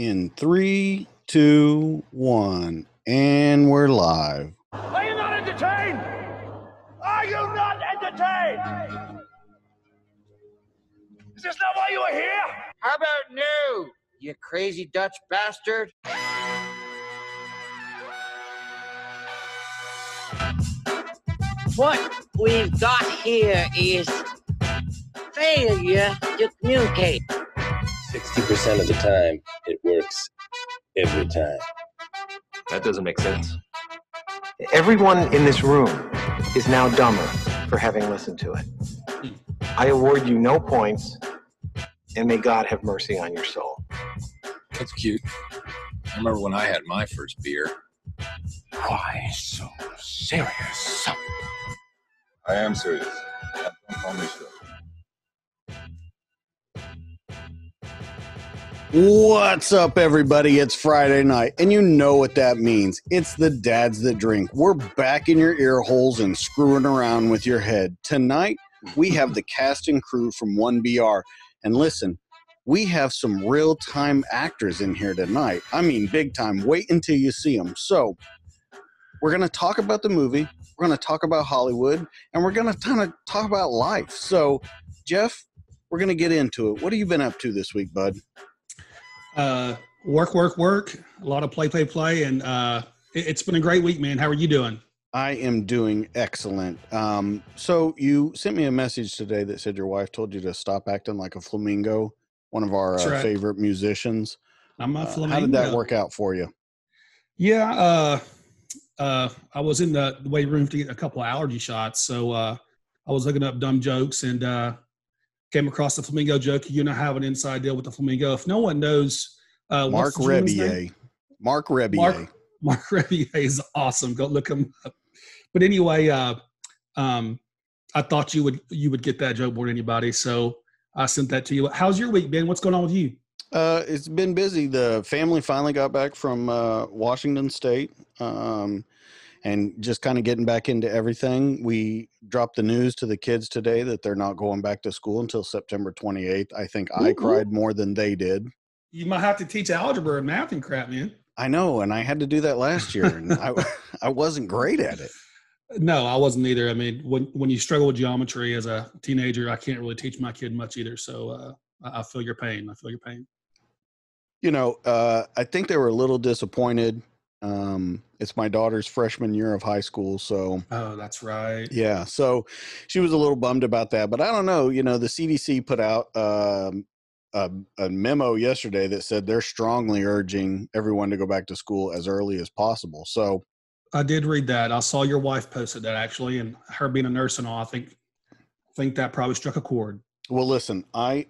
In 3, 2, 1, and we're live. Are you not entertained? Are you not entertained? Is this not why you were here? How about no, you crazy Dutch bastard? What we've got here is failure to communicate. 60% of the time, it works every time. That doesn't make sense. Everyone in this room is now dumber for having listened to it. I award you no points, and may God have mercy on your soul. That's cute. I remember when I had my first beer. Why so serious? I am serious. Don't call me so. What's up, everybody? It's Friday night, and you know what that means. It's the Dads That Drink. We're back in your ear holes and screwing around with your head. Tonight, we have the cast and crew from 1BR. And listen, we have some real-time actors in here tonight. I mean, big time. Wait until you see them. So, we're going to talk about the movie, we're going to talk about Hollywood, and we're going to kind of talk about life. So, Jeff, we're going to get into it. What have you been up to this week, bud? Work, a lot of play, and it's been a great week, man. How are you doing? I am doing excellent. So you sent me a message today that said your wife told you to stop acting like a flamingo, one of our favorite musicians. I'm a flamingo. How did that work out for you? Yeah, I was in the weight room to get a couple of allergy shots, so I was looking up dumb jokes and came across the flamingo joke. You know, have an inside deal with the flamingo. If no one knows, Mark Rebier is awesome. Go look him up. But anyway, I thought you would get that joke more than anybody, so I sent that to you. How's your week been? What's going on with you? It's been busy. The family finally got back from Washington State, and just kind of getting back into everything. We dropped the news to the kids today that they're not going back to school until September 28th. I think I cried more than they did. You might have to teach algebra and math and crap, man. I know, and I had to do that last year, and I wasn't great at it. No, I wasn't either. I mean, when you struggle with geometry as a teenager, I can't really teach my kid much either, so I feel your pain. You know, I think they were a little disappointed. It's my daughter's freshman year of high school, so that's right. Yeah, so she was a little bummed about that, but I don't know, you know, the CDC put out a memo yesterday that said they're strongly urging everyone to go back to school as early as possible. So I did read that. I saw your wife posted that actually, and her being a nurse and all, I think that probably struck a chord. Well, listen, I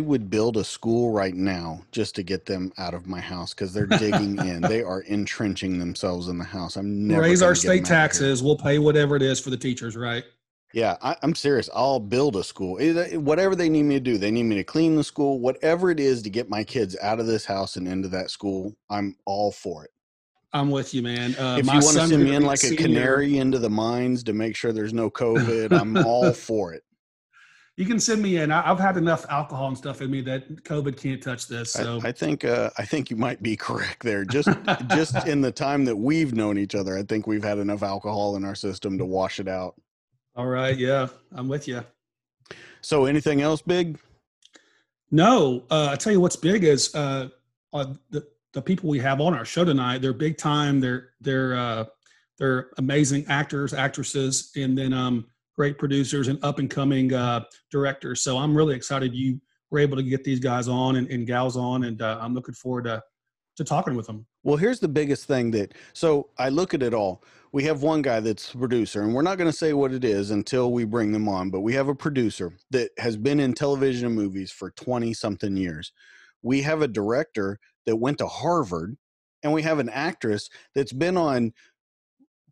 would build a school right now just to get them out of my house because they're digging in. They are entrenching themselves in the house. I'm never raise our state taxes. We'll pay whatever it is for the teachers, right? Yeah, I'm serious. I'll build a school. Whatever they need me to do, they need me to clean the school, whatever it is to get my kids out of this house and into that school, I'm all for it. I'm with you, man. If you want to send me in like a canary into the mines to make sure there's no COVID, I'm all for it. You can send me in. I've had enough alcohol and stuff in me that COVID can't touch this. So I think you might be correct there. Just in the time that we've known each other, I think we've had enough alcohol in our system to wash it out. All right. Yeah, I'm with you. So anything else big? No. I tell you what's big is the people we have on our show tonight. They're big time. They're amazing actors, actresses, and then great producers and up-and-coming directors. So I'm really excited you were able to get these guys on and gals on, and I'm looking forward to talking with them. Well, here's the biggest thing so I look at it all. We have one guy that's a producer, and we're not going to say what it is until we bring them on, but we have a producer that has been in television and movies for 20-something years. We have a director that went to Harvard, and we have an actress that's been on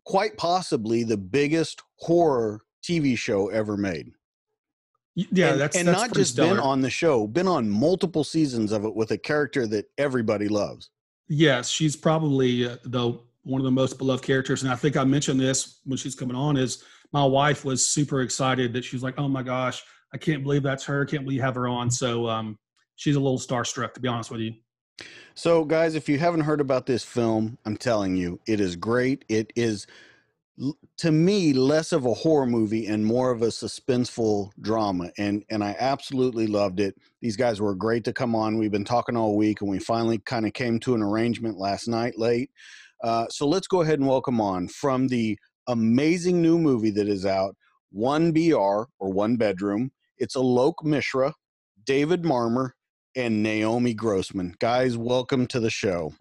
quite possibly the biggest horror TV show ever made. Yeah, that's not just stellar. Been on the show, been on multiple seasons of it with a character that everybody loves. Yes, she's probably one of the most beloved characters, and I think I mentioned this when she's coming on. Is my wife was super excited that she's like, "Oh my gosh, I can't believe that's her! Can't believe you have her on." So she's a little starstruck, to be honest with you. So, guys, if you haven't heard about this film, I'm telling you, it is great. It is, to me, less of a horror movie and more of a suspenseful drama. And I absolutely loved it. These guys were great to come on. We've been talking all week, and we finally kind of came to an arrangement last night late. So let's go ahead and welcome on from the amazing new movie that is out, 1BR, or One Bedroom. It's Alok Mishra, David Marmor, and Naomi Grossman. Guys, welcome to the show.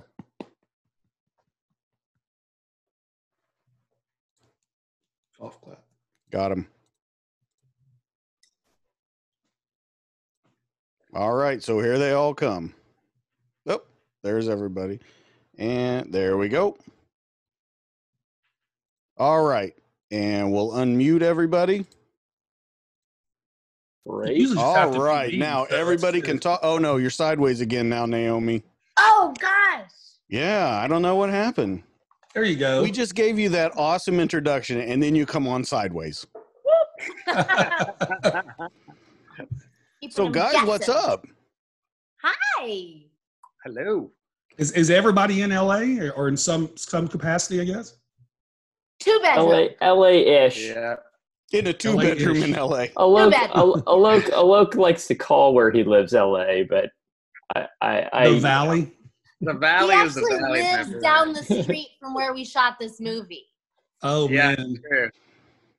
Off clap. Got him. All right, so here they all come. Oh, there's everybody. And there we go. All right, and we'll unmute everybody. Great. All right, now everybody can talk. Oh, no, you're sideways again now, Naomi. Oh, gosh. Yeah, I don't know what happened. There you go. We just gave you that awesome introduction, and then you come on sideways. Whoop. So, guys, what's up? Hi. Hello. Is everybody in L.A. or in some capacity, I guess? Two-bedroom. L.A.-ish. Yeah. In a two-bedroom in L.A. Alok likes to call where he lives L.A., but the Valley? The Valley is the Valley. He actually lives down the street from where we shot this movie. Oh, yeah, man.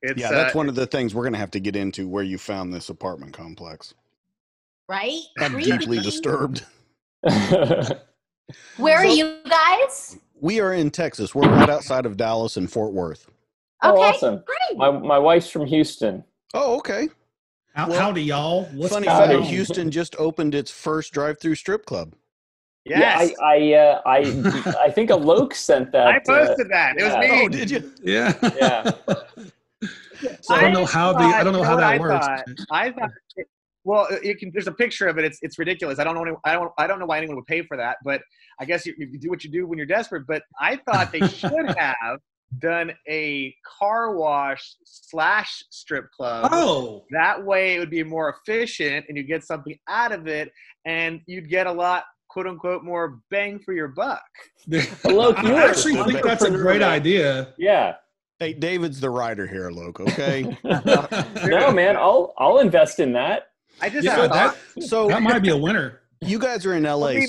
It's, yeah, that's one of the things we're going to have to get into, where you found this apartment complex. Right? I'm deeply disturbed. Where are you guys? We are in Texas. We're right outside of Dallas and Fort Worth. Okay, oh, awesome. Great. My wife's from Houston. Oh, okay. Well, howdy, y'all. Funny fact, Houston just opened its first drive-through strip club. Yes. Yeah, I think Alok sent that. I posted that. It was me. Oh, did you? Yeah. Yeah. So I don't know how that works. I thought. Well, there's a picture of it. It's ridiculous. I don't know why anyone would pay for that. But I guess you do what you do when you're desperate. But I thought they should have done a car wash / strip club. Oh, that way it would be more efficient, and you get something out of it, and you'd get a lot, quote unquote, more bang for your buck. Alok, I actually think that's a great idea. Yeah. Hey, David's the writer here, Alok. Okay. No, man, I'll invest in that. I just that might be a winner. You guys are in LA,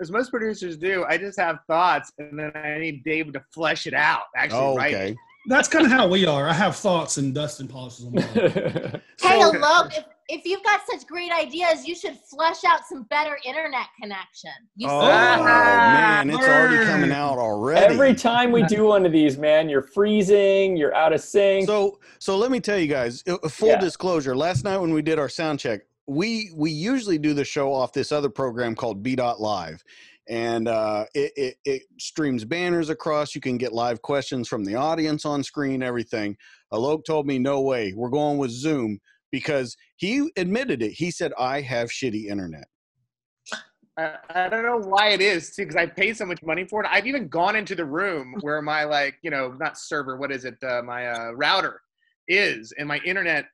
as most producers do, I just have thoughts, and then I need David to flesh it out. Actually, oh, okay. Right? That's kind of how we are. I have thoughts, and Dustin polishes them all. Hey, Alok, if you've got such great ideas, you should flesh out some better internet connection. Man, it's already coming out already. Every time we do one of these, man, you're freezing, you're out of sync. So let me tell you guys, full disclosure, last night when we did our sound check, we usually do the show off this other program called B.Live, and it streams banners across. You can get live questions from the audience on screen, everything. Alok told me, no way, we're going with Zoom, because he admitted it. He said, I have shitty internet. I don't know why it is, too, because I pay so much money for it. I've even gone into the room where my, not server, what is it, my router is, and my internet,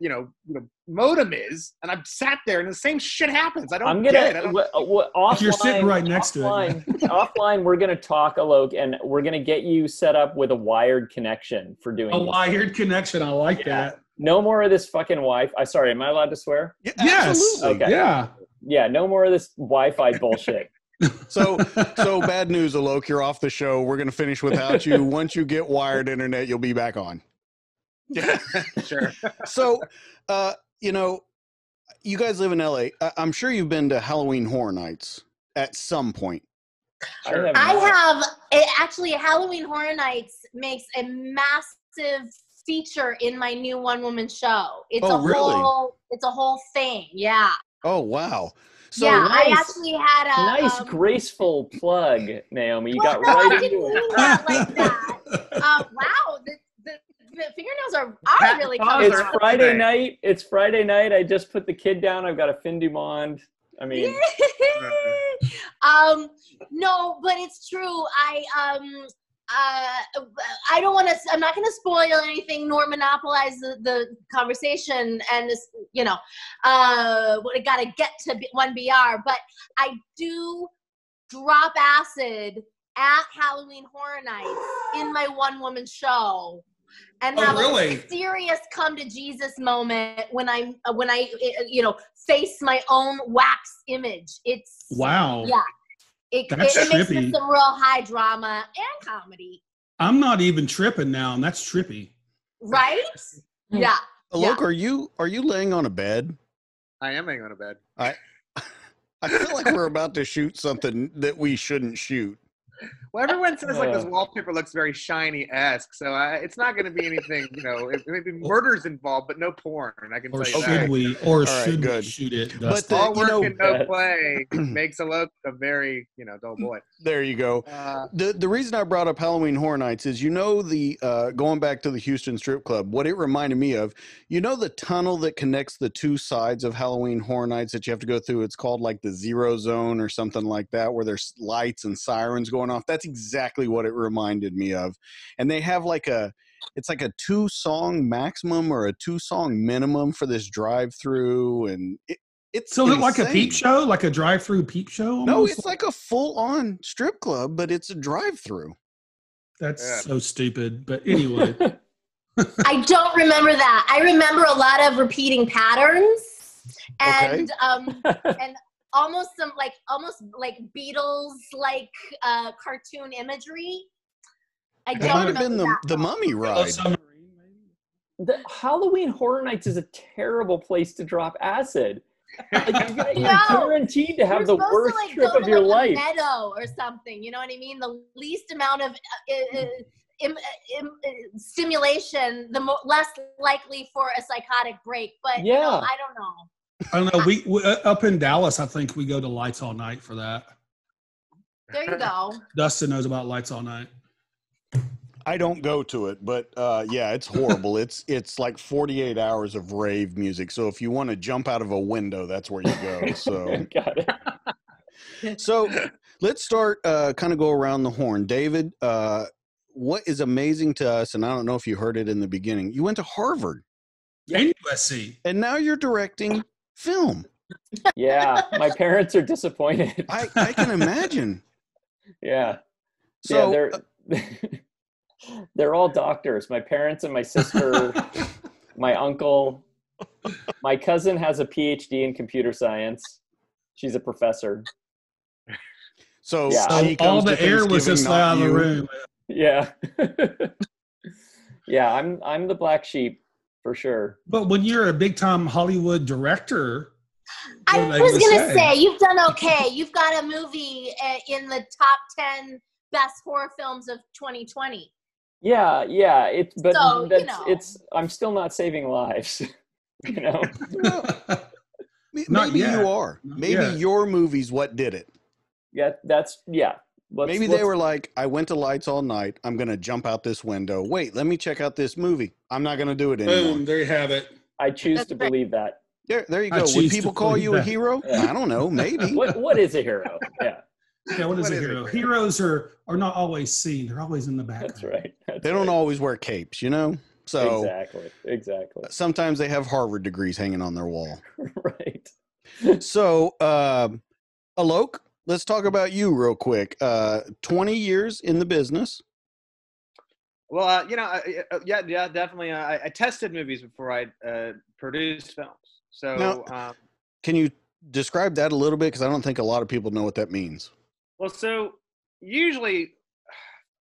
modem is, and I'm sat there, and the same shit happens. I don't get it. Offline, you're sitting right next to it. Offline, we're going to talk, Alok, and we're going to get you set up with a wired connection for doing connection. I like that. No more of this fucking Wi-Fi. Sorry, am I allowed to swear? Yes. Okay. Yeah. Yeah, no more of this Wi-Fi bullshit. So bad news, Alok, you're off the show. We're going to finish without you. Once you get wired internet, you'll be back on. Yeah, sure. So, you guys live in LA. I'm sure you've been to Halloween Horror Nights at some point. Sure. I have, actually. Halloween Horror Nights makes a massive feature in my new one-woman show. It's a whole thing. Yeah. Oh, wow. So yeah, nice. I actually had a nice graceful plug, Naomi. You got right into it. Wow. The fingernails are really coming. It's Friday night. It's Friday night. I just put the kid down. I've got a fin du monde. I mean, no, but it's true. I I don't want to, I'm not going to spoil anything nor monopolize the conversation and this, you know, I got to get to 1BR, but I do drop acid at Halloween Horror Nights in my one-woman show and have a serious come to Jesus moment when I'm, you know, face my own wax image. It's wow. Yeah. It makes for some real high drama and comedy. I'm not even tripping now, and that's trippy. Right? Yeah. Alok, yeah. Are you laying on a bed? I am laying on a bed. I feel like we're about to shoot something that we shouldn't shoot. Well, everyone says like this wallpaper looks very shiny-esque, so it's not going to be anything. You know, it may be murders involved, but no porn. I can tell you that. Or should we shoot it? But all work and no play makes Alok a very dull boy. There you go. The reason I brought up Halloween Horror Nights is going back to the Houston Strip Club. What it reminded me of, the tunnel that connects the two sides of Halloween Horror Nights that you have to go through. It's called like the Zero Zone or something like that, where there's lights and sirens going off. That's exactly what it reminded me of. And they have it's like a 2-song maximum or a 2-song minimum for this drive-through, and it's so insane. Like a peep show, like a drive-through peep show almost? No, it's like a full-on strip club, but it's a drive-through. That's so stupid, but anyway. I don't remember that. I remember a lot of repeating patterns and and almost some almost like Beatles cartoon imagery. I don't remember. It might have been the Mummy ride. The Halloween Horror Nights is a terrible place to drop acid. You're guaranteed to have the worst trip of your life. A meadow or something. You know what I mean? The least amount of stimulation, the less likely for a psychotic break. But yeah, I don't know. I don't know. We up in Dallas, I think we go to Lights All Night for that. There you go. Dustin knows about Lights All Night. I don't go to it, but yeah, it's horrible. It's like 48 hours of rave music. So if you want to jump out of a window, that's where you go. So got it. So let's start. Kind of go around the horn, David. What is amazing to us, and I don't know if you heard it in the beginning. You went to Harvard and USC, and now you're directing film. Yeah, my parents are disappointed. I can imagine. Yeah. So they're they're all doctors. My parents and my sister, my uncle, my cousin has a PhD in computer science. She's a professor. So, she all the air was just out of the room. Yeah. Yeah, I'm the black sheep. For sure. But when you're a big-time Hollywood director... I was going to say, you've done okay. You've got a movie in the top 10 best horror films of 2020. Yeah. I'm still not saving lives. You know? Maybe you are. Maybe your movie's what did it. Yeah, that's... Yeah. Maybe they were like, I went to Lights All Night. I'm going to jump out this window. Wait, let me check out this movie. I'm not going to do it anymore. Boom, there you have it. I choose to believe that. There you go. Would people call you a hero? Yeah. I don't know. Maybe. What is a hero? Yeah. Yeah, what is a hero? Heroes are not always seen. They're always in the background. That's right. They don't always wear capes, you know? So Exactly. Sometimes they have Harvard degrees hanging on their wall. Right. So, Alok? Let's talk about you real quick. 20 years in the business. Well, definitely. I tested movies before I produced films. So now, can you describe that a little bit? Because I don't think a lot of people know what that means. Well, so usually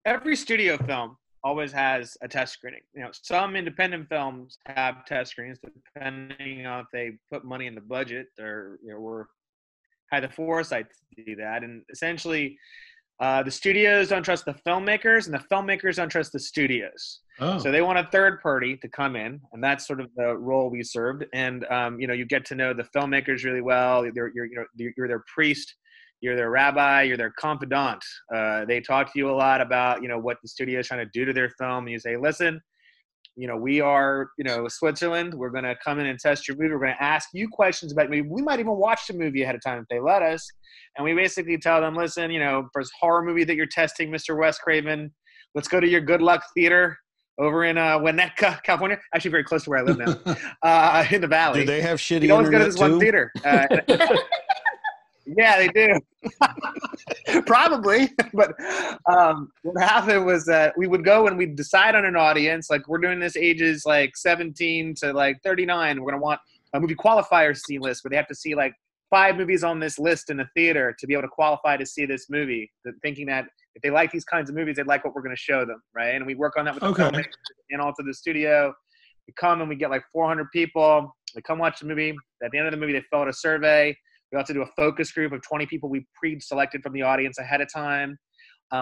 every studio film always has a test screening. Some independent films have test screenings depending on if they put money in the budget or had the foresight to do that, and essentially the studios don't trust the filmmakers and the filmmakers don't trust the studios. So they want a third party to come in, and that's sort of the role we served. And you get to know the filmmakers really well. You're their priest, you're their rabbi, you're their confidant. They talk to you a lot about what the studio is trying to do to their film, and you say, listen, we are, Switzerland. We're going to come in and test your movie. We're going to ask you questions about maybe. We might even watch the movie ahead of time if they let us. And we basically tell them, listen, for this horror movie that you're testing, Mr. Wes Craven, Let's go to your Good Luck Theater over in Winnetka, California. Actually, very close to where I live now, in the Valley. Do they have shitty internet, too? You always go to this one theater. Yeah, they do. Probably. But what happened was that we would go and we'd decide on an audience. Like, we're doing this ages, like, 17 to, like, 39. We're going to want a movie qualifier C list where they have to see, like, 5 movies on this list in a theater to be able to qualify to see this movie, thinking that if they like these kinds of movies, they'd like what we're going to show them, right? And we work on that with the filmmakers and also the studio. We come and we get, like, 400 people. They come watch the movie. At the end of the movie, they fill out a survey. We also do a focus group of 20 people we pre-selected from the audience ahead of time.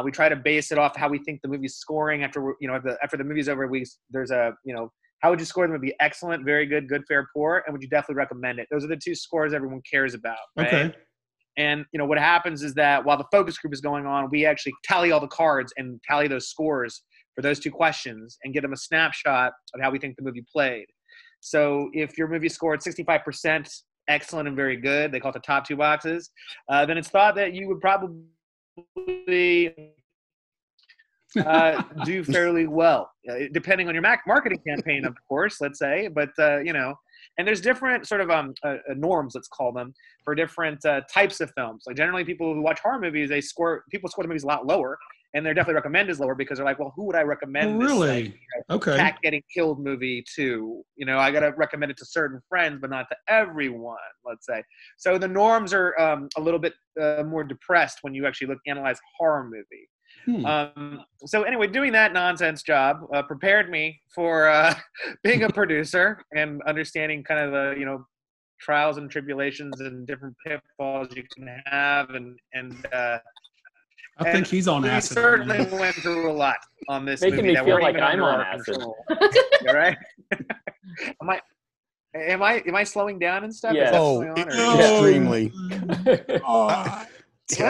We try to base it off how we think the movie's scoring after, you know, after the movie's over. There's a, you know, how would you score them? Would be excellent, very good, good, fair, poor, and would you definitely recommend it? Those are the 2 scores everyone cares about, right? Okay. And you know what happens is that while the focus group is going on, we actually tally all the cards and tally those scores for those 2 questions and give them a snapshot of how we think the movie played. So if your movie scored 65%. Excellent and very good. They call it the top 2 boxes. Then it's thought that you would probably do fairly well, depending on your marketing campaign, of course, let's say. But, you know, and there's different sort of norms, let's call them, for different types of films. Like generally people who watch horror movies, people score the movies a lot lower. And they're definitely recommend is lower because they're like, well, who would I recommend this, like, you know, cat getting killed movie to? You know, I got to recommend it to certain friends, but not to everyone, let's say. So the norms are a little bit more depressed when you actually analyze horror movie. So anyway, doing that nonsense job prepared me for being a producer and understanding kind of the, you know, trials and tribulations and different pitfalls you can have I think he's on acid. We certainly went through a lot on this movie. Making me feel like I'm on acid. All right? Am I slowing down and stuff? Yes. Oh, extremely. Let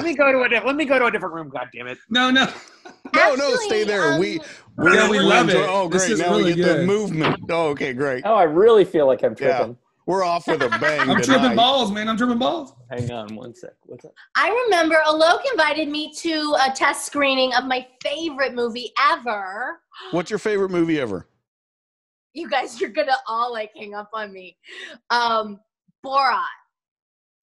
me go to a different room. God damn it! No. Actually, no, stay there. We love it. Oh, great! Now we get the movement. Oh, okay, great. Oh, I really feel like I'm tripping. Yeah. We're off with a bang. I'm tripping balls, man. I'm tripping balls. Hang on one sec. What's up? I remember Alok invited me to a test screening of my favorite movie ever. What's your favorite movie ever? You guys, you're going to all, like, hang up on me. Borat. Oh,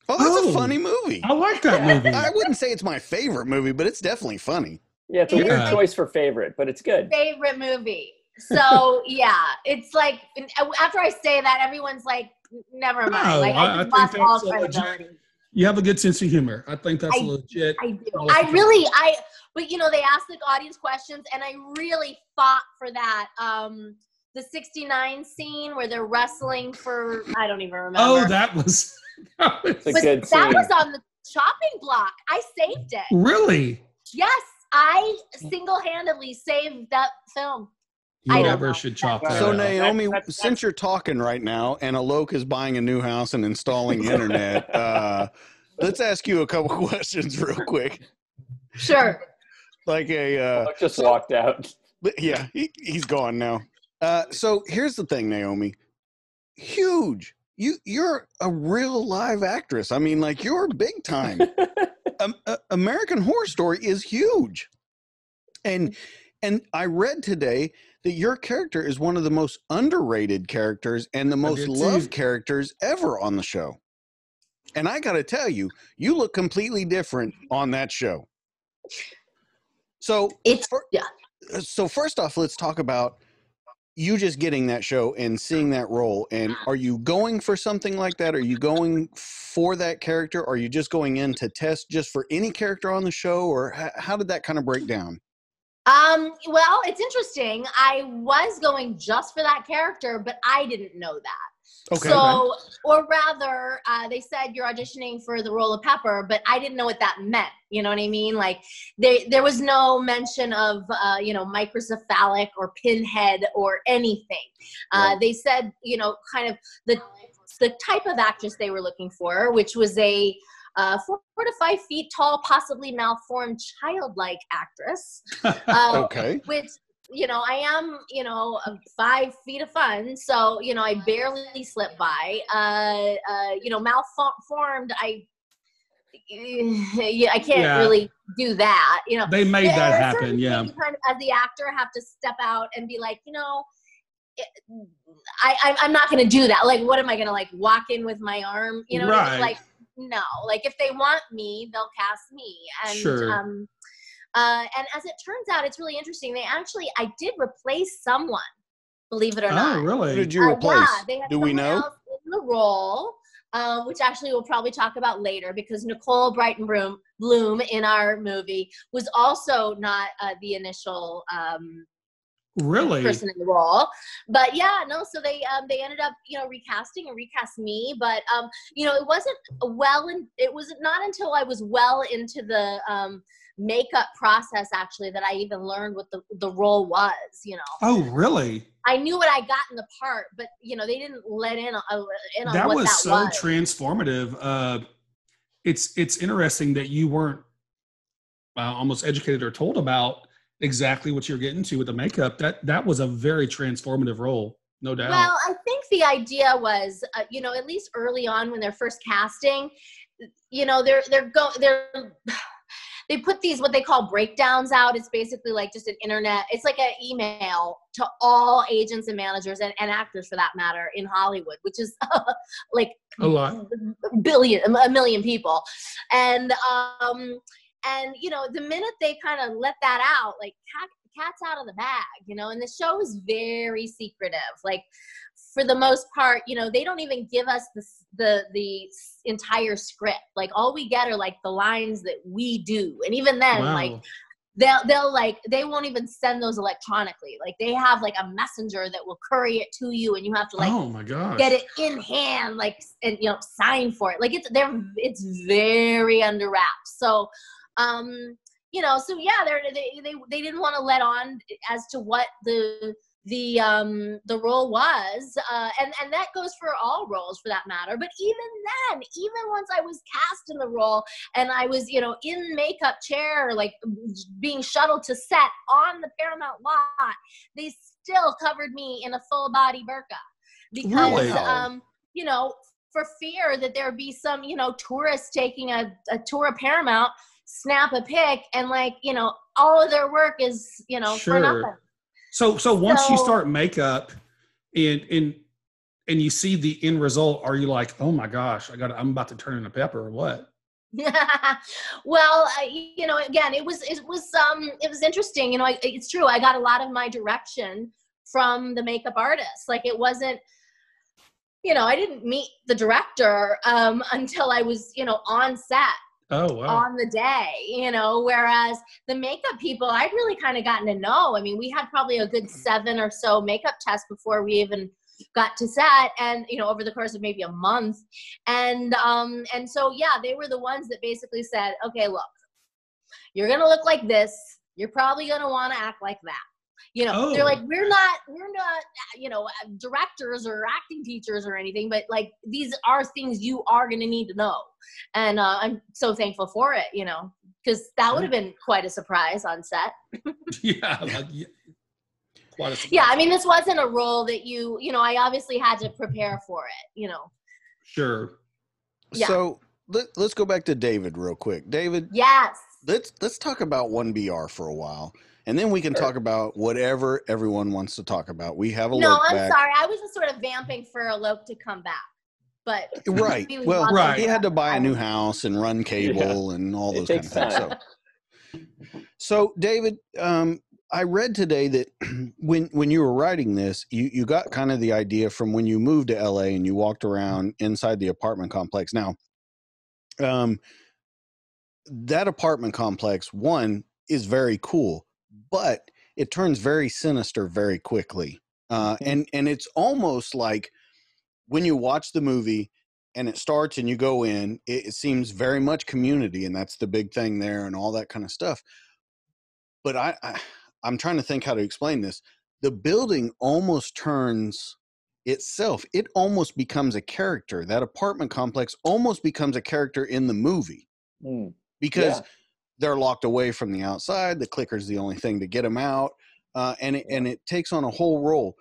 that's a funny movie. I like that movie. I wouldn't say it's my favorite movie, but it's definitely funny. Yeah, it's a weird choice for favorite, but it's good. Favorite movie. So, yeah, it's like, after I say that, everyone's like, never mind. No, like, I lost all credibility. You have a good sense of humor. I think that's legit. I do. But you know, they asked the audience questions, and I really fought for that. The 69 scene where they're wrestling for, I don't even remember. Oh, that was a good scene. That was on the chopping block. I saved it. Really? Yes, I single-handedly saved that film. You never should chop that. So Naomi, since you're talking right now, and Alok is buying a new house and installing internet, let's ask you a couple questions real quick. Sure. Like Alok just walked out. Yeah, he's gone now. So here's the thing, Naomi. Huge. You're a real live actress. I mean, like, you're big time. American Horror Story is huge, and I read today that your character is one of the most underrated characters and the most loved characters ever on the show. And I got to tell you, you look completely different on that show. So So first off, let's talk about you just getting that show and seeing that role. And are you going for something like that? Are you going for that character? Are you just going in to test just for any character on the show? Or how did that kind of break down? Well, it's interesting. I was going just for that character, but I didn't know that. Okay. So, or rather, they said you're auditioning for the role of Pepper, but I didn't know what that meant. You know what I mean? Like, there was no mention of, you know, microcephalic or pinhead or anything. Right. They said, you know, kind of the type of actress they were looking for, which was a 4 to 5 feet tall, possibly malformed, childlike actress. Okay. Which, you know, I am, you know, 5 feet of fun. So, you know, I barely slip by. You know, malformed, I can't really do that. You know, they made that happen. Yeah. Kind as the actor have to step out and be like, you know, I'm not going to do that. Like, what am I going to like walk in with my arm? You know, right. Like, no, like if they want me, they'll cast me. And, sure. And as it turns out, it's really interesting. They actually, I did replace someone, believe it or not. Oh, really? Who did you replace? Yeah, they had someone else in the role, which actually we'll probably talk about later, because Nicole Brighton Bloom in our movie was also not the initial person in the role. But yeah, no, so they ended up, you know, recast me. But you know, it was not until I was well into the makeup process actually that I even learned what the role was, you know. Oh, really? I knew what I got in the part, but you know, they didn't let in on what that was. That was so transformative. It's interesting that you weren't almost educated or told about exactly what you're getting to with the makeup. That was a very transformative role, no doubt. Well, I think the idea was, you know, at least early on when they're first casting, you know, they put these, what they call breakdowns out. It's basically like just an internet, it's like an email to all agents and managers and actors for that matter in Hollywood, which is like a lot, a million people. And you know, the minute they kind of let that out, like cat's out of the bag, you know, and the show is very secretive. Like for the most part, you know, they don't even give us the entire script. Like all we get are like the lines that we do. And even then, wow. Like they'll like, they won't even send those electronically. Like they have like a messenger that will courier it to you and you have to like, oh my gosh, get it in hand, like, and you know, sign for it. Like it's very under wraps. So, you know, so yeah, they didn't want to let on as to what the role was, and that goes for all roles for that matter. But even once I was cast in the role and I was, you know, in makeup chair, like being shuttled to set on the Paramount lot, they still covered me in a full body burqa because, really? You know, for fear that there'd be some, you know, tourist taking a tour of Paramount, snap a pic, and like, you know, all of their work is, you know, sure. For nothing. So once you start makeup and you see the end result, are you like, oh my gosh, I'm about to turn into Pepper or what? Well, you know, again, it was interesting. You know, it's true. I got a lot of my direction from the makeup artist. Like it wasn't, you know, I didn't meet the director until I was, you know, on set. Oh, wow. On the day, you know, whereas the makeup people, I'd really kind of gotten to know. I mean, we had probably a good 7 or so makeup tests before we even got to set, and, you know, over the course of maybe a month. And so, yeah, they were the ones that basically said, okay, look, you're going to look like this. You're probably going to want to act like that. You know, oh. They're like, we're not, you know, directors or acting teachers or anything, but like, these are things you are going to need to know. And I'm so thankful for it, you know, because that would have been quite a surprise on set. Yeah. Like, yeah. Quite a surprise. Yeah. I mean, this wasn't a role that you know, I obviously had to prepare for it, you know. Sure. Yeah. So let's go back to David real quick. David. Yes. Let's talk about 1BR for a while. And then we can talk about whatever everyone wants to talk about. We have a look back. No, I'm sorry. I was just sort of vamping for Alok to come back. But right. Well, right. He had to buy a new house and run cable and all those kind of things. So David, I read today that when you were writing this, you got kind of the idea from when you moved to LA and you walked around inside the apartment complex. Now, that apartment complex, one, is very cool. But it turns very sinister very quickly. And it's almost like when you watch the movie and it starts and you go in, it seems very much community, and that's the big thing there and all that kind of stuff. But I'm trying to think how to explain this. The building almost turns itself. It almost becomes a character. That apartment complex almost becomes a character in the movie. Mm. Because... Yeah. They're locked away from the outside. The clicker's the only thing to get them out. And it takes on a whole role.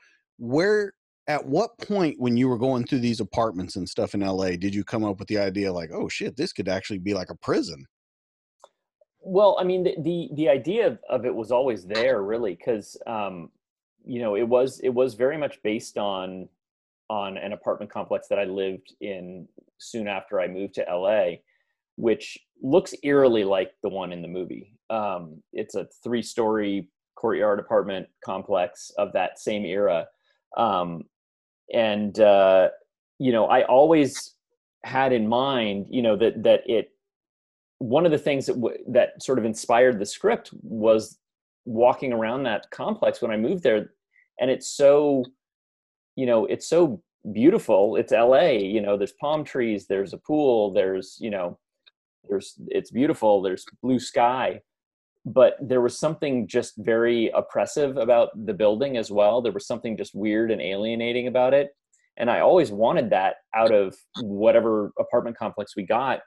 At what point when you were going through these apartments and stuff in LA, did you come up with the idea like, oh shit, this could actually be like a prison? Well, I mean, the idea of it was always there, really, because you know, it was very much based on an apartment complex that I lived in soon after I moved to LA, which looks eerily like the one in the movie. It's a 3-story courtyard apartment complex of that same era. You know, I always had in mind, you know, that one of the things that sort of inspired the script was walking around that complex when I moved there. And it's so, you know, it's so beautiful. It's LA, you know, there's palm trees, there's a pool, there's, you know, it's beautiful, there's blue sky. But there was something just very oppressive about the building as well. There was something just weird and alienating about it. And I always wanted that out of whatever apartment complex we got.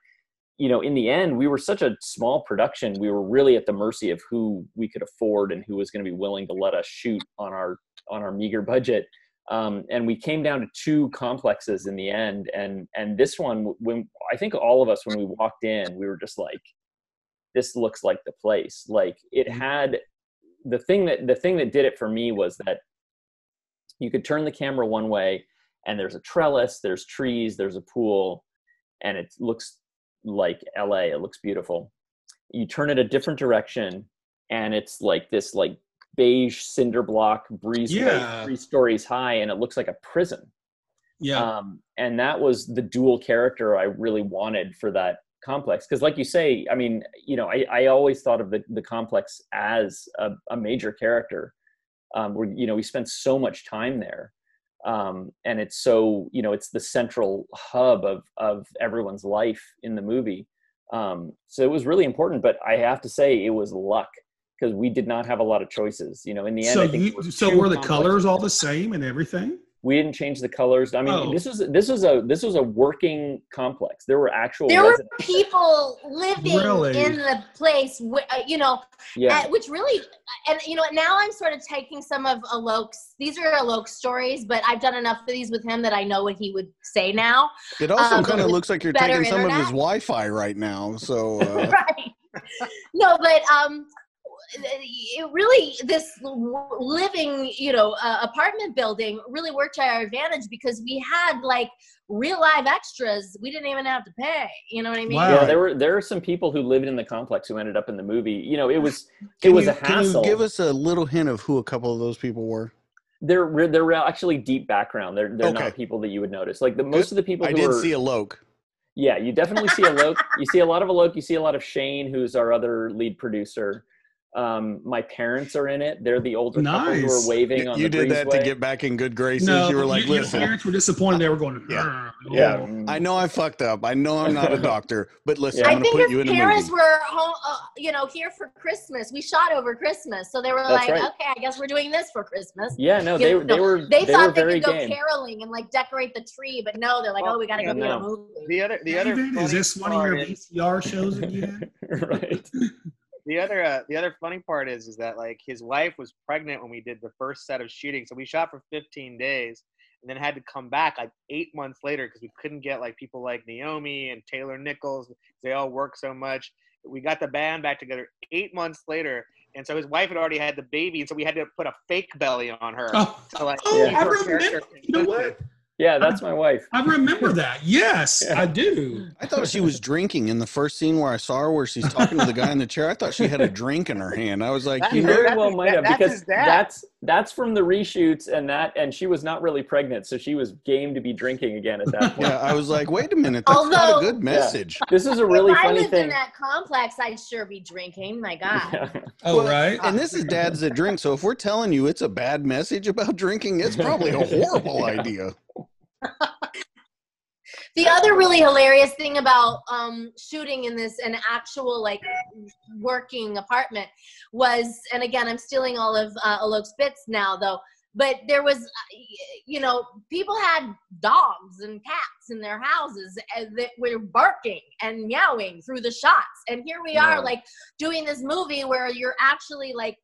You know, in the end, we were such a small production. We were really at the mercy of who we could afford and who was going to be willing to let us shoot on our meager budget. And we came down to 2 complexes in the end. And this one, when I think all of us, when we walked in, we were just like, this looks like the place. Like, it had the thing that did it for me was that you could turn the camera one way and there's a trellis, there's trees, there's a pool, and it looks like LA. It looks beautiful. You turn it a different direction and it's like this like beige cinder block breezeway, 3 stories high, and it looks like a prison. Yeah. And that was the dual character I really wanted for that complex, because like you say, I mean, you know, I always thought of the complex as a major character, where, you know, we spent so much time there, and it's so, you know, it's the central hub of everyone's life in the movie, so it was really important. But I have to say it was luck, because we did not have a lot of choices, you know, in the end. So I think were the colors all the same and everything? We didn't change the colors. I mean, this was a working complex. There were people living in the place, you know, which really, and you know, now I'm sort of taking some of Alok's. These are Alok's stories, but I've done enough of these with him that I know what he would say now. It also kind of looks like you're taking some of his Wi-Fi right now. So right, no, but. It really, this living, you know, apartment building really worked to our advantage, because we had like real live extras. We didn't even have to pay. You know what I mean? Wow. Yeah, there are some people who lived in the complex who ended up in the movie. You know, it was a hassle. Can you give us a little hint of who a couple of those people were? They're actually deep background. They're not people that you would notice. Like most of the people I did see Alok. Yeah, you definitely see Alok. You see a lot of Alok. You see a lot of Shane, who's our other lead producer. My parents are in it. They're the older couple who are waving on the breezeway. You did that to get back in good graces. No, you were like, listen. Your parents were disappointed. They were going, yeah. I know I fucked up. I know I'm not a doctor, but listen, I'm going to put you in a movie. I think your parents were home, you know, here for Christmas. We shot over Christmas, so they were okay, I guess we're doing this for Christmas. Yeah, no, they thought they could go caroling and like decorate the tree, but no, they're like, oh, we got to go get a movie. Is this one of your VCR shows again? Right. The other funny part is that like his wife was pregnant when we did the first set of shooting, so we shot for 15 days and then had to come back like 8 months later because we couldn't get like people like Naomi and Taylor Nichols. They all work so much. We got the band back together 8 months later, and so his wife had already had the baby, and so we had to put a fake belly on her. You know what? Yeah, that's my wife. I remember that. Yes, yeah. I do. I thought she was drinking in the first scene where I saw her, where she's talking to the guy in the chair. I thought she had a drink in her hand. I was like, you know, very well might have, because that's from the reshoots, and she was not really pregnant, so she was game to be drinking again at that point. Yeah, I was like, wait a minute, that's not a good message. Yeah. This is a really funny thing. If I lived in that complex, I'd sure be drinking. My God. Yeah. Oh, right. And this is Dads That Drink, so if we're telling you it's a bad message about drinking, it's probably a horrible idea. The other really hilarious thing about shooting in an actual like working apartment was, and again, I'm stealing all of Alok's bits now though, but there was, you know, people had dogs and cats in their houses that were barking and meowing through the shots. And here we are like doing this movie where you're actually like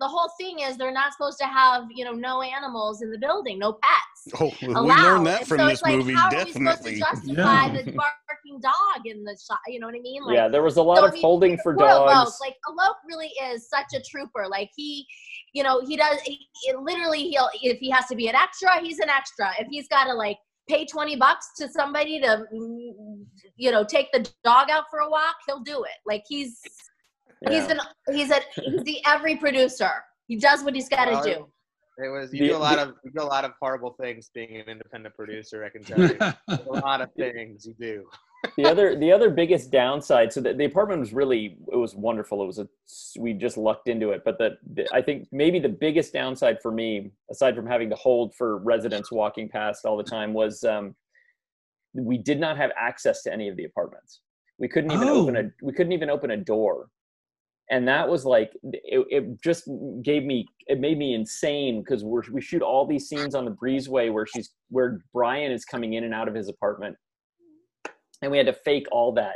the whole thing is they're not supposed to have, you know, no animals in the building, no pets. Oh, we learned that from this movie, definitely. How are we supposed to justify the barking dog in the shot? You know what I mean? Like, yeah, there was a lot of holding for dogs. Alok, like, Alok really is such a trooper. Like, he, you know, he does, he'll, if he has to be an extra, he's an extra. If he's got to, like, pay $20 to somebody to, you know, take the dog out for a walk, he'll do it. Like, he's... Yeah. He's the every producer. He does what he's got to do. It was you do a lot of horrible things being an independent producer, I can tell you. A lot of things you do. The other biggest downside, so the apartment was really, it was wonderful. It was we just lucked into it, but I think maybe the biggest downside for me, aside from having to hold for residents walking past all the time, was we did not have access to any of the apartments. We couldn't even open a door. And that was like, it just made me insane, because we shoot all these scenes on the breezeway where Brian is coming in and out of his apartment. And we had to fake all that.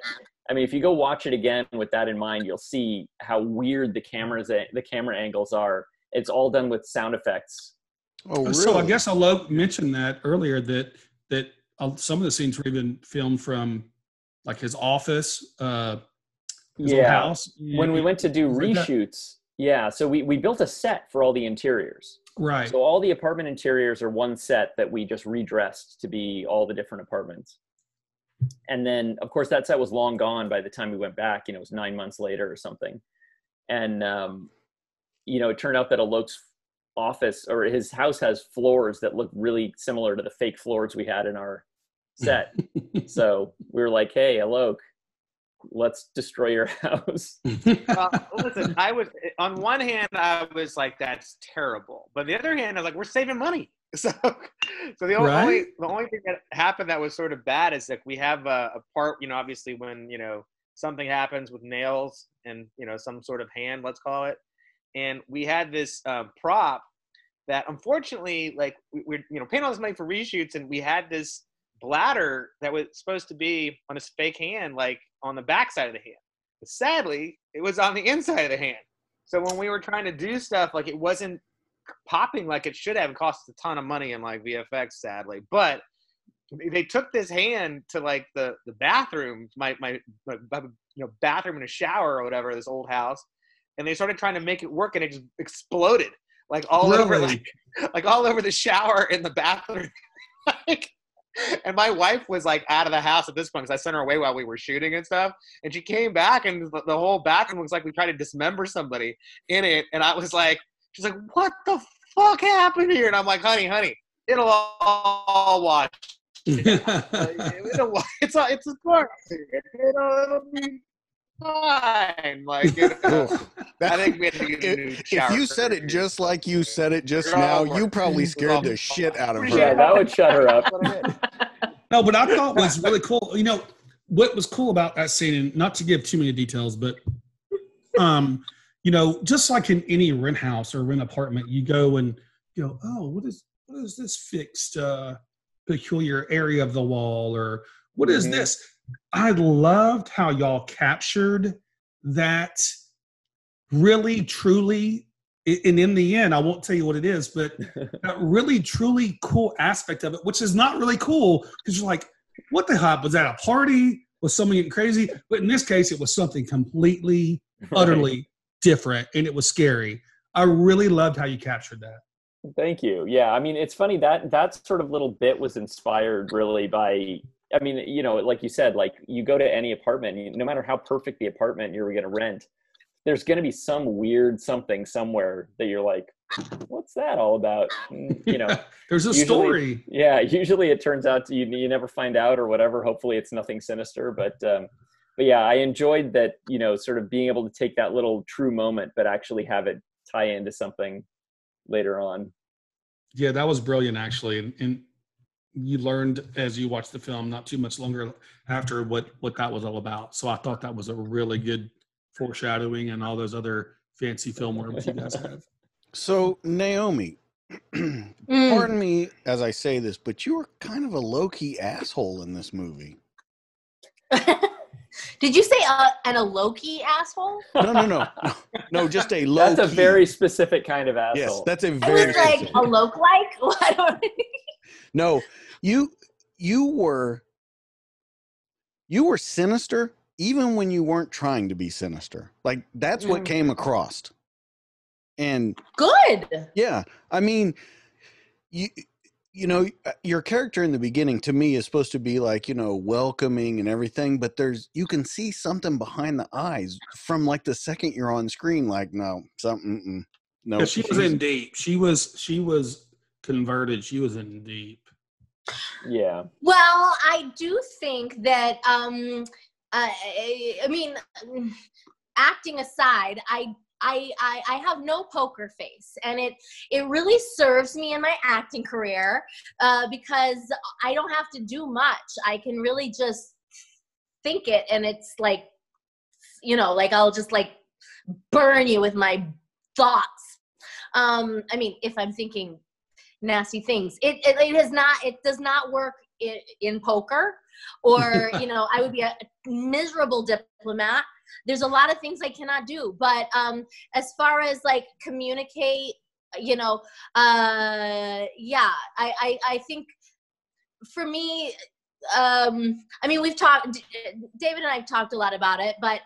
I mean, if you go watch it again with that in mind, you'll see how weird the camera angles are. It's all done with sound effects. Oh, really? So I guess Alok mentioned that earlier, that some of the scenes were even filmed from like his office, house. When we went to do reshoots, so we built a set for all the interiors. Right. So all the apartment interiors are one set that we just redressed to be all the different apartments. And then, of course, that set was long gone by the time we went back. You know, it was 9 months later or something. And, you know, it turned out that Alok's office or his house has floors that look really similar to the fake floors we had in our set. So we were like, hey, Alok, let's destroy your house. Listen, I was, on one hand, I was like, that's terrible. But on the other hand, I was like, we're saving money. So the only thing that happened that was sort of bad is that we have a part, you know, obviously when, you know, something happens with nails and, you know, some sort of hand, let's call it. And we had this prop that, unfortunately, like, we're, you know, paying all this money for reshoots, and we had this bladder that was supposed to be on his fake hand, like on the back side of the hand, but sadly it was on the inside of the hand. So when we were trying to do stuff, like, it wasn't popping like it should have. It cost a ton of money in like VFX, sadly, but they took this hand to like the bathroom, my you know, bathroom in a shower or whatever, this old house, and they started trying to make it work, and it just exploded like all over, like all over the shower in the bathroom. Like, and my wife was like out of the house at this point, because I sent her away while we were shooting and stuff. And she came back, and the whole bathroom was like we tried to dismember somebody in it. And I was like, she's like, what the fuck happened here? And I'm like, honey, it'll all wash. It's a part. It'll be fine. Like, you know, I think we had to get a new shower. If you said it just like you said it just now, you probably scared the shit out of her. Yeah, that would shut her up. No, but I thought was really cool. You know, what was cool about that scene, and not to give too many details, but, you know, just like in any rent house or rent apartment, you go and go, oh, what is this fixed peculiar area of the wall, or what is this? I loved how y'all captured that, really, truly, and in the end, I won't tell you what it is, but that really, truly cool aspect of it, which is not really cool, because you're like, what the hell? Was that a party? Was someone getting crazy? But in this case, it was something completely, utterly different, and it was scary. I really loved how you captured that. Thank you. Yeah, I mean, it's funny that sort of little bit was inspired really by... I mean, you know, like you said, like, you go to any apartment, no matter how perfect the apartment you're going to rent, there's going to be some weird something somewhere that you're like, what's that all about? And, you know, there's a story. Yeah. Usually it turns out you never find out or whatever. Hopefully it's nothing sinister, but yeah, I enjoyed that, you know, sort of being able to take that little true moment, but actually have it tie into something later on. Yeah, that was brilliant, actually. And you learned as you watched the film not too much longer after what that was all about. So I thought that was a really good foreshadowing and all those other fancy film worms you guys have. So, Naomi, pardon me as I say this, but you were kind of a low-key asshole in this movie. Did you say an Alok-y asshole? No. No, just a low. That's a very specific kind of asshole. Yes, that's a very. I was like specific. A loke-like. No, you were sinister even when you weren't trying to be sinister. Like that's what came across. And good. Yeah, I mean, you know, your character in the beginning to me is supposed to be like, you know, welcoming and everything, but you can see something behind the eyes from like the second you're on screen, like, no, something, no. She was in deep. She was converted. She was in deep. Yeah. Well, I do think that, I mean, acting aside, I have no poker face, and it really serves me in my acting career because I don't have to do much. I can really just think it, and it's like, you know, like I'll just like burn you with my thoughts. I mean, if I'm thinking nasty things, it does not work in poker, or you know, I would be a miserable diplomat. There's a lot of things I cannot do, but as far as like communicate, you know, yeah, I think for me, I mean, David and I've talked a lot about it, but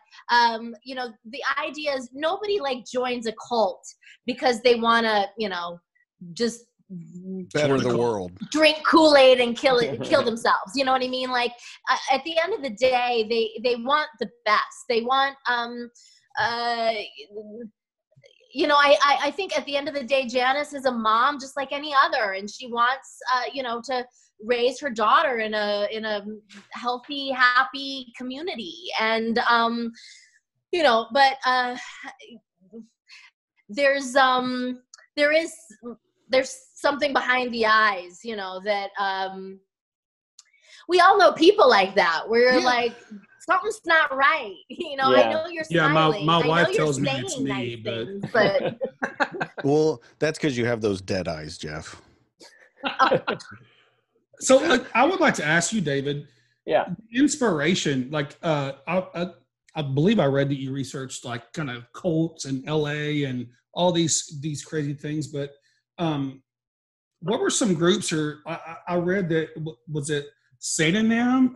you know, the idea is nobody like joins a cult because they want to, you know, just better the world, drink Kool-Aid and kill themselves, you know what I mean? Like at the end of the day, they want the best. They want you know, I think at the end of the day, Janice is a mom just like any other, and she wants you know, to raise her daughter in a healthy, happy community, and you know, but there's something behind the eyes, you know, that we all know people like that. We're like, something's not right, you know. Yeah. I know you're smiling. My wife tells me it's me, but well, that's because you have those dead eyes, Jeff. So I would like to ask you, David. Yeah. Inspiration, like I believe I read that you researched like kind of cults in LA and all these crazy things, but what were some groups, or I read that, was it Synanon?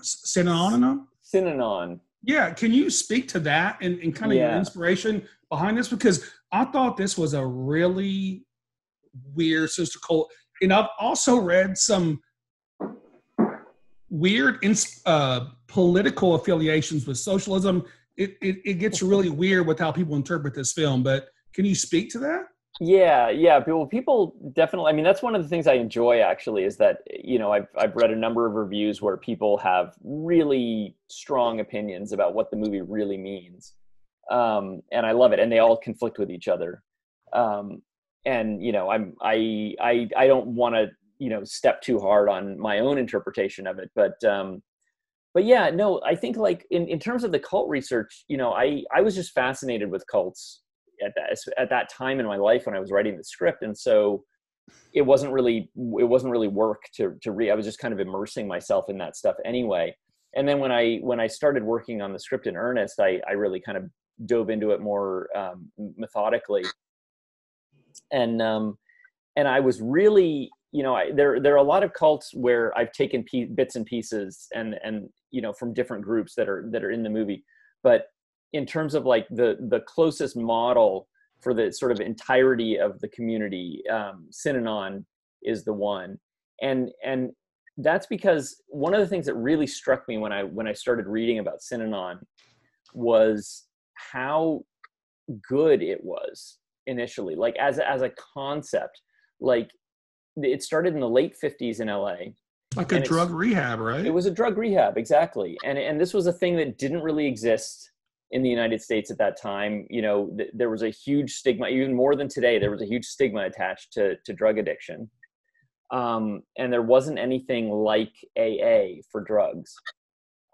Yeah. Can you speak to that and kind of your inspiration behind this? Because I thought this was a really weird sister cult. And I've also read some weird political affiliations with socialism. It gets really weird with how people interpret this film, but can you speak to that? Yeah. Well, people definitely, I mean, that's one of the things I enjoy actually, is that, you know, I've read a number of reviews where people have really strong opinions about what the movie really means. And I love it. And they all conflict with each other. And you know, I don't want to, you know, step too hard on my own interpretation of it, but yeah, no, I think like in terms of the cult research, you know, I was just fascinated with cults at that time in my life when I was writing the script. And so it wasn't really work to read. I was just kind of immersing myself in that stuff anyway. And then when I started working on the script in earnest, I really kind of dove into it more methodically. And I was really, you know, there are a lot of cults where I've taken bits and pieces and, you know, from different groups that are in the movie, but in terms of like the closest model for the sort of entirety of the community, Synanon is the one. And that's because one of the things that really struck me when I started reading about Synanon was how good it was initially, like as a concept. Like it started in the late 50s in LA. Like a drug rehab, right? It was a drug rehab, exactly. And this was a thing that didn't really exist in the United States at that time. You know, there was a huge stigma, even more than today, there was a huge stigma attached to drug addiction. And there wasn't anything like AA for drugs.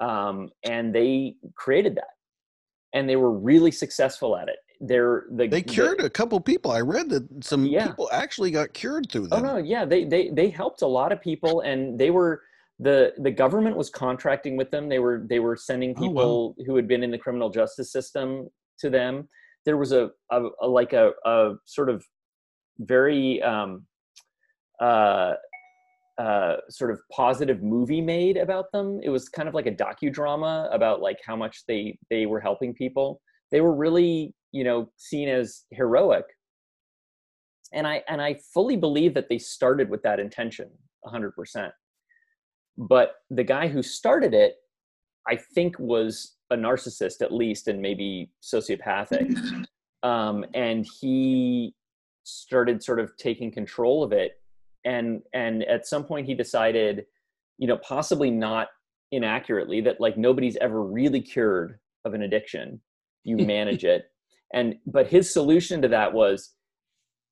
And they created that. And they were really successful at it. They cured a couple people. I read that some people actually got cured through them. Oh, no, yeah, they helped a lot of people, and they were... The government was contracting with them. They were sending people who had been in the criminal justice system to them. there was a sort of very sort of positive movie made about them. It was kind of like a docudrama about like how much they were helping people. They were really, you know, seen as heroic. And I fully believe that they started with that intention 100%. But the guy who started it, I think, was a narcissist at least, and maybe sociopathic. And he started sort of taking control of it. And at some point he decided, you know, possibly not inaccurately, that like nobody's ever really cured of an addiction. You manage it. But his solution to that was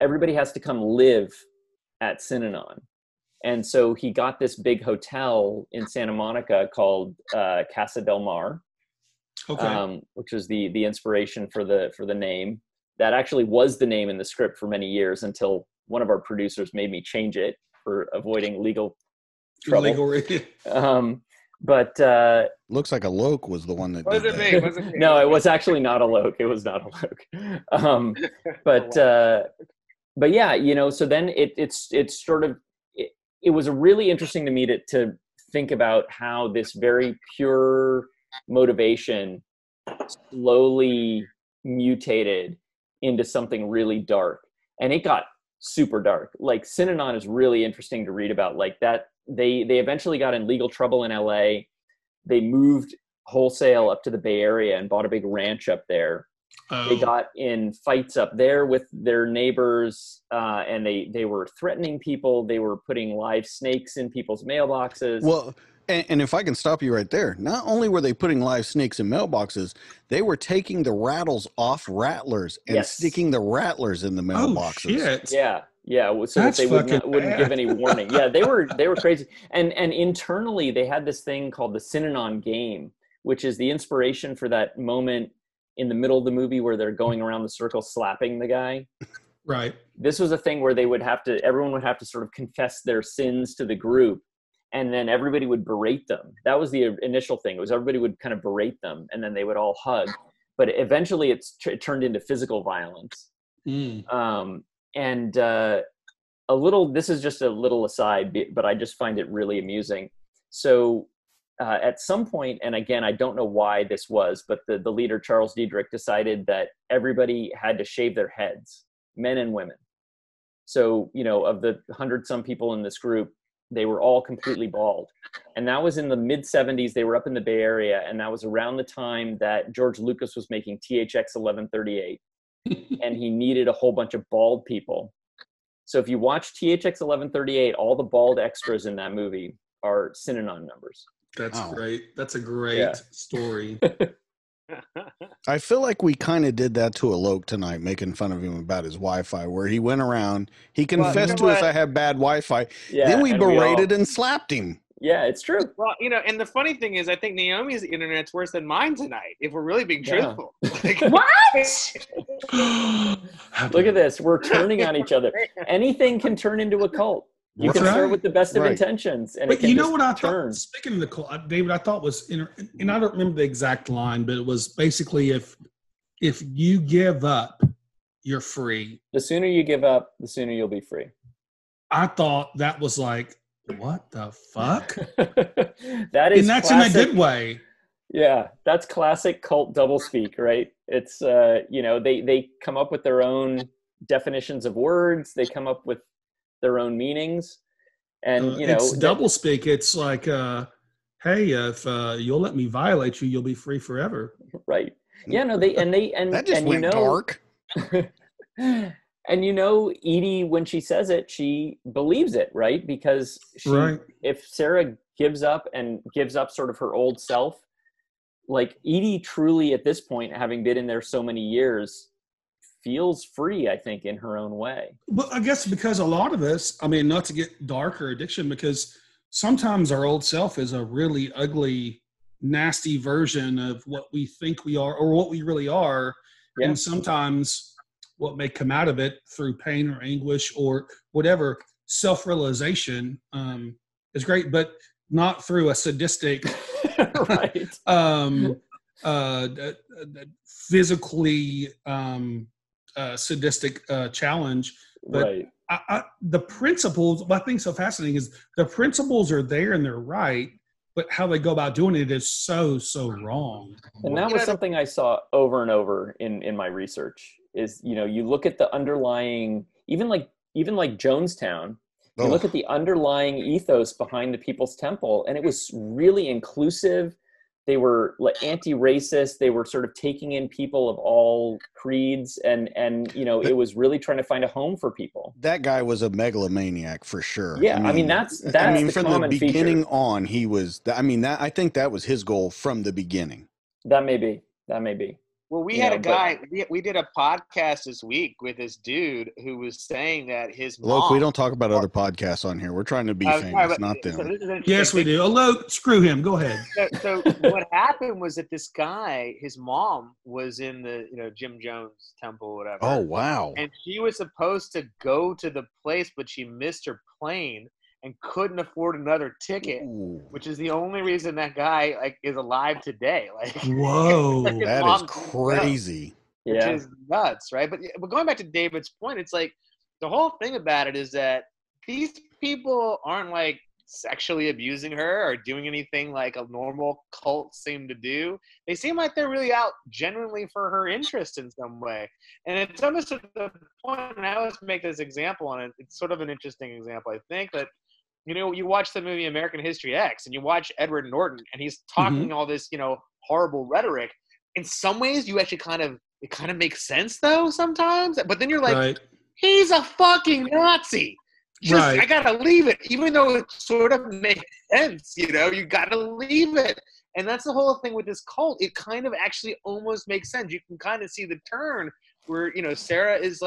everybody has to come live at Synanon. And so he got this big hotel in Santa Monica called Casa del Mar, okay. Which was the inspiration for the name. That actually was the name in the script for many years until one of our producers made me change it for avoiding legal trouble. Looks like Alok was the one that did that. No, it was actually not Alok. It was not Alok. But yeah, you know, so then it was really interesting to me to think about how this very pure motivation slowly mutated into something really dark. And it got super dark. Like Synanon is really interesting to read about, like that. They eventually got in legal trouble in LA. They moved wholesale up to the Bay Area and bought a big ranch up there. Oh. They got in fights up there with their neighbors, and they were threatening people. They were putting live snakes in people's mailboxes. Well, and if I can stop you right there, not only were they putting live snakes in mailboxes, they were taking the rattles off rattlers and sticking the rattlers in the mailboxes. Oh, shit. Yeah. Yeah, so that they wouldn't give any warning. Yeah, they were crazy. And internally, they had this thing called the Synanon game, which is the inspiration for that moment in the middle of the movie where they're going around the circle slapping the guy. Right. This was a thing where everyone would have to sort of confess their sins to the group, and then everybody would berate them. That was the initial thing. It was everybody would kind of berate them, and then they would all hug. But eventually, it turned into physical violence. Mm. This is just a little aside, but I just find it really amusing. So at some point, and again, I don't know why this was, but the leader, Charles Diedrich, decided that everybody had to shave their heads, men and women. So, you know, of the 100-some people in this group, they were all completely bald. And that was in the mid-'70s. They were up in the Bay Area, and that was around the time that George Lucas was making THX 1138. And he needed a whole bunch of bald people. So if you watch THX 1138, all the bald extras in that movie are Synanon members. That's great. That's a great story. I feel like we kind of did that to Alok tonight, making fun of him about his Wi-Fi, where he went around. He confessed to us, I have bad Wi-Fi. Yeah, then we berated and slapped him. Yeah, it's true. Well, you know, and the funny thing is, I think Naomi's internet's worse than mine tonight, if we're really being truthful. Like, what? Look at this. We're turning on each other. Anything can turn into a cult. You That's can right. start with the best of intentions. And but you know what I thought? Speaking of the cult, David, I thought was, and I don't remember the exact line, but it was basically if you give up, you're free. The sooner you give up, the sooner you'll be free. I thought that was like, what the fuck? That is, and that's classic, in a good way. Yeah, that's classic cult doublespeak, right? It's you know, they come up with their own definitions of words. They come up with their own meanings, and you know, it's doublespeak. It's like, hey, if you'll let me violate you, you'll be free forever. Right? Yeah. No. They that just went dark. And you know, Edie, when she says it, she believes it, right? Because if Sarah gives up sort of her old self, like Edie truly at this point, having been in there so many years, feels free, I think, in her own way. But I guess because a lot of us, I mean, not to get darker addiction, because sometimes our old self is a really ugly, nasty version of what we think we are or what we really are. Yeah. And sometimes what may come out of it through pain or anguish or whatever, self-realization is great, but not through a sadistic physically sadistic challenge. But right. I, the principles, what I think is so fascinating is the principles are there and they're right, but how they go about doing it is so, so wrong. And that was something I saw over and over in my research is, you know, you look at the underlying, even like Jonestown, you look at the underlying ethos behind the People's Temple, and it was really inclusive. They were anti-racist. They were sort of taking in people of all creeds, and you know, it was really trying to find a home for people. That guy was a megalomaniac for sure. Yeah, I mean that's I mean, the from the beginning feature. On, he was. I mean, that I think that was his goal from the beginning. That may be. Well, we had a guy. We did a podcast this week with this dude who was saying that his mom. Look, we don't talk about other podcasts on here. We're trying to be famous, not them. So yes, we do. Alok, screw him. Go ahead. So what happened was that this guy, his mom, was in the Jim Jones Temple, or whatever. Oh wow! And she was supposed to go to the place, but she missed her plane and couldn't afford another ticket, which is the only reason that guy is alive today. Whoa, that is crazy. Which is nuts, right? But going back to David's point, it's like the whole thing about it is that these people aren't sexually abusing her or doing anything like a normal cult seem to do. They seem like they're really out genuinely for her interest in some way. And it's almost to the point, and I always make this example on it. It's sort of an interesting example, I think, that you watch the movie American History X, and you watch Edward Norton, and he's talking all this, horrible rhetoric. In some ways, you actually it kind of makes sense though sometimes. But then you're like, right. He's a fucking Nazi. Right. I gotta leave it, even though it sort of makes sense. You gotta leave it, and that's the whole thing with this cult. It kind of actually almost makes sense. You can kind of see the turn where Sarah is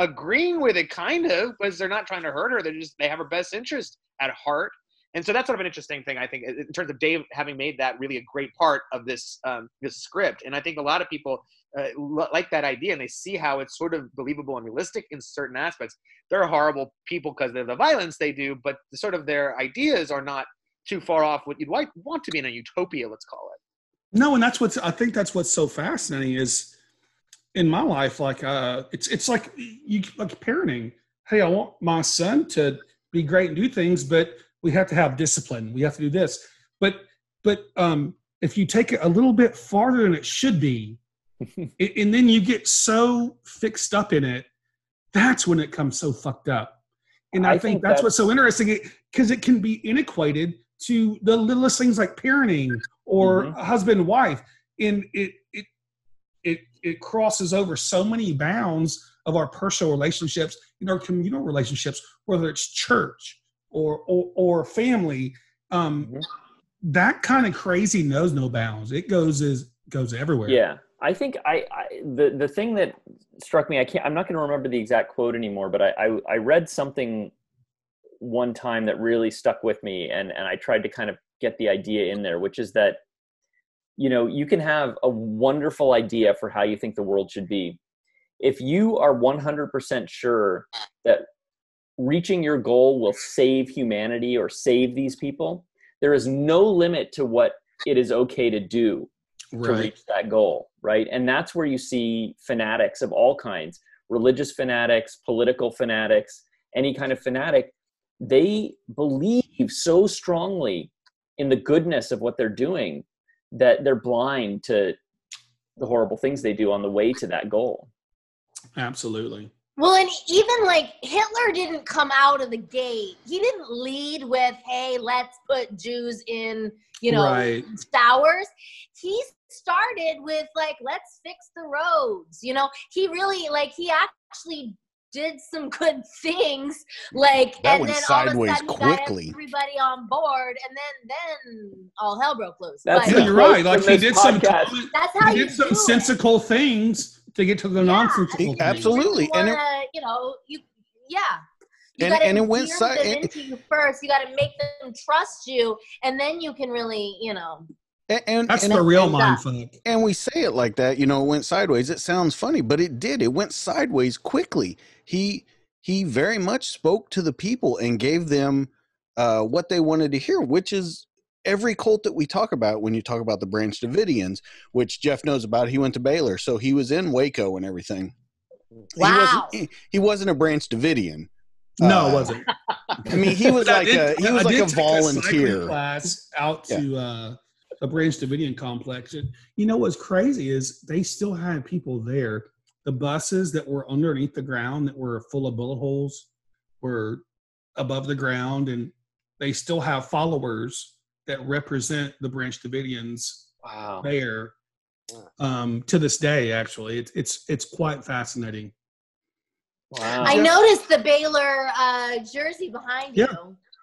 agreeing with it kind of, because they're not trying to hurt her, they have her best interest at heart. And so that's sort of an interesting thing, I think, in terms of Dave having made that really a great part of this this script. And I think a lot of people like that idea, and they see how it's sort of believable and realistic in certain aspects. They're horrible people because of the violence they do, but sort of their ideas are not too far off what you'd want to be in a utopia, let's call it. No, and I think that's what's so fascinating is, in my life, it's like you parenting. Hey, I want my son to be great and do things, but we have to have discipline. We have to do this. But if you take it a little bit farther than it should be, and then you get so fixed up in it, that's when it comes so fucked up. And I think that's what's so interesting, because it can be inequated to the littlest things like parenting or husband and wife, and it crosses over so many bounds of our personal relationships and our communal relationships, whether it's church or family. That kind of crazy knows no bounds. It goes everywhere. Yeah, I think the thing that struck me, I'm not going to remember the exact quote anymore, but I read something one time that really stuck with me, and I tried to kind of get the idea in there, which is that you can have a wonderful idea for how you think the world should be. If you are 100% sure that reaching your goal will save humanity or save these people, there is no limit to what it is okay to do to reach that goal, right? And that's where you see fanatics of all kinds, religious fanatics, political fanatics, any kind of fanatic. They believe so strongly in the goodness of what they're doing that they're blind to the horrible things they do on the way to that goal. Absolutely. Well, and even Hitler didn't come out of the gate. He didn't lead with, hey, let's put Jews in, showers. He started with let's fix the roads. He really, he actually did some good things, that and then all of a sudden quickly got everybody on board, and then all hell broke loose. You're right. He did podcast. He did some sensical things to get to the nonsensical things. Absolutely, and it went into you first. You got to make them trust you, and then you can really, And that's the real mindfuck. And we say it like that, it went sideways. It sounds funny, but it did. It went sideways quickly. He very much spoke to the people and gave them what they wanted to hear, which is every cult that we talk about, when you talk about the Branch Davidians, which Jeff knows about, he went to Baylor, so he was in Waco and everything. Wow. He wasn't a Branch Davidian. No, it wasn't. I mean, he was like a volunteer class out to a Branch Davidian complex. And you know what's crazy is they still had people there. The buses that were underneath the ground that were full of bullet holes were above the ground, and they still have followers that represent the Branch Davidians there to this day. Actually, it's quite fascinating. Wow. I noticed the Baylor jersey behind you.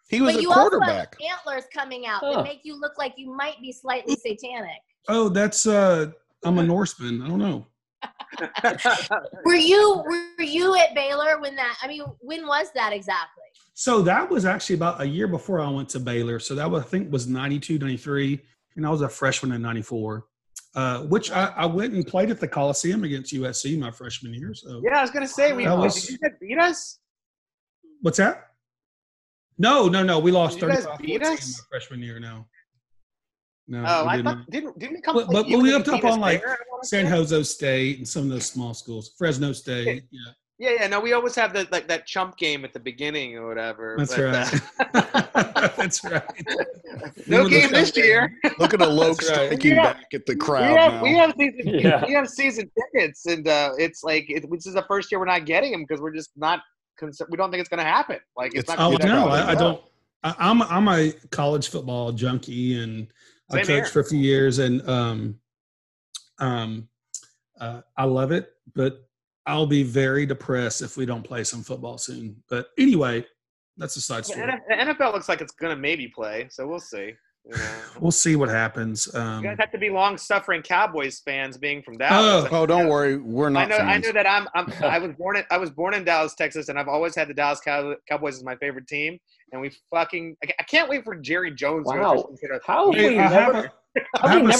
He was a quarterback. But you also have antlers coming out that make you look like you might be slightly satanic. Oh, that's I'm a Norseman. I don't know. Were you at Baylor when that? I mean, when was that exactly? So that was actually about a year before I went to Baylor. So that was, I think, was 92, 93, and I was a freshman in 94. Which I went and played at the Coliseum against USC my freshman year. So yeah, I was gonna say did you guys beat us? What's that? No, we lost 35-14 my freshman year. No, oh, I thought didn't it come? But we looked up on like San Jose State and some of those small schools, Fresno State. Yeah. No, we always have that chump game at the beginning or whatever. That's right. That's right. No game this year. Look at Alok striking back at the crowd. We have season tickets, and it's like this is the first year we're not getting them because we're just not. We don't think it's going to happen. Like it's not. Oh no, I don't. I'm a college football junkie, and I coached for a few years, and I love it, but I'll be very depressed if we don't play some football soon. But anyway, that's a side story. The NFL looks like it's going to maybe play, so we'll see. You know. We'll see what happens. You guys have to be long-suffering Cowboys fans, being from Dallas. Oh, don't worry, we're not. I know that I was born in Dallas, Texas, and I've always had the Dallas Cowboys as my favorite team. And we I can't wait for Jerry Jones. Wow, how have we never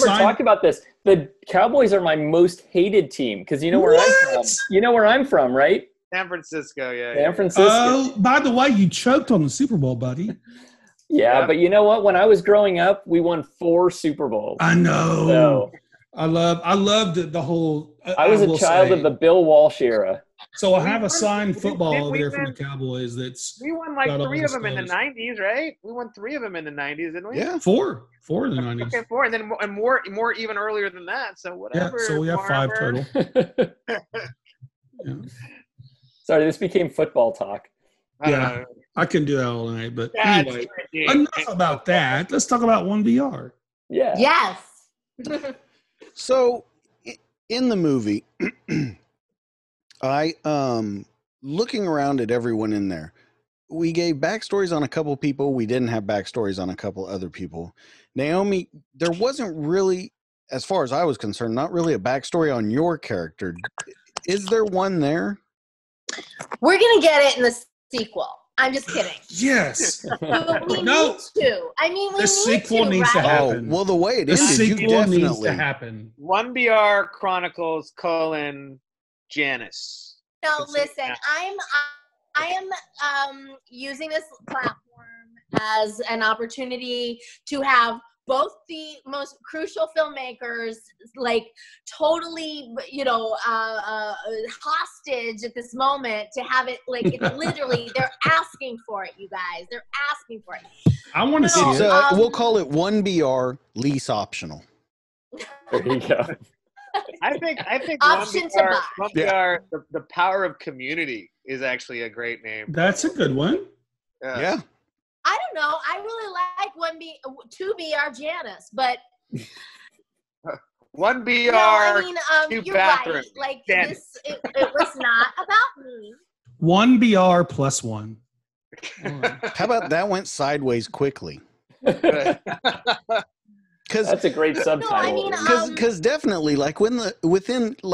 talked about this? The Cowboys are my most hated team because you know where I'm from. You know where I'm from, right? San Francisco, San Francisco. Oh, by the way, you choked on the Super Bowl, buddy. Yeah, but you know what? When I was growing up, we won 4 Super Bowls. I know. So, I loved the whole. I was a child of the Bill Walsh era. So I have a signed football over there from the Cowboys. We won like 3 of them in the 90s, right? We won 3 of them in the 90s, didn't we? Yeah, 4 in the 90s. Okay, 4, and then more even earlier than that. So whatever. Yeah, so we have 5 total. Yeah. Sorry, this became football talk. Yeah, I can do that all night. But anyway, enough about that. Let's talk about 1BR. Yeah. Yes. So in the movie. I looking around at everyone in there, we gave backstories on a couple people. We didn't have backstories on a couple other people. Naomi, there wasn't really, as far as I was concerned, not really a backstory on your character. Is there one there? We're going to get it in the sequel. I'm just kidding. Yes. We need to. The sequel needs to happen. Well, the way it is, the sequel needs to happen. 1BR Chronicles : Janice. No, listen, I am using this platform as an opportunity to have both the most crucial filmmakers, like totally, hostage at this moment to have it. Like it's literally, they're asking for it, you guys. They're asking for it. I want to see. We'll call it 1BR lease optional. There you go. I think 1BR, the power of community is actually a great name. That's a good one. Yeah. I don't know. I really like 2BR Janice, but 1BR. No, I mean, you're right. Like Janice. It was not about me. 1BR plus one. How about that went sideways quickly? That's a great subtitle. Because definitely, like within, I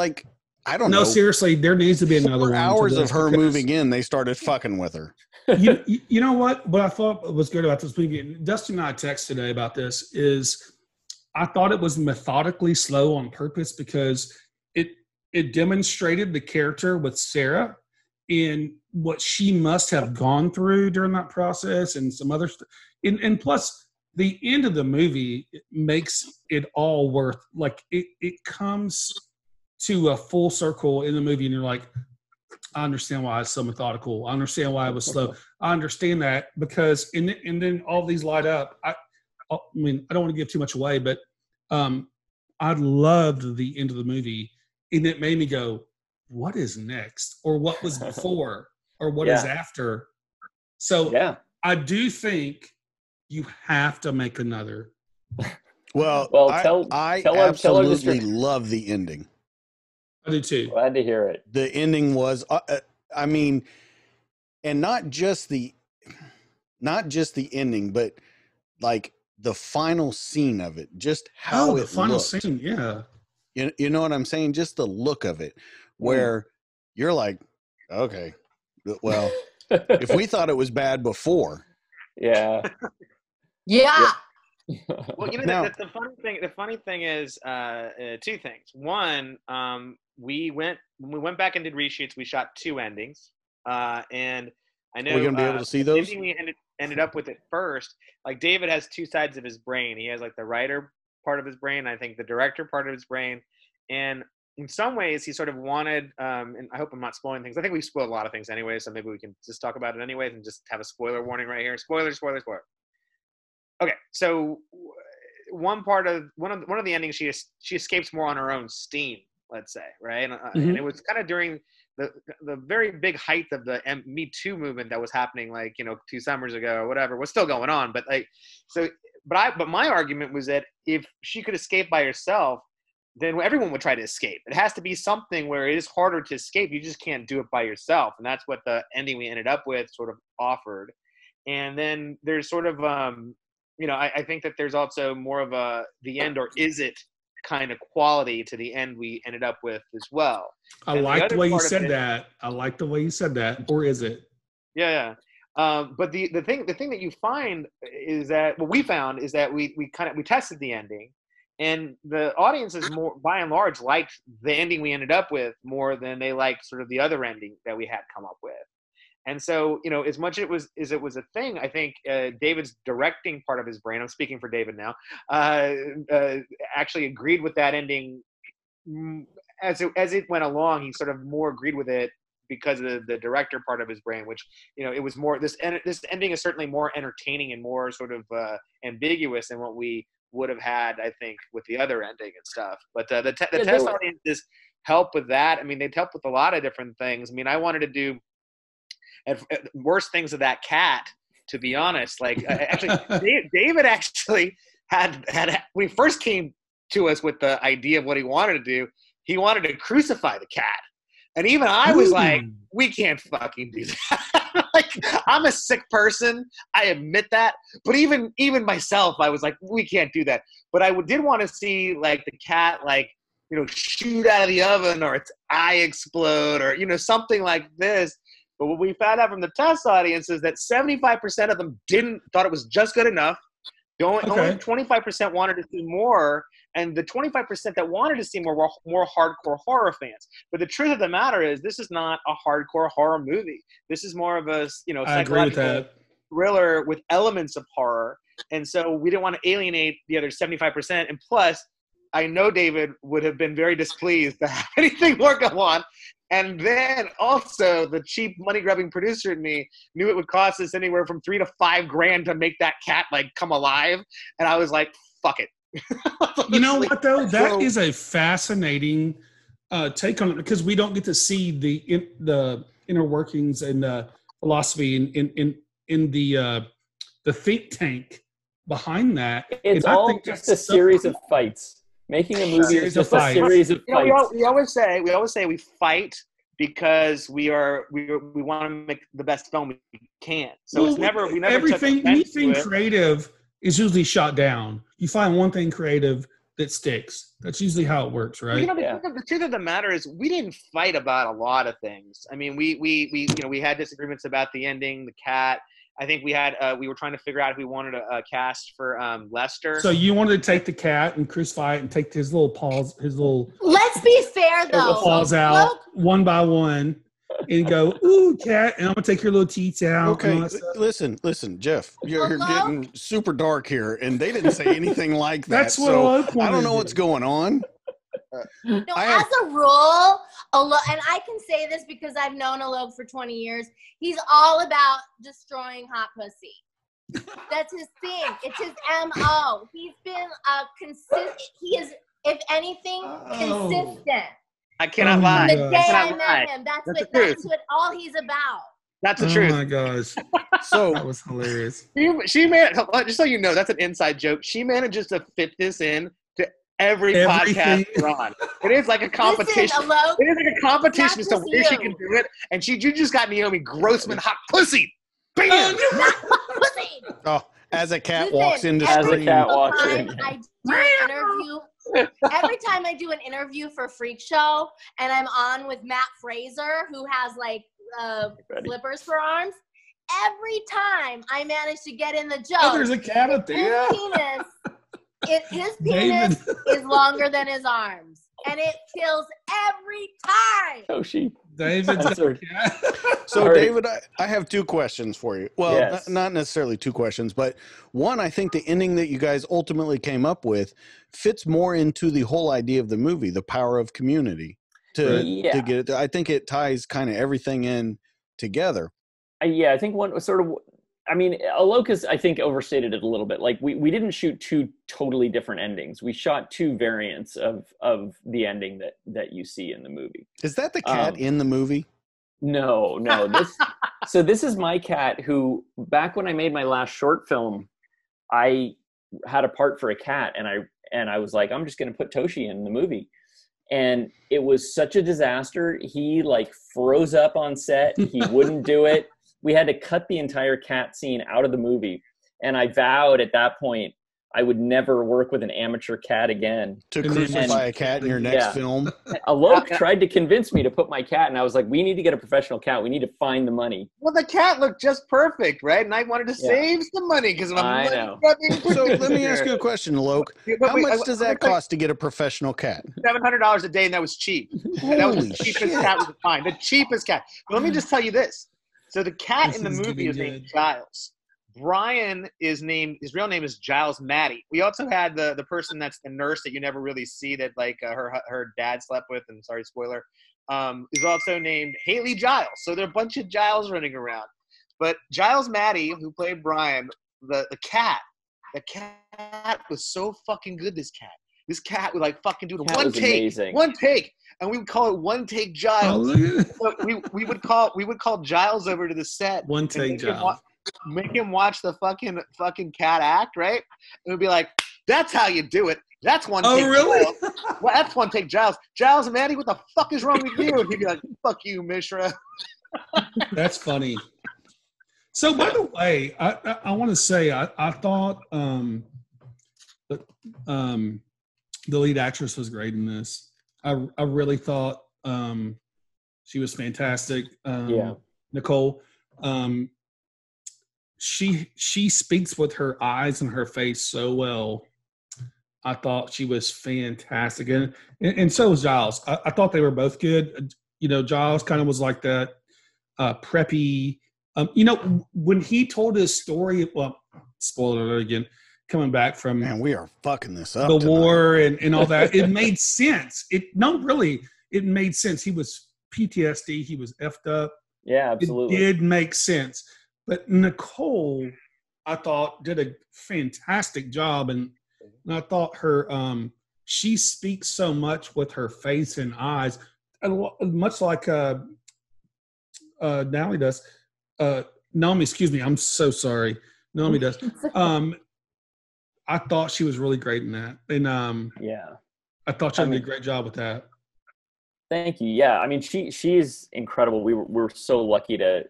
don't know. No, seriously, there needs to be another 4 hours of her moving in. They started fucking with her. You know what? What I thought was good about this movie, and Dustin and I texted today about this, is I thought it was methodically slow on purpose because it demonstrated the character with Sarah and what she must have gone through during that process and some other stuff, and plus. the end of the movie makes it all worth, like it comes to a full circle in the movie, and you're like, I understand why it's so methodical. I understand why it was slow. I understand that because, and then all these light up. I mean, I don't want to give too much away, but I loved the end of the movie, and it made me go, what is next? Or what was before? Or what is after? So I do think you have to make another. Well, I absolutely love the ending. I do too. Glad to hear it. The ending was, I mean, and not just the ending, but like the final scene of it, just how it looked. The final scene, yeah. You know what I'm saying? Just the look of it, where you're like, okay, well, if we thought it was bad before. Yeah. Well, you know, now, the funny thing is two things. One, when we went back and did reshoots, we shot two endings, and I know we're gonna be able to see those. We ended up with it first. Like, David has two sides of his brain. He has like the writer part of his brain, and I think the director part of his brain, and in some ways he sort of wanted. And I hope I'm not spoiling things. I think we've spoiled a lot of things anyway, so maybe we can just talk about it anyways and just have a spoiler warning right here. Spoiler, spoiler, spoiler. Okay, so one of the endings, she escapes more on her own steam, let's say, right? And it was kind of during the very big height of the Me Too movement that was happening, like, you know, 2 summers ago or whatever. It was still going on, but like, so. But my argument was that if she could escape by herself, then everyone would try to escape. It has to be something where it is harder to escape. You just can't do it by yourself, and that's what the ending we ended up with sort of offered. And then there's sort of you know, I think that there's also more of a the end or is it kind of quality to the end we ended up with as well. I like the way you said that. I like the way you said that. Or is it? Yeah. But the thing that you find is that what we found is that we tested the ending, and the audiences more by and large liked the ending we ended up with more than they liked sort of the other ending that we had come up with. And so, you know, as much as it was a thing, I think David's directing part of his brain, I'm speaking for David now, actually agreed with that ending. As it went along, he sort of more agreed with it because of the director part of his brain, which, you know, it was more, this ending is certainly more entertaining and more sort of ambiguous than what we would have had, I think, with the other ending and stuff. But the test audiences help with that. I mean, they'd help with a lot of different things. I mean, I wanted to do worse things of that cat, to be honest. Like, actually, David actually had when he first came to us with the idea of what he wanted to do, he wanted to crucify the cat. And even I was like, we can't fucking do that. Like, I'm a sick person. I admit that. But even myself, I was like, we can't do that. But I did want to see, like, the cat, like, you know, shoot out of the oven, or its eye explode, or, you know, something like this. But what we found out from the test audience is that 75% of them thought it was just good enough. Only 25% wanted to see more. And the 25% that wanted to see more were more hardcore horror fans. But the truth of the matter is, this is not a hardcore horror movie. This is more of a, you know, psychological thriller with elements of horror. And so we didn't want to alienate the other 75%. And plus, I know David would have been very displeased to have anything more go on. And then also the cheap money-grabbing producer in me knew it would cost us anywhere from $3 to $5 grand to make that cat, like, come alive. And I was like, fuck it. You know what, though? That is a fascinating take on it, because we don't get to see the inner workings and philosophy in the think tank behind that. It's all just a series of fights. Making a movie is just a series of fights. You know, we always say we fight because we want to make the best film we can. So anything creative is usually shot down. You find one thing creative that sticks. That's usually how it works, right? You know, the truth of the matter is, we didn't fight about a lot of things. I mean, we you know, we had disagreements about the ending, the cat. I think we had we were trying to figure out if we wanted a cast for Lester. So you wanted to take the cat and crucify it and take his little paws, his little. Let's be fair, though. Paws out one by one. and go, ooh, cat, and I'm gonna take your little teats out. Okay, listen, Jeff, you're getting super dark here, and they didn't say anything like that. That's what Alok wanted. I don't know what's going on. No, as a rule, Alok, and I can say this because I've known Alok for 20 years, he's all about destroying hot pussy. That's his thing. It's his MO. He's been consistent. He is, if anything, consistent. I cannot lie. The day I met him, that's what all he's about. That's the truth. Oh my gosh. So that was hilarious. She just so you know, that's an inside joke. She manages to fit this in to every podcast we're on. It is like a competition. As to where she can do it. And you just got Naomi Grossman hot pussy. Bam! As a cat walks into screen. Every time I do an interview for Freak Show, and I'm on with Matt Fraser, who has like flippers for arms, every time I manage to get in the joke. Oh, there's a cat up there. His penis is longer than his arms, and it kills every time. So David, I have two questions for you. Well, yes. Not necessarily two questions, but one, I think the ending that you guys ultimately came up with fits more into the whole idea of the movie, the power of community to get it. I think it ties kind of everything in together. Yeah. I think one sort of, I mean, Alok has, I think, overstated it a little bit. Like we didn't shoot two totally different endings. We shot two variants of the ending that you see in the movie. Is that the cat in the movie? No. So this is my cat who, back when I made my last short film, I had a part for a cat, and I was like, I'm just going to put Toshi in the movie. And it was such a disaster. He like froze up on set. He wouldn't do it. We had to cut the entire cat scene out of the movie. And I vowed at that point, I would never work with an amateur cat again. To crucify a cat in your next film. Alok tried to convince me to put my cat, and I was like, we need to get a professional cat. We need to find the money. Well, the cat looked just perfect, right? And I wanted to save some money because I know. So let me ask you a question, Alok. How much does that cost to get a professional cat? $700 a day, and that was cheap. That was the cheapest cat we could find. The cheapest cat. But let me just tell you this. So the cat in the movie is named Giles. Brian is named, his real name is Giles Maddie. We also had the person that's the nurse that you never really see that like her dad slept with, and sorry, spoiler, is also named Haley Giles. So there are a bunch of Giles running around. But Giles Maddie, who played Brian, the cat was so fucking good, this cat. This cat would like fucking do the one take. And we would call it One Take Giles. So we would call Giles over to the set. One Take Giles. Make him watch the fucking cat act, right? And we'd be like, that's how you do it. That's One Take Giles. Well, that's One Take Giles. Giles and Maddie, what the fuck is wrong with you? And he'd be like, fuck you, Mishra. That's funny. So, by the way, I want to say, I thought the lead actress was great in this. I really thought she was fantastic. Nicole, she speaks with her eyes and her face so well. I thought she was fantastic, and so was Giles. I thought they were both good. You know, Giles kind of was like that preppy. You know, when he told his story, well, spoiler alert again. Coming back from we are fucking this up. The war and all that. It made sense. It made sense. He was PTSD. He was effed up. Yeah, absolutely. It did make sense. But Nicole, I thought, did a fantastic job, and I thought her she speaks so much with her face and eyes, and much like Naomi does. Naomi, excuse me. I'm so sorry. Naomi does. I thought she was really great in that. And I thought she did a great job with that. Thank you. Yeah. I mean, she is incredible. We were so lucky to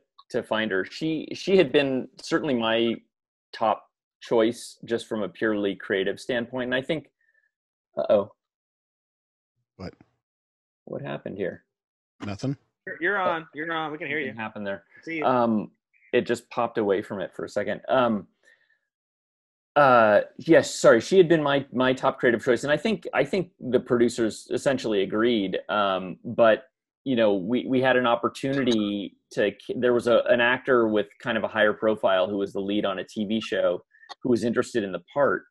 find her. She had been certainly my top choice just from a purely creative standpoint. And I think, what happened here? Nothing. You're on. We can hear you. What happened there? See you. It just popped away from it for a second. Yes, sorry. She had been my top creative choice, and I think the producers essentially agreed. But you know, we had an opportunity to, there was an actor with kind of a higher profile who was the lead on a TV show who was interested in the part.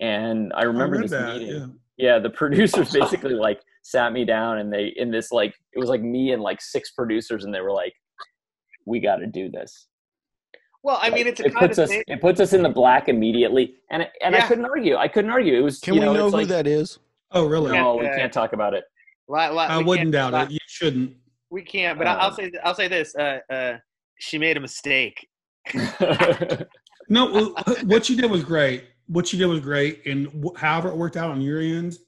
And I remember this meeting. Yeah. The producers basically like sat me down and they, in this, like, it was like me and like six producers, and they were like, we got to do this. Well, I mean, it's a kind of thing. It puts us in the black immediately. And yeah. I couldn't argue. It was, can you know, we know who like, that is? Oh, really? No, we can't talk about it. I wouldn't doubt it. You shouldn't. We can't, but I'll say this. She made a mistake. No, what you did was great. And however it worked out on your end,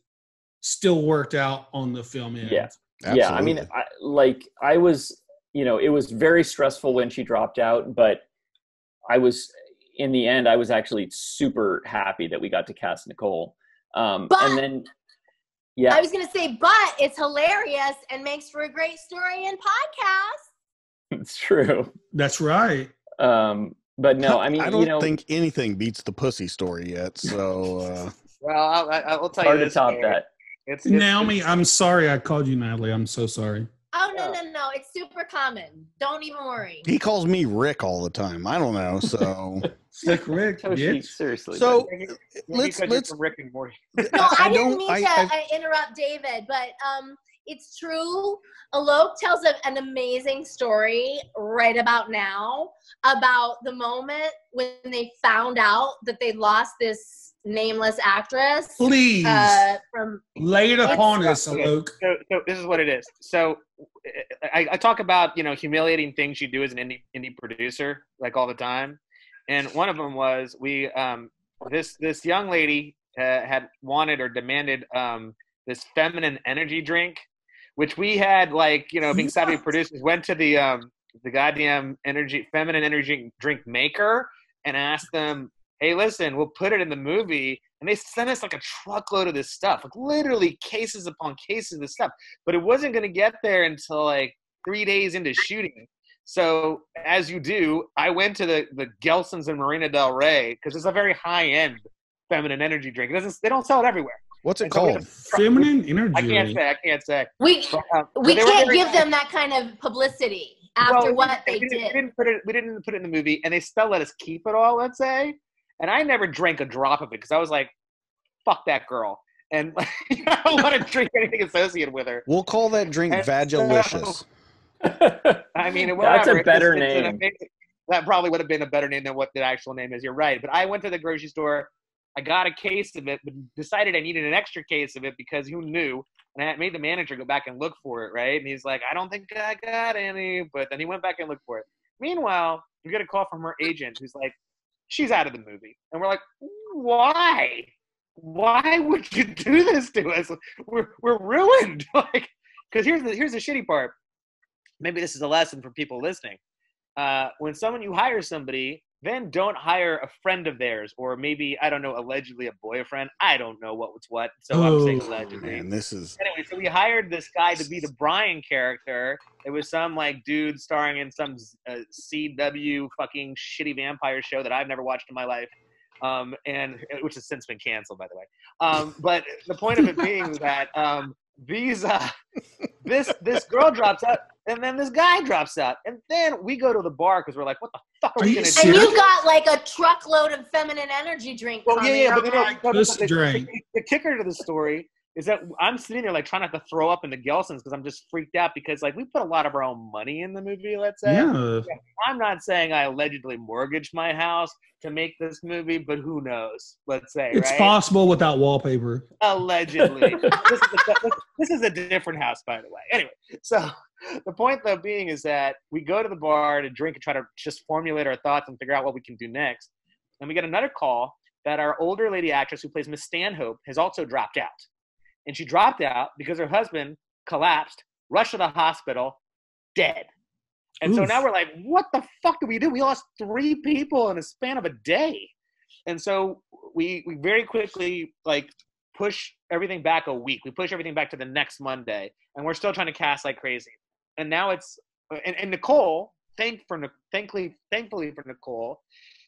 still worked out on the film end. Yeah. Absolutely. Yeah. I mean, I was, you know, it was very stressful when she dropped out, but in the end, I was actually super happy that we got to cast Nicole. Yeah. I was going to say, but it's hilarious and makes for a great story and podcast. It's true. That's right. But no, I mean, I don't think anything beats the pussy story yet. So, well, I'll tell you this. Hard to top that. It's Naomi, I'm sorry I called you Natalie. I'm so sorry. Oh, no. It's super common. Don't even worry. He calls me Rick all the time. I don't know. So. Sick Rick, Toshi, seriously. So let's Rick and Morty. No, I didn't mean to interrupt David, but it's true. Alok tells an amazing story right about now about the moment when they found out that they lost this nameless actress. Please lay it upon us, Alok. So this is what it is. So I talk about, you know, humiliating things you do as an indie producer, like, all the time. And one of them was we this young lady had wanted or demanded this feminine energy drink, which we had, like, you know, being savvy producers, went to the goddamn feminine energy drink maker and asked them, hey, listen, we'll put it in the movie. And they sent us like a truckload of this stuff, like literally cases upon cases of this stuff. But it wasn't going to get there until like 3 days into shooting. So, as you do, I went to the Gelson's in Marina Del Rey because it's a very high-end feminine energy drink. They don't sell it everywhere. What's it called? Feminine energy. I can't say. We can't give them that kind of publicity after what they did. We didn't put it in the movie, and they still let us keep it all, let's say. And I never drank a drop of it because I was like, fuck that girl. And I don't want to drink anything associated with her. We'll call that drink Vagalicious. I mean, that's a better name. That probably would have been a better name than what the actual name is. You're right. But I went to the grocery store. I got a case of it, but decided I needed an extra case of it because who knew? And I made the manager go back and look for it, right? And he's like, I don't think I got any. But then he went back and looked for it. Meanwhile, we get a call from her agent who's like, she's out of the movie. And we're like, why? Why would you do this to us? We're ruined. Like, because here's the shitty part. Maybe this is a lesson for people listening. When you hire somebody, then don't hire a friend of theirs, or maybe, I don't know, allegedly a boyfriend. I don't know what's what. So I'm saying allegedly. Man, this is... Anyway, so we hired this guy to be the Brian character. It was some like dude starring in some CW fucking shitty vampire show that I've never watched in my life, and which has since been canceled, by the way. But the point of it being that this girl drops out. And then this guy drops out. And then we go to the bar because we're like, what the fuck are we going to do? And you got like a truckload of feminine energy drink. Well, yeah. But the kicker to the story is that I'm sitting there like trying not to throw up in the Gelson's because I'm just freaked out because like we put a lot of our own money in the movie, let's say. Yeah. I'm not saying I allegedly mortgaged my house to make this movie, but who knows, let's say, it's right? It's possible without wallpaper. Allegedly. This is a different house, by the way. Anyway, so... The point, though, being is that we go to the bar to drink and try to just formulate our thoughts and figure out what we can do next. And we get another call that our older lady actress who plays Miss Stanhope has also dropped out. And she dropped out because her husband collapsed, rushed to the hospital, dead. And so now we're like, what the fuck do we do? We lost three people in a span of a day. And so we very quickly, like, push everything back a week. We push everything back to the next Monday. And we're still trying to cast like crazy. And now it's and Nicole, thankfully for Nicole,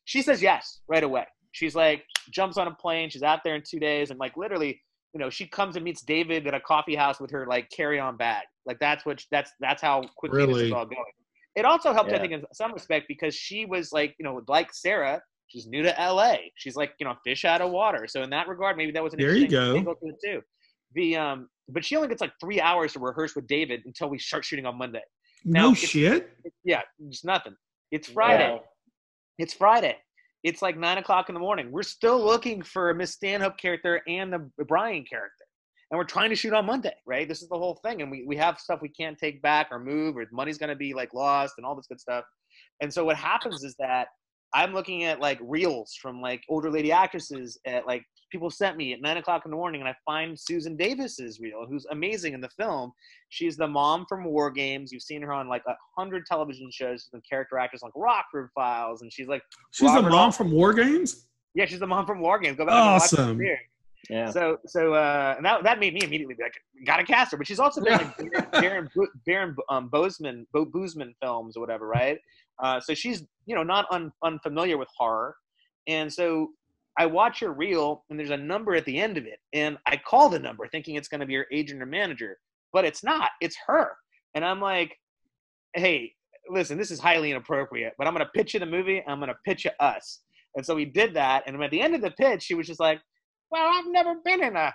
she says yes right away. She's like jumps on a plane. She's out there in 2 days, and like literally you know, she comes and meets David at a coffee house with her like carry-on bag. Like that's how quickly this is all going. It also helped, I think, in some respect because she was like, you know, like Sarah, she's new to LA. She's like, you know, fish out of water. So in that regard, maybe that was an interesting angle to it too. The but she only gets like 3 hours to rehearse with David until we start shooting on Monday. Now, no shit. Yeah, just nothing. It's Friday. Wow. It's Friday. It's like 9 o'clock in the morning. We're still looking for a Miss Stanhope character and the Brian character. And we're trying to shoot on Monday, right? This is the whole thing. And we have stuff we can't take back or move, or money's going to be like lost and all this good stuff. And so what happens is that I'm looking at like reels from like older lady actresses at like people sent me at 9 o'clock in the morning. And I find Susan Davis's reel, who's amazing in the film. She's the mom from War Games. You've seen her on like 100 television shows. She's a character actress like Rockford Files. And she's like, she's the mom from War Games. Yeah. She's the mom from War Games. Go back and watch her. Yeah. So and that made me immediately be like, gotta cast her. But she's also been like Baron Boozman films or whatever, right? So she's, you know, not unfamiliar with horror. And so I watch her reel, and there's a number at the end of it, and I call the number thinking it's going to be her agent or manager, but it's not. It's her. And I'm like, hey, listen, this is highly inappropriate, but I'm going to pitch you the movie, and I'm going to pitch you us. And so we did that, and at the end of the pitch, she was just like, well, I've never been in a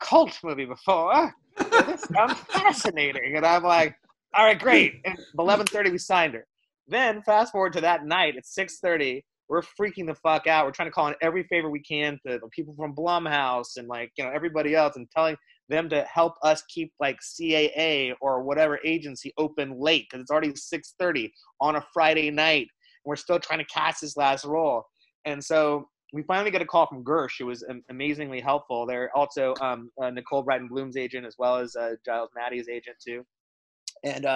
cult movie before. This sounds fascinating. And I'm like, all right, great. And 11:30, we signed her. Then fast forward to that night at 6:30, we're freaking the fuck out. We're trying to call in every favor we can to the people from Blumhouse and like, you know, everybody else, and telling them to help us keep like CAA or whatever agency open late because it's already 6:30 on a Friday night. And we're still trying to cast this last role. And so we finally got a call from Gersh, who was amazingly helpful. They're also Nicole Brighton Bloom's agent, as well as Giles Maddie's agent too. And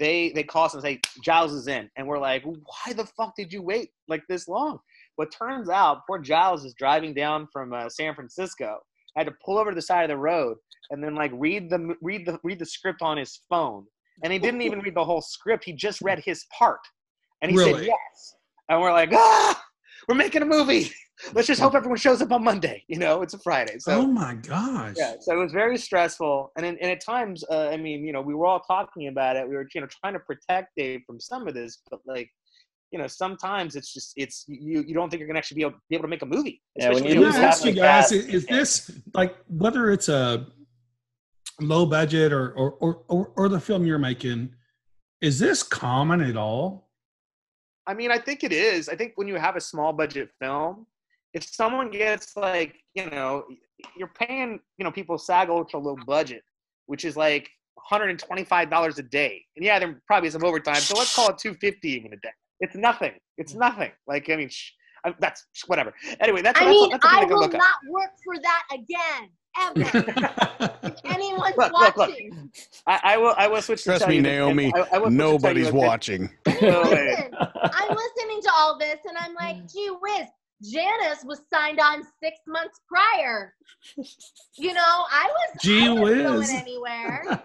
they call us and say, Giles is in. And we're like, why the fuck did you wait like this long? Well, it turns out poor Giles is driving down from San Francisco. I had to pull over to the side of the road and then like read the script on his phone. And he didn't even read the whole script. He just read his part. And he said yes. And we're like, ah, we're making a movie. Let's just hope everyone shows up on Monday. You know, it's a Friday. So, oh my gosh. Yeah. So it was very stressful. And at times, I mean, you know, we were all talking about it. We were, you know, trying to protect Dave from some of this, but like, you know, sometimes it's just, it's, you don't think you're going to actually be able to make a movie. Yeah. When you ask you guys, is this like, whether it's a low budget or the film you're making, is this common at all? I mean, I think it is. I think when you have a small budget film, if someone gets like, you know, you're paying, you know, people SAG ultra low budget, which is like $125 a day. And yeah, there probably is some overtime. So let's call it $250 even a day. It's nothing. It's nothing. Like, I mean, that's whatever. Anyway, that's I will not work for that again. Ever. If anyone's watching. Look. I will switch. Trust me, Naomi. Nobody's watching. Listen, I'm listening to all this, and I'm like, gee whiz, Janice was signed on 6 months prior. You know, I wasn't going anywhere.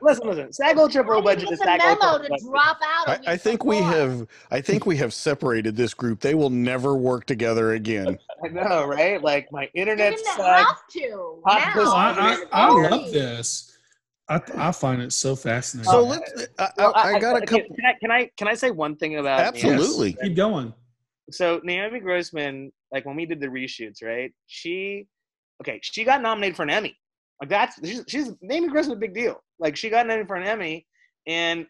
Listen. SAG-ultra budget is SAG memo to drop out. I think we have separated this group. They will never work together again. I know, right? Like my internet sucks. I love this. I find it so fascinating. So let's. I got a couple. Can I say one thing about? Absolutely. Yes. Keep going. So Naomi Grossman, like when we did the reshoots, right? She got nominated for an Emmy. Like she's Naomi Grossman, a big deal. Like she got nominated for an Emmy, and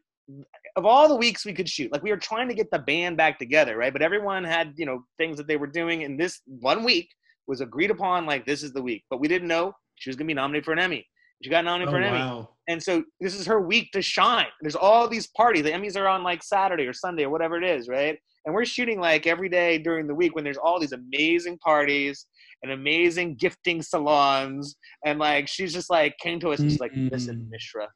of all the weeks we could shoot, like we were trying to get the band back together, right? But everyone had, you know, things that they were doing, and this one week was agreed upon. Like this is the week, but we didn't know she was gonna be nominated for an Emmy. She got nominated for an Emmy. And so this is her week to shine. There's all these parties. The Emmys are on like Saturday or Sunday or whatever it is, right? And we're shooting like every day during the week when there's all these amazing parties and amazing gifting salons. And like, she's just like, came to us and she's like, listen, Mishra,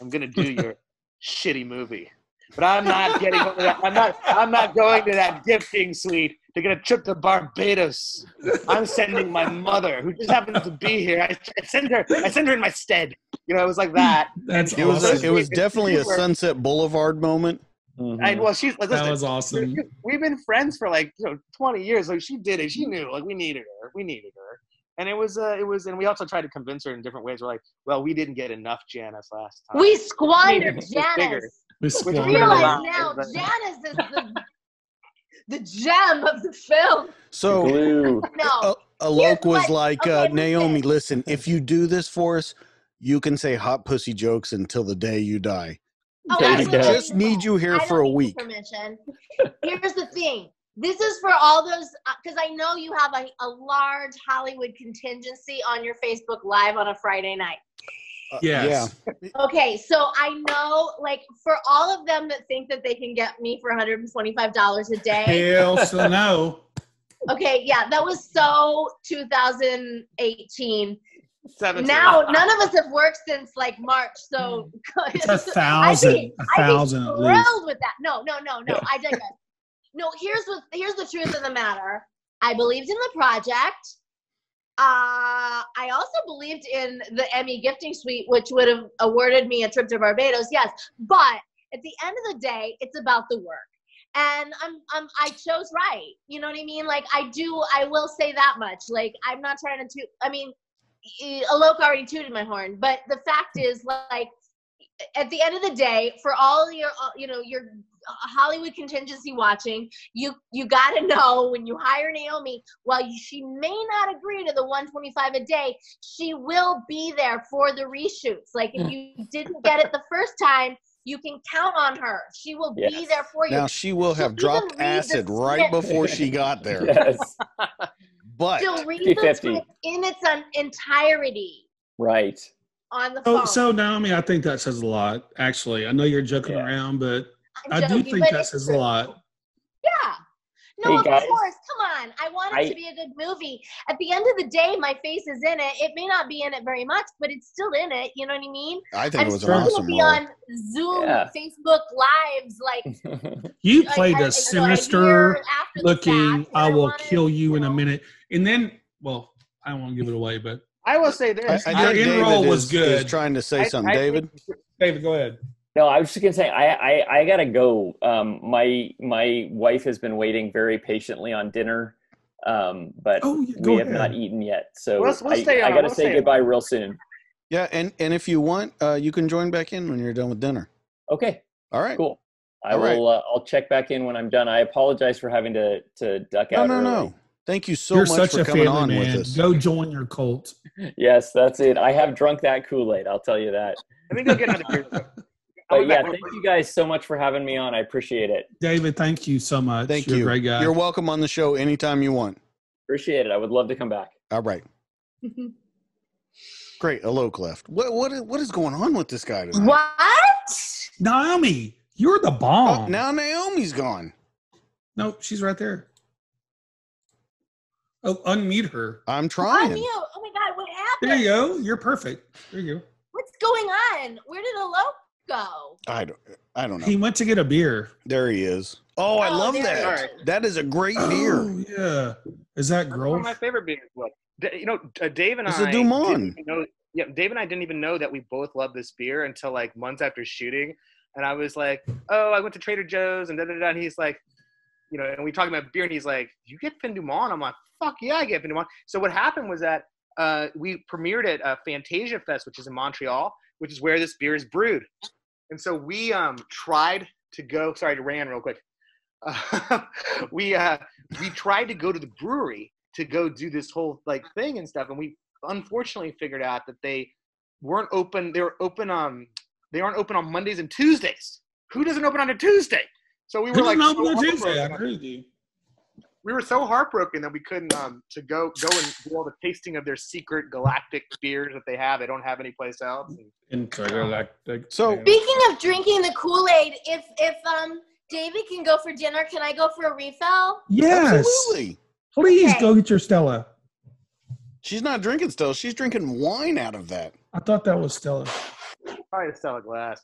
I'm going to do your shitty movie, but I'm not getting over that. I'm not going to that gifting suite to get a trip to Barbados. I'm sending my mother, who just happens to be here. I send her in my stead. You know, it was like that. It was definitely a Sunset Boulevard moment. Mm-hmm. That was awesome. We've been friends for like 20 years. Like she did it. She knew. Like we needed her. And and we also tried to convince her in different ways. We're like, well, we didn't get enough Janice last time. We squandered Janice. We realize now Janice is the gem of the film. So Alok was like, Naomi, listen, if you do this for us, you can say hot pussy jokes until the day you die. Oh, I just need you here for a week. Permission. Here's the thing. This is for all those, because I know you have a large Hollywood contingency on your Facebook Live on a Friday night. Yes. Yeah. Okay, so I know, like, for all of them that think that they can get me for $125 a day. Hell, so no. Okay, yeah, that was so 2018. 17. Now, none of us have worked since like March, so it's a thousand. I'd be thrilled with that. No. I digress. No, here's the truth of the matter. I believed in the project. I also believed in the Emmy gifting suite, which would have awarded me a trip to Barbados. Yes, but at the end of the day, it's about the work, and I chose right. You know what I mean? Like I will say that much. Like I'm not trying to. I mean, Alok already tooted my horn, but the fact is, like, at the end of the day, for all your, your Hollywood contingency watching, you got to know when you hire Naomi, while she may not agree to the $125 a day, she will be there for the reshoots. Like, if you didn't get it the first time, you can count on her. She will be there for you. Now, she will have dropped acid right before she got there. Yes. But she'll read the script in its entirety. Right. On the phone. So Naomi, I think that says a lot, actually. I know you're joking around, but I do think that says a lot. Yeah. No, hey, of course. Come on. I want it to be a good movie. At the end of the day, my face is in it. It may not be in it very much, but it's still in it. You know what I mean? I think it was awesome. I'm still going to be on Zoom, Facebook Lives. Like you played a sinister looking, I will kill you in a minute. And then, well, I won't give it away, but. I will say this. Your in-roll was good. Is trying to say something, David. David, go ahead. No, I was just gonna say I gotta go. My wife has been waiting very patiently on dinner, but we have not eaten yet. So I gotta say goodbye real soon. Yeah, and if you want, you can join back in when you're done with dinner. Okay. All right. Cool. I will. I'll check back in when I'm done. I apologize for having to duck out. No. Thank you so much for coming on with us. Go join your cult. Yes, that's it. I have drunk that Kool-Aid. I'll tell you that. Let me go get another beer. But thank you guys so much for having me on. I appreciate it. David, thank you so much. Thank you. You're a great guy. You're welcome on the show anytime you want. Appreciate it. I would love to come back. All right. Great. Alok left. What is going on with this guy tonight? What? Naomi, you're the bomb. Oh, now Naomi's gone. No, she's right there. Oh, unmute her. I'm trying. Unmute. Oh, my God. What happened? There you go. You're perfect. There you go. What's going on? Where did Alok go? I don't know. He went to get a beer. There he is. Oh, I love that. That is a great beer. Oh, yeah. Is that gross? One of my favorite beers. Dave and I. It's a du monde. Dave and I didn't even know that we both love this beer until like months after shooting. And I was like, I went to Trader Joe's and da-da-da. And he's like, and we talking about beer and he's like, you get fin du monde? I'm like, fuck yeah, I get fin du monde. So what happened was that we premiered at Fantasia Fest, which is in Montreal, which is where this beer is brewed. And so we we tried to go to the brewery to go do this whole like thing and stuff. And we unfortunately figured out that they weren't open. They aren't open on Mondays and Tuesdays. Who doesn't open on a Tuesday? So we were like, we were so heartbroken that we couldn't to go and do all the tasting of their secret galactic beers that they have. They don't have any place else. Intergalactic. So speaking of drinking the Kool-Aid, if David can go for dinner, can I go for a refill? Yes, absolutely. Please go get your Stella. She's not drinking Stella. She's drinking wine out of that. I thought that was Stella. Probably a Stella glass.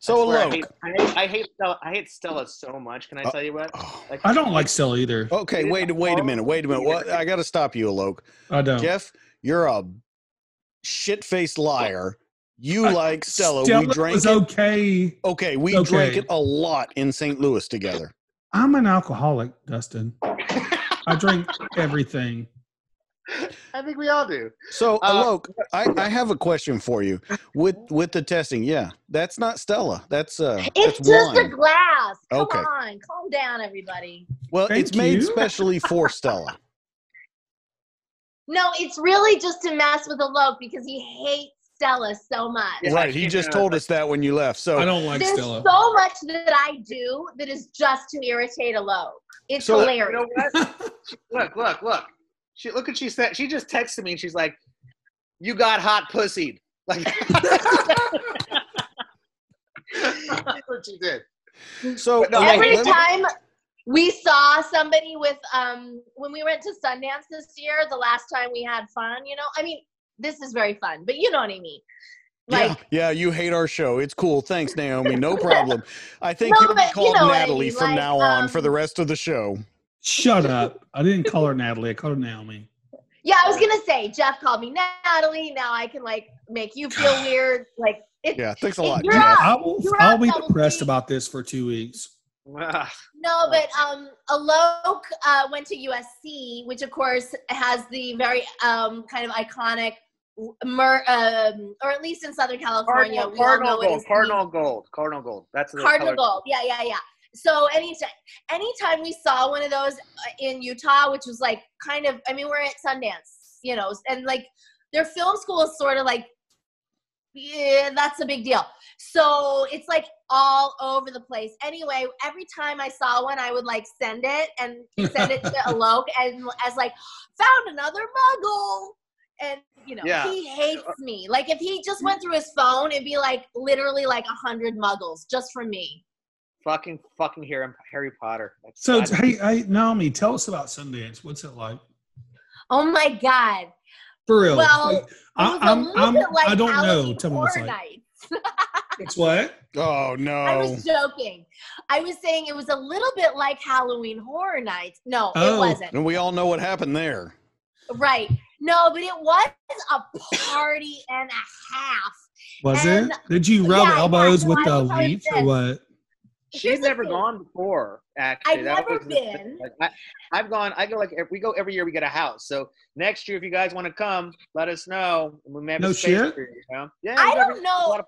So look, I hate Stella so much. Can I tell you what? Like, I don't like Stella either. Okay, wait a minute. What? I got to stop you, Alok. I don't. Jeff, you're a shit-faced liar. You like Stella. Stella we drank was it. Okay. Okay, we drank it a lot in St. Louis together. I'm an alcoholic, Dustin. I drink everything. I think we all do. So Alok, I have a question for you with the testing. Yeah, that's not Stella. That's it's just wine. A glass. Come okay. on, calm down, everybody. Well, Thank it's you. Made specially for Stella. No, it's really just to mess with Alok because he hates Stella so much. Right, he just told us that when you left. So I don't like Stella. There's so much that I do that is just to irritate Alok. It's so, hilarious. You know what? Look. Look what she said. She just texted me and she's like, "You got hot pussied." Like that's what she did. So no, every time we saw somebody with when we went to Sundance this year, the last time we had fun, you know. I mean, this is very fun, but you know what I mean. Like, yeah, you hate our show. It's cool. Thanks, Naomi. No problem. I think no, you'll be called Natalie from like, now on for the rest of the show. Shut up. I didn't call her Natalie. I called her Naomi. Yeah, I was going to say, Jeff called me Natalie. Now I can, like, make you feel weird. Like, yeah, thanks a lot. I'll be depressed about this for 2 weeks. No, but Alok went to USC, which, of course, has the very kind of iconic, or at least in Southern California. Cardinal gold. That's the Cardinal gold. Yeah. So anytime we saw one of those in Utah, which was like kind of, I mean, we're at Sundance, you know, and like their film school is sort of like, yeah, that's a big deal. So it's like all over the place. Anyway, every time I saw one, I would like send it to Alok and as like, found another muggle. And, you know, he hates me. Like if he just went through his phone, it'd be like literally like 100 muggles just from me. Fucking Harry Potter. That's so, hey, Naomi, tell us about Sundance. What's it like? Oh, my God. For real. Well, like, I don't know. Tell me what's like. It's what? Oh, no. I was joking. I was saying it was a little bit like Halloween Horror Nights. No, it wasn't. And we all know what happened there. Right. No, but it was a party and a half. Was it? Did you rub elbows with the leech or what? She's never gone before, actually. I've never been. I've gone. I go like we go every year. We get a house. So next year, if you guys want to come, let us know. We may have no shit. You know? Yeah, I don't know.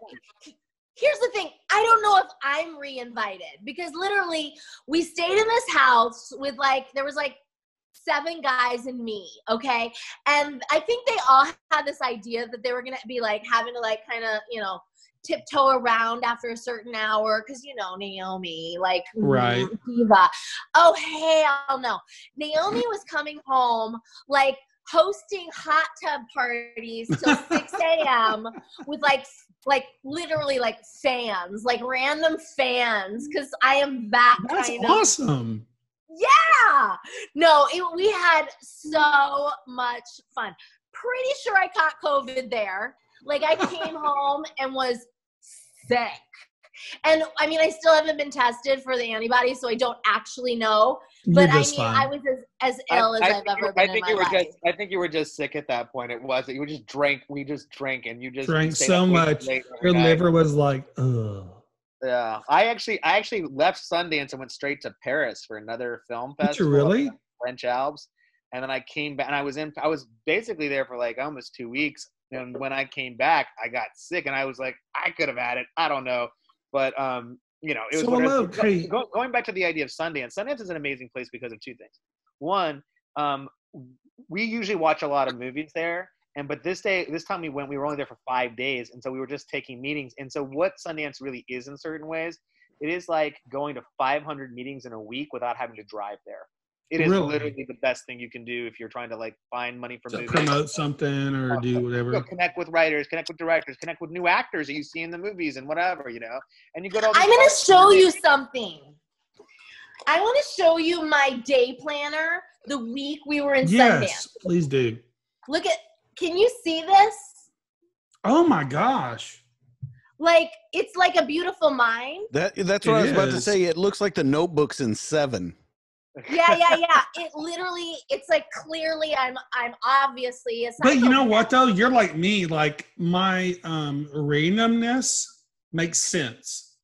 Here's the thing. I don't know if I'm reinvited because literally we stayed in this house with there was 7 guys and me, okay? And I think they all had this idea that they were gonna be like having to like kind of, you know, tiptoe around after a certain hour because, you know, Naomi, like, right, diva. Oh, hell no. Naomi was coming home like hosting hot tub parties till 6 a.m. with like literally like fans, like random fans, because I am that That's kind of awesome. Yeah. No, we had so much fun. Pretty sure I caught COVID there. Like I came home and was sick. And I mean, I still haven't been tested for the antibodies, so I don't actually know. But I mean, fine. I was as ill as I've ever been in my life. I think you were just sick at that point. It was. You just drank. We just drank, and you just drank so much. Your liver was like, ugh. Yeah, I actually left Sundance and went straight to Paris for another film festival. Did you really? French Alps, and then I came back and I was basically there for like almost 2 weeks. And when I came back, I got sick, and I was like, I could have had it. I don't know, but you know, it was going back to the idea of Sundance. Sundance is an amazing place because of 2 things. One, we usually watch a lot of movies there. But this time we went, we were only there for 5 days. And so we were just taking meetings. And so what Sundance really is in certain ways, it is like going to 500 meetings in a week without having to drive there. It is literally the best thing you can do if you're trying to like find money for movies. Promote something or do whatever. So connect with writers, connect with directors, connect with new actors that you see in the movies and whatever, you know. And you go to all these I'm going to show you something. I want to show you my day planner the week we were in Sundance. Yes, please do. Look at... Can you see this? Oh my gosh. Like, it's like a beautiful mind. That's what I was about to say. It looks like the Notebook's in 7. Yeah. It literally, it's like clearly I'm obviously a psychopath. But you know what though? You're like me, like my randomness makes sense.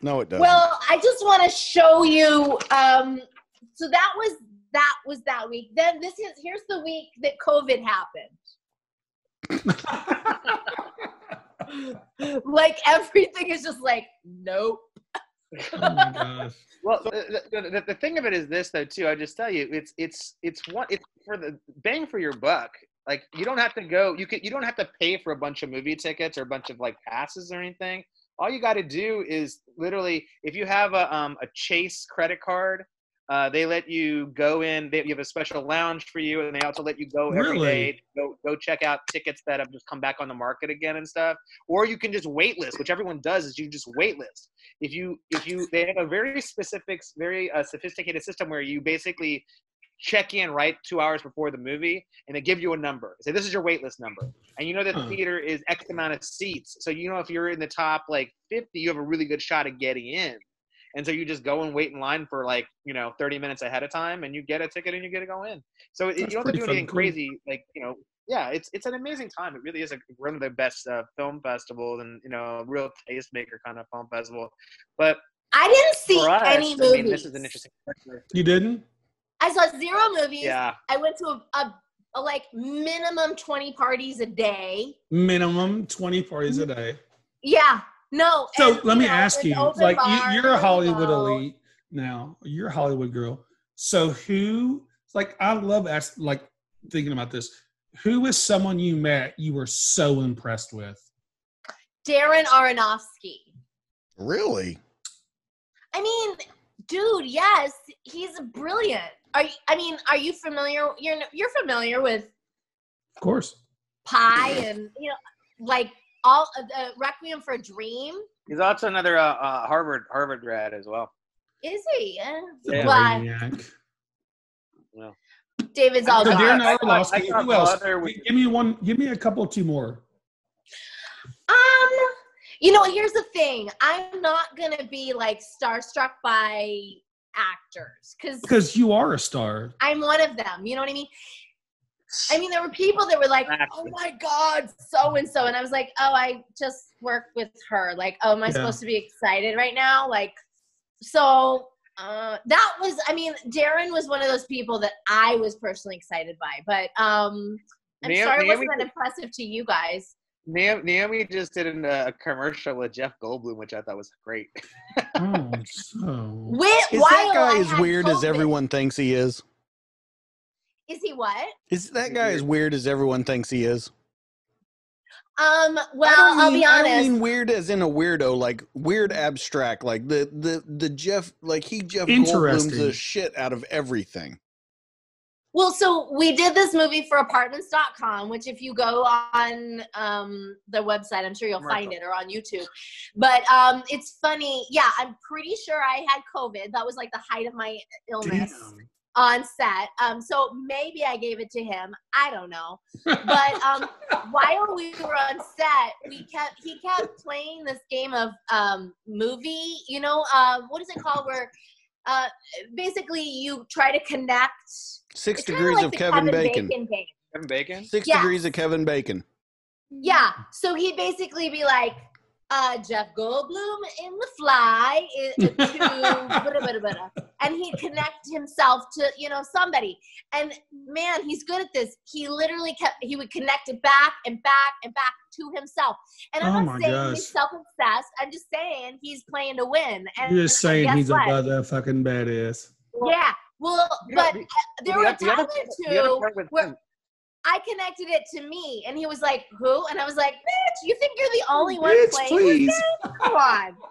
No, it doesn't. Well, I just want to show you, so that was That was that week. Then this is, here's the week that COVID happened. Like everything is just like, nope. Oh my gosh. Well, the thing of it is this though too, I just tell you, it's for the bang for your buck. Like you don't have to go, you don't have to pay for a bunch of movie tickets or a bunch of like passes or anything. All you got to do is literally, if you have a Chase credit card, they let you go in. You have a special lounge for you, and they also let you go every day. Go check out tickets that have just come back on the market again and stuff. Or you can just waitlist, which everyone does. Is you just waitlist. They have a very specific, very sophisticated system where you basically check in right 2 hours before the movie, and they give you a number. Say this is your waitlist number, and you know that the theater is X amount of seats. So you know if you're in the top like 50, you have a really good shot at getting in. And so you just go and wait in line for like, 30 minutes ahead of time, and you get a ticket and you get to go in. So you don't have to do anything crazy. Like, it's an amazing time. It really is one of the best film festivals and, a real tastemaker kind of film festival. But I didn't see any movies. I mean, this is an interesting question. You didn't? I saw 0 movies. Yeah. I went to a like minimum 20 parties a day. Yeah. No. So let me ask you, like you're a Hollywood elite now. You're a Hollywood girl. So who, like I love thinking about this. Who is someone you met you were so impressed with? Darren Aronofsky. Really? I mean, dude, yes, he's brilliant. Are you familiar? You're familiar with? Of course. Pi and all Requiem for a Dream. He's also another Harvard grad as well. Is he? Yeah. Well, David's all gone. Who else? Give me a couple, two more. Here's the thing. I'm not gonna be starstruck by actors because you are a star. I'm one of them. You know what I mean? There were people that were like, oh, my God, so-and-so. And I was like, oh, I just worked with her. Like, oh, am I supposed to be excited right now? Darren was one of those people that I was personally excited by. But it wasn't that impressive to you guys. Naomi just did a commercial with Jeff Goldblum, which I thought was great. Is that guy as weird as everyone thinks he is? Is he what? Is that guy as weird as everyone thinks he is? I'll be honest. I don't mean weird as in a weirdo, like weird abstract, like the Jeff, like he Jeff Goldblum's the shit out of everything. Well, so we did this movie for apartments.com, which if you go on their website, I'm sure you'll find it, or on YouTube. But it's funny. Yeah, I'm pretty sure I had COVID. That was like the height of my illness. Damn. On set. So maybe I gave it to him. I don't know. But while we were on set, he kept playing this game of movie, what is it called? Where basically you try to connect 6 degrees of Kevin Bacon. Kevin Bacon? 6 degrees of Kevin Bacon. Yeah. So he'd basically be like, Jeff Goldblum in The Fly to and he'd connect himself to somebody, and man, he's good at this. He literally would connect it back and back and back to himself, and I'm not saying he's self-obsessed. I'm just saying he's playing to win, and you're just saying he's a motherfucking badass. Yeah, well, but there were a time or two where I connected it to me, and he was like, who? And I was like, bitch, you think you're the only one playing this? Come on.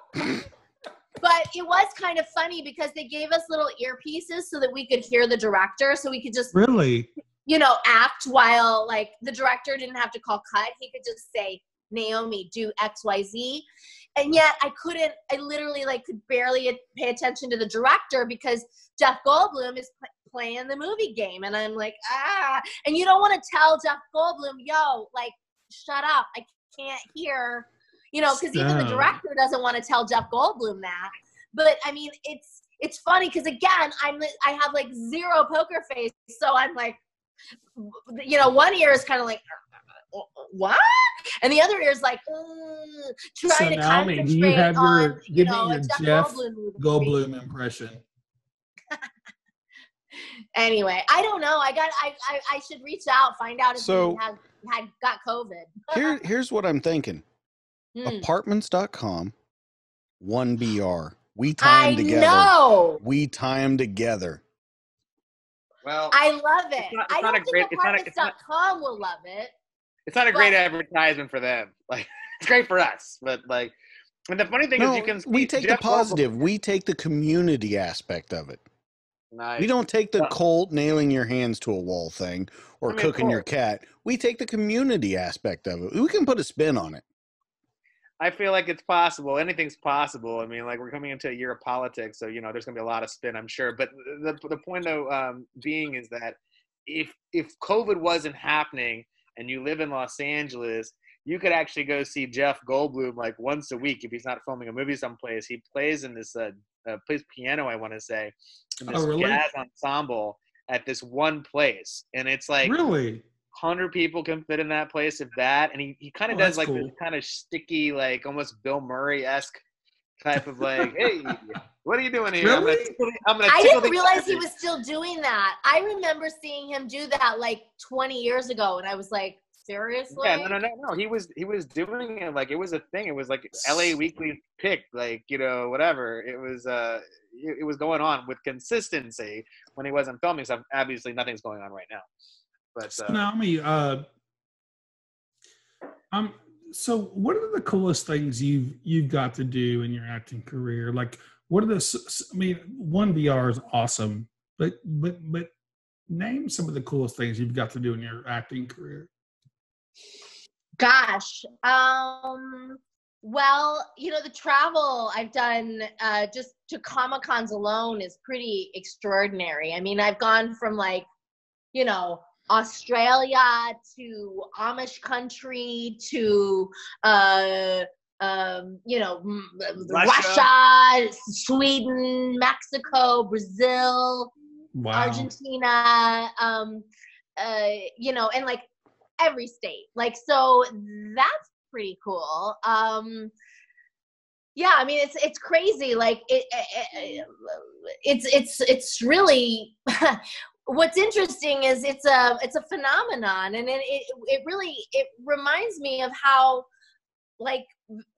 But it was kind of funny because they gave us little earpieces so that we could hear the director, so we could just act while the director didn't have to call cut. He could just say, Naomi, do XYZ. And yet I literally could barely pay attention to the director because Jeff Goldblum is playing the movie game, and I'm like, and you don't want to tell Jeff Goldblum, yo, shut up, I can't hear, because even the director doesn't want to tell Jeff Goldblum that. But it's funny because again, I have zero poker face, so I'm one ear is kind of what, and the other ear is trying to concentrate. Do you have your Jeff Goldblum impression? Anyway, I don't know. I should reach out, find out if so, he got COVID. here's what I'm thinking. Apartments.com, 1BR. We time together. I know. We time together. Well, I love it. I don't think apartments.com will love it. It's not a great advertisement for them. Like, it's great for us, but like, and the funny thing is, you can. We take the positive. We take the community aspect of it. Nice. We don't take the cold nailing your hands to a wall thing or cooking your cat. We take the community aspect of it. We can put a spin on it. I feel like it's possible. Anything's possible. I mean, like, we're coming into a year of politics, so, you know, there's going to be a lot of spin, I'm sure. But the point, though, being is that if COVID wasn't happening and you live in Los Angeles, you could actually go see Jeff Goldblum, like, once a week if he's not filming a movie someplace. He plays in this plays piano, I want to say, in this jazz ensemble at this one place. And it's like – really? 100 people can fit in that place, if that. And he kind of does like this kind of sticky, like almost Bill Murray-esque type of like, hey, what are you doing here? Really? I didn't realize he was still doing that. I remember seeing him do that like 20 years ago, and I was like, seriously? Yeah, no. He was doing it like it was a thing. It was like LA Weekly pick, like, you know, whatever. It was going on with consistency when he wasn't filming stuff. Obviously, nothing's going on right now. But, Naomi, so what are the coolest things you've got to do in your acting career? Like, what are the? I mean, 1BR is awesome, but name some of the coolest things you've got to do in your acting career. Gosh, well, you know, the travel I've done just to Comic-Cons alone is pretty extraordinary. I mean, I've gone from like, you know, Australia to Amish country to you know, Russia, Sweden, Mexico, Brazil, Argentina, you know, and like every state, like, so that's pretty cool. Yeah, I mean, it's crazy, like it's really. What's interesting is it's a phenomenon, and it really, it reminds me of how, like,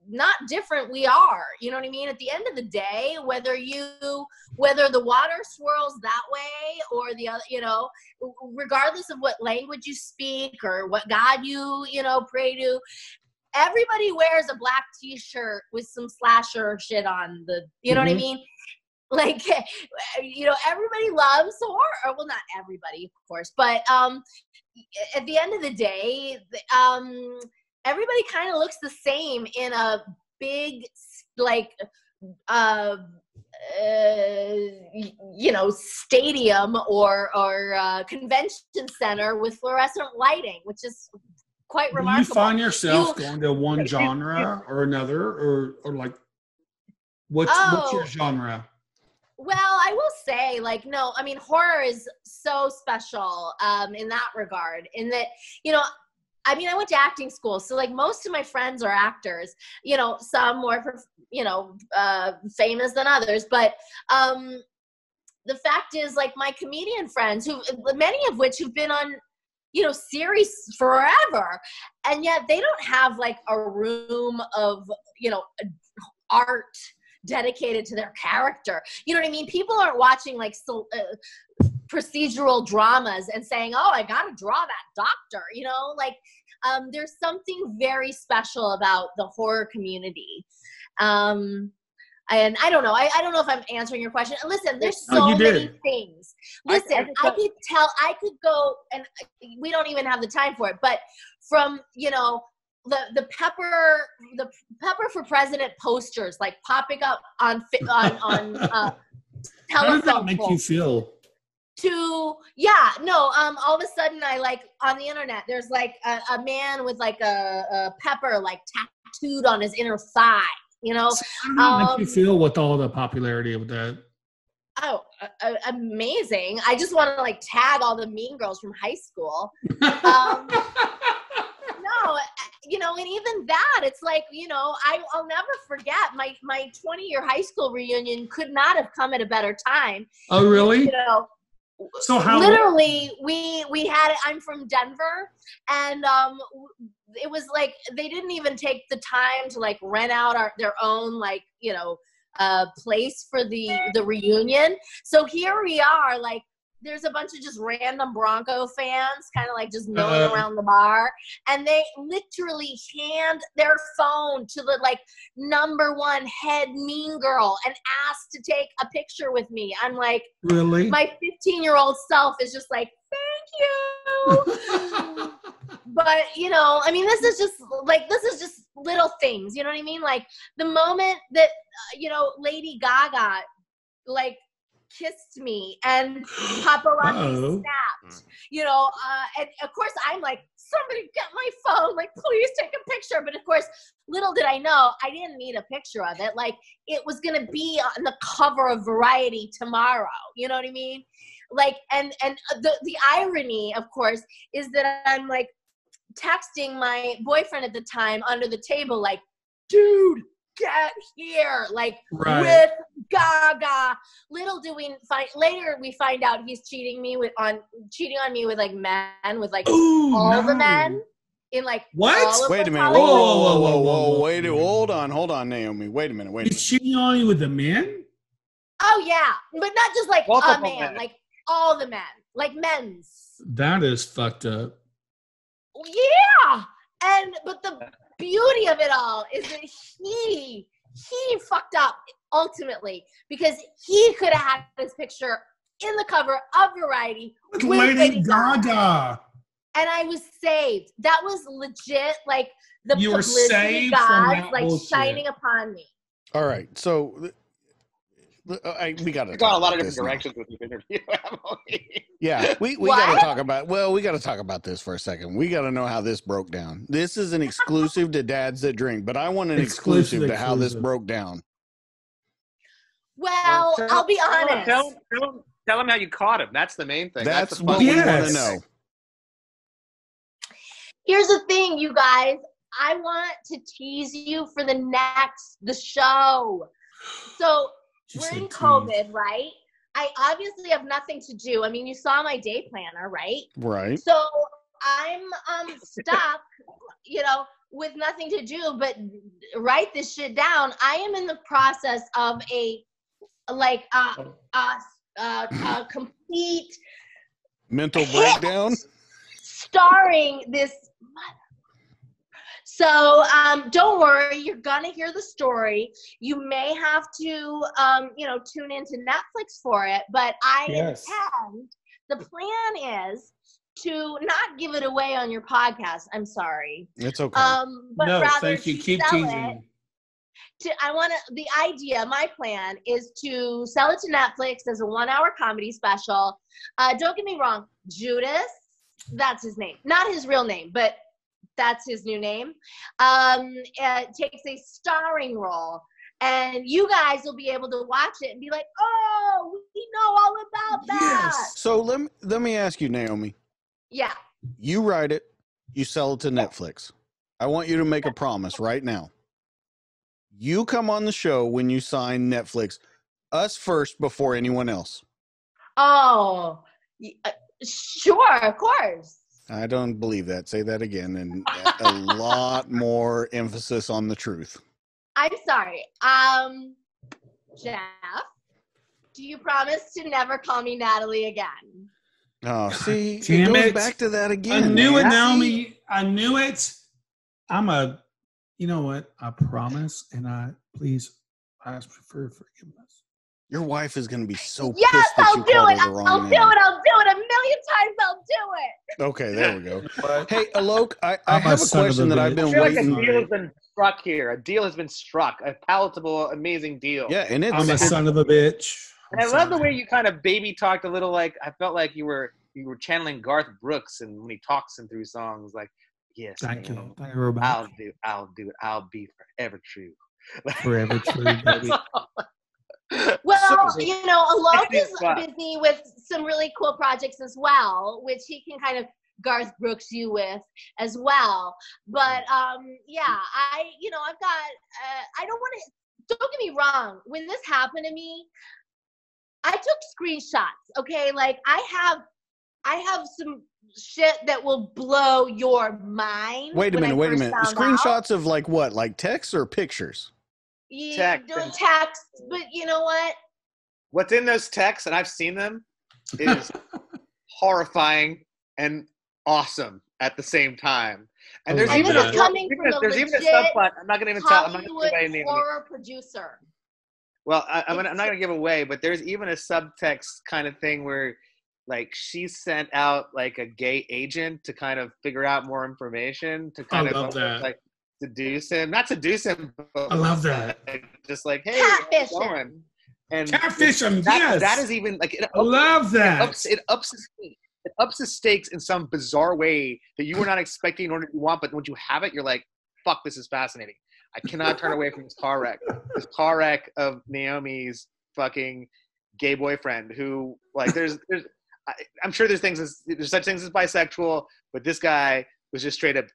not different we are, you know what I mean? At the end of the day, whether the water swirls that way or the other, you know, regardless of what language you speak or what God you know, pray to, everybody wears a black t-shirt with some slasher shit on the, you know what I mean? Like, you know, everybody loves horror. Well, not everybody, of course, but at the end of the day, everybody kind of looks the same in a big, like, you know, stadium or convention center with fluorescent lighting, which is quite remarkable. Do you find yourself going to one genre or another, or like, what's your genre? Well, I will say, like, no, I mean, horror is so special in that regard, in that, you know, I mean, I went to acting school, so, like, most of my friends are actors, you know, some more, you know, famous than others, but the fact is, like, my comedian friends, many of which have been on, you know, series forever, and yet they don't have, like, a room of, you know, art dedicated to their character. You know what I mean? People aren't watching like procedural dramas and saying, oh, I got to draw that doctor, you know, like there's something very special about the horror community. And I don't know. I don't know if I'm answering your question. Listen, there's so many things. Listen, I could go and we don't even have the time for it, but from, you know, the Pepper for President posters, like popping up on telephone poles. How does that make you feel? All of a sudden I like on the internet, there's like a man with like a pepper like tattooed on his inner thigh, you know? So how does that make you feel with all the popularity of that? Oh, amazing. I just want to like tag all the mean girls from high school. No, you know, and even that, it's like, you know, I'll never forget my 20-year high school reunion could not have come at a better time. Oh, really? You know, So how literally we had it. I'm from Denver, and it was like they didn't even take the time to like rent out their own like, you know, place for the reunion. So here we are, like there's a bunch of just random Bronco fans kind of like just milling around the bar, and they literally hand their phone to the like #1 head mean girl and asked to take a picture with me. I'm like, really? My 15-year-old self is just like, thank you. But, you know, I mean, this is just little things, you know what I mean? Like the moment that, you know, Lady Gaga, like, kissed me and paparazzi snapped, you know, and of course I'm like, somebody get my phone, like please take a picture. But of course, little did I know, I didn't need a picture of it. Like it was gonna be on the cover of Variety tomorrow, you know what I mean? Like, and the irony, of course, is that I'm like texting my boyfriend at the time under the table, like, dude, get here, like, right, with Gaga. Little do we find later, we find out he's cheating on me with like men, with like, ooh, all no, the men in like what? All of wait a minute! Whoa, whoa, whoa, whoa! Wait, hold on, Naomi. Wait a minute! Wait. He's cheating on you with a man? Oh yeah, but not just like multiple a man, men, like all the men, like men's. That is fucked up. Yeah, but the beauty of it all is that he fucked up ultimately, because he could have had this picture in the cover of Variety with Lady Gaga, and I was saved. That was legit, like the you publicity gods, like bullshit, shining upon me. All right, so we got to got a lot of different directions now with this interview. Yeah, we got to talk about. Well, we got to talk about this for a second. We got to know how this broke down. This is an exclusive to Dads That Drink, but I want an exclusive to how this broke down. Well, I'll be honest. Tell him how you caught him. That's the main thing. That's what we want to know. Here's the thing, you guys. I want to tease you for the show. So we're in COVID, right? I obviously have nothing to do. I mean, you saw my day planner, right? Right. So I'm stuck, you know, with nothing to do but write this shit down. I am in the process of a complete mental breakdown starring this mother. So don't worry, you're gonna hear the story. You may have to, you know, tune into Netflix for it. But I intend. The plan is to not give it away on your podcast. I'm sorry. It's okay. But no, rather thank you. Keep teasing. The idea, my plan is to sell it to Netflix as a 1-hour comedy special. Don't get me wrong, Judas, that's his name, not his real name, but that's his new name. It takes a starring role, and you guys will be able to watch it and be like, oh, we know all about that. Yes. So let me ask you, Naomi. Yeah. You write it, you sell it to Netflix. I want you to make a promise right now. You come on the show when you sign Netflix, us first before anyone else. Oh, sure, of course. I don't believe that. Say that again, and a lot more emphasis on the truth. I'm sorry. Jeff, do you promise to never call me Natalie again? Oh, see, damn it, goes back to that again. I knew it, Naomi. I knew it. You know what? I promise, and I ask for forgiveness. Your wife is going to be so pissed that you called her the wrong name. Yes, I'll do it. A million times I'll do it. Okay, there we go. Hey, Alok, I have a question that I've been waiting. Like a deal has been struck here. A deal has been struck. A palatable, amazing deal. Yeah, and it's... I'm a son of a bitch. And I love the way you kind of baby talked a little, like, I felt like you were channeling Garth Brooks, and when he talks him through songs, like, yes, thank you. I'll do it. I'll be forever true. Forever true, baby. Well, you know, Alok is busy with some really cool projects as well, which he can kind of Garth Brooks you with as well. But yeah, I've got, I don't want to, don't get me wrong. When this happened to me, I took screenshots, okay? Like, I have some shit that will blow your mind. Wait a minute. Screenshots of like what? Like text or pictures? Yeah, text, but you know what? What's in those texts, and I've seen them, is horrifying and awesome at the same time. And there's even a subplot. I'm not going to even tell. I'm not going to give away any horror producer. Well, I'm not going to give away, but there's even a subtext kind of thing where, like, she sent out like a gay agent to kind of figure out more information to kind of like seduce him, not seduce him. But I love that. Just like, hey, catfish him. And catfish him. Yes, that is even like. I love that. It ups the stakes in some bizarre way that you were not expecting or you want, but once you have it, you're like, fuck, this is fascinating. I cannot turn away from this car wreck. This car wreck of Naomi's fucking gay boyfriend who, like, I'm sure there's such things as bisexual, but this guy was just straight up,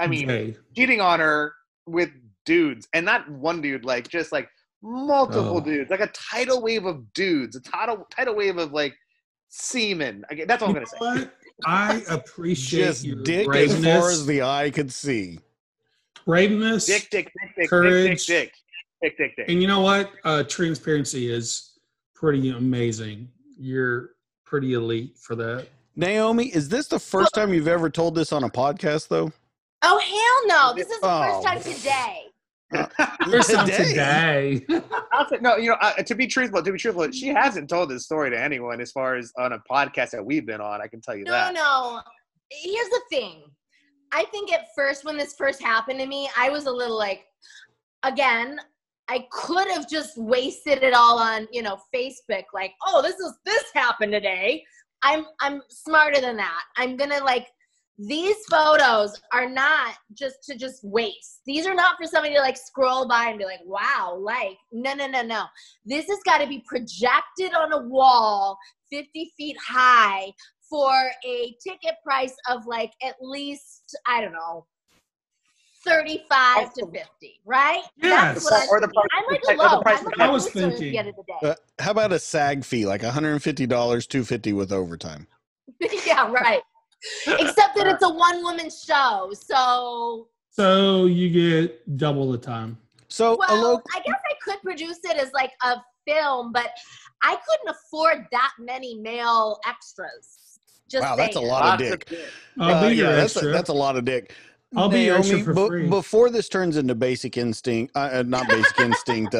I mean, cheating on her with dudes. And not one dude, like, just like multiple dudes. Like a tidal wave of dudes. A tidal wave of, like, semen. That's all I'm going to say. What? I appreciate just your dick braveness. As far as the eye could see. Braveness. Dick, courage. Dick. And you know what? Transparency is pretty amazing. You're pretty elite for that. Naomi, is this the first time you've ever told this on a podcast, though? Oh, hell no. This is the first time today. No, you know, to be truthful, she hasn't told this story to anyone as far as on a podcast that we've been on. I can tell you that. No. Here's the thing. I think at first, when this first happened to me, I was a little like, again, I could have just wasted it all on, you know, Facebook. Like, oh, this happened today. I'm smarter than that. I'm gonna like. These photos are not just to just waste. These are not for somebody to like scroll by and be like, wow, like, no. This has got to be projected on a wall 50 feet high for a ticket price of like at least, I don't know, 35 to 50, right? Yeah. That's what I was thinking. How about a SAG fee, like $150, $250 with overtime? Yeah, right. Except that it's a one-woman show, so you get double the time. So, well, I guess I could produce it as like a film, but I couldn't afford that many male extras. Just wow, that's a lot of dick. That's a lot of dick. I'll be your extra for free. Before this turns into Basic Instinct, not Basic Instinct.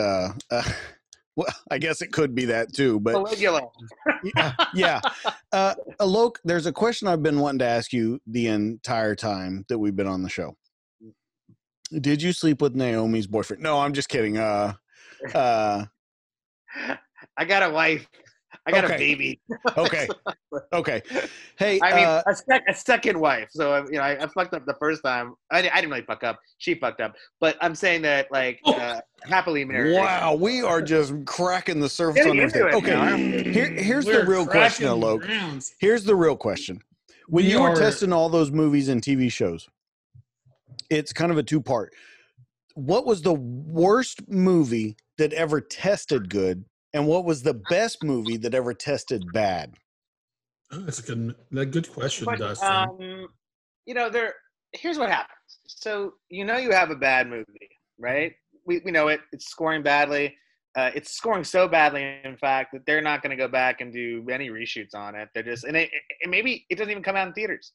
Well, I guess it could be that too, but yeah. Alok, there's a question I've been wanting to ask you the entire time that we've been on the show. Did you sleep with Naomi's boyfriend? No, I'm just kidding. I got a wife. I got a baby. Okay. Hey, I mean, a second wife. So, you know, I fucked up the first time. I didn't really fuck up. She fucked up. But I'm saying that, like, happily married. Wow, we are just cracking the surface on everything. Okay, here's the real question, Alok. Here's the real question. When you were testing all those movies and TV shows, it's kind of a two-part. What was the worst movie that ever tested good? And what was the best movie that ever tested bad? Oh, that's a good question, Dustin. You know, here's what happens. So, you know, you have a bad movie, right? We know it. It's scoring badly. It's scoring so badly, in fact, that they're not going to go back and do any reshoots on it. They're just, and maybe it doesn't even come out in theaters.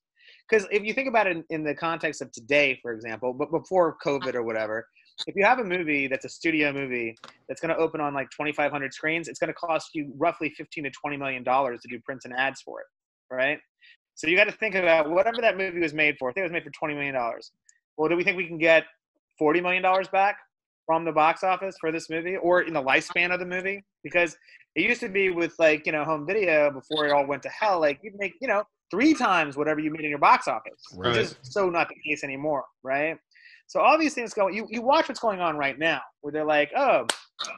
Because if you think about it in the context of today, for example, but before COVID or whatever, if you have a movie that's a studio movie that's going to open on like 2,500 screens, it's going to cost you roughly $15 to $20 million to do prints and ads for it, right? So you got to think about whatever that movie was made for. I think it was made for $20 million. Well, do we think we can get $40 million back from the box office for this movie, or in the lifespan of the movie? Because it used to be with, like, you know, home video before it all went to hell. Like, you'd make, you know, 3 times whatever you made in your box office, right. Which is so not the case anymore, right? So all these things go. You watch what's going on right now, where they're like, "Oh,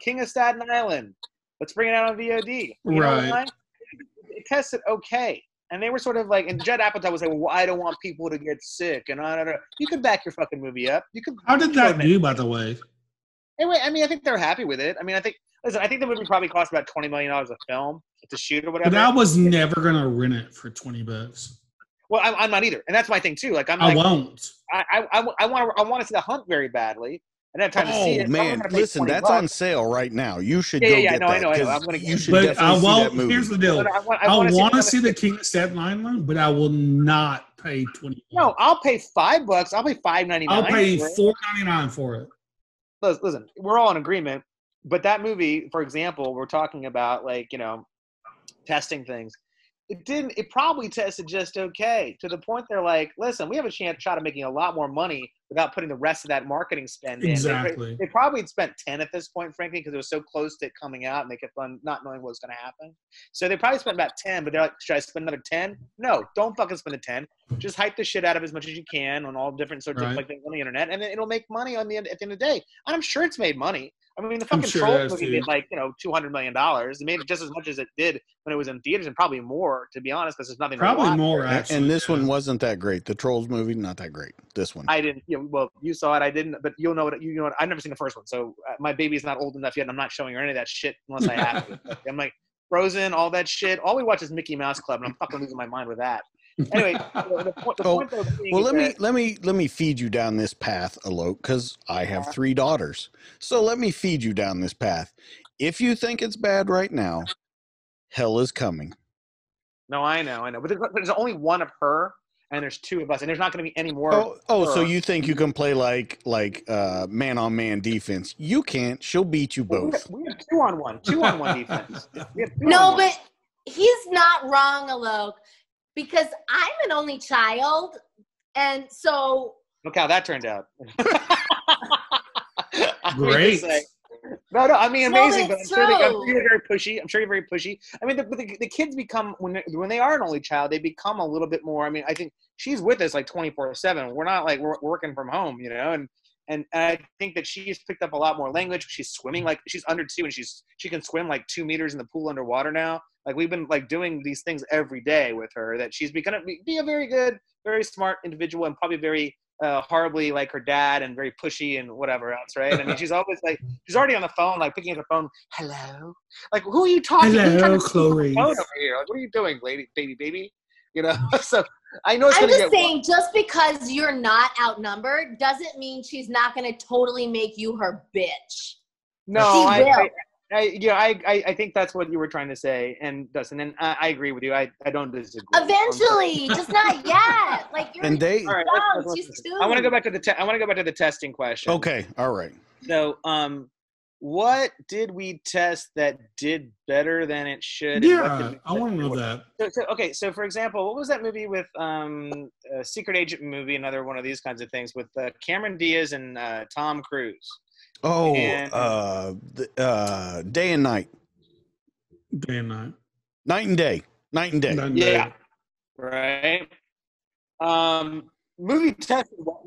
King of Staten Island, let's bring it out on VOD." You know what? It tested okay, and they were sort of like. And Judd Apatow was like, "Well, I don't want people to get sick," and I don't know. You could back your fucking movie up. You could. How did that do, by the way? Anyway, I mean, I think they're happy with it. I mean, I think, listen, I think the movie probably cost about $20 million a film to shoot or whatever. But I was never going to rent it for 20 bucks. Well, I'm not either. And that's my thing, too. Like, I'm like, I won't. I want to see The Hunt very badly. I don't have time to see it. Oh, man. Listen, that's on sale right now. You should go get that. I know. I'm going to get it. But I won't. Here's the deal. I want to see The King of Staten Island, but I will not pay 20. No, I'll pay $5. I'll pay $5.99. I'll pay $4.99 for it. Listen, we're all in agreement, but that movie, for example, we're talking about, like, you know, testing things. It probably tested just okay, to the point they're like, listen, we have a shot of making a lot more money without putting the rest of that marketing spend in. Exactly. They probably had spent 10 at this point, frankly, because it was so close to it coming out and they kept on not knowing what was going to happen. So they probably spent about 10, but they're like, should I spend another 10? No, don't fucking spend the 10. Just hype the shit out of as much as you can on all different sorts of like things on the internet, and it'll make money at the end of the day. And I'm sure it's made money. I mean, the fucking Trolls movie made like, you know, $200 million. It made just as much as it did when it was in theaters, and probably more, to be honest, because there's nothing. Probably more, actually. And this one wasn't that great. The Trolls movie, not that great. This one. I didn't. You know, well, you saw it. I didn't. But you'll know what. You know what, I've never seen the first one, so my baby's not old enough yet. And I'm not showing her any of that shit unless I have to. I'm like Frozen, all that shit. All we watch is Mickey Mouse Club, and I'm fucking losing my mind with that. Anyway, let me feed you down this path, Alok, because I have 3 daughters. So let me feed you down this path. If you think it's bad right now, hell is coming. No, I know. But there's only one of her, and there's 2 of us, and there's not going to be any more. So you think you can play like man-on-man defense? You can't. She'll beat you both. We have 2-on-1 defense. But he's not wrong, Alok. Because I'm an only child, and so... Look how that turned out. Great. No, I mean, amazing, but I'm sure you're very pushy. I'm sure you're very pushy. I mean, the kids become, when they are an only child, they become a little bit more, I mean, I think she's with us like 24/7. We're not like, we're working from home, you know, and I think that she's picked up a lot more language. She's swimming, like, she's under 2, and she can swim like 2 meters in the pool underwater now. Like, we've been like doing these things every day with her, that she's going to be a very good, very smart individual, and probably very horribly like her dad and very pushy and whatever else, right? I mean, she's always like, she's already on the phone, like picking up the phone. Hello? Like, who are you talking to? Hello, Chloe. Phone over here. Like, what are you doing, lady, baby? You know? So I know it's going to get worse. I'm just saying, just because you're not outnumbered doesn't mean she's not going to totally make you her bitch. No, she will. I think that's what you were trying to say, and Dustin, and I agree with you. I don't disagree. Eventually, just not yet. Like you're. And they. All right, I want to go back to the. I want to go back to the testing question. Okay. All right. So, what did we test that did better than it should? Yeah, I want to know that. So, for example, what was that movie with Secret Agent movie? Another one of these kinds of things with Cameron Diaz and Tom Cruise. Oh, and, Day and Night. Day and Night. Night and Day. Night and day. Right. Movie tested well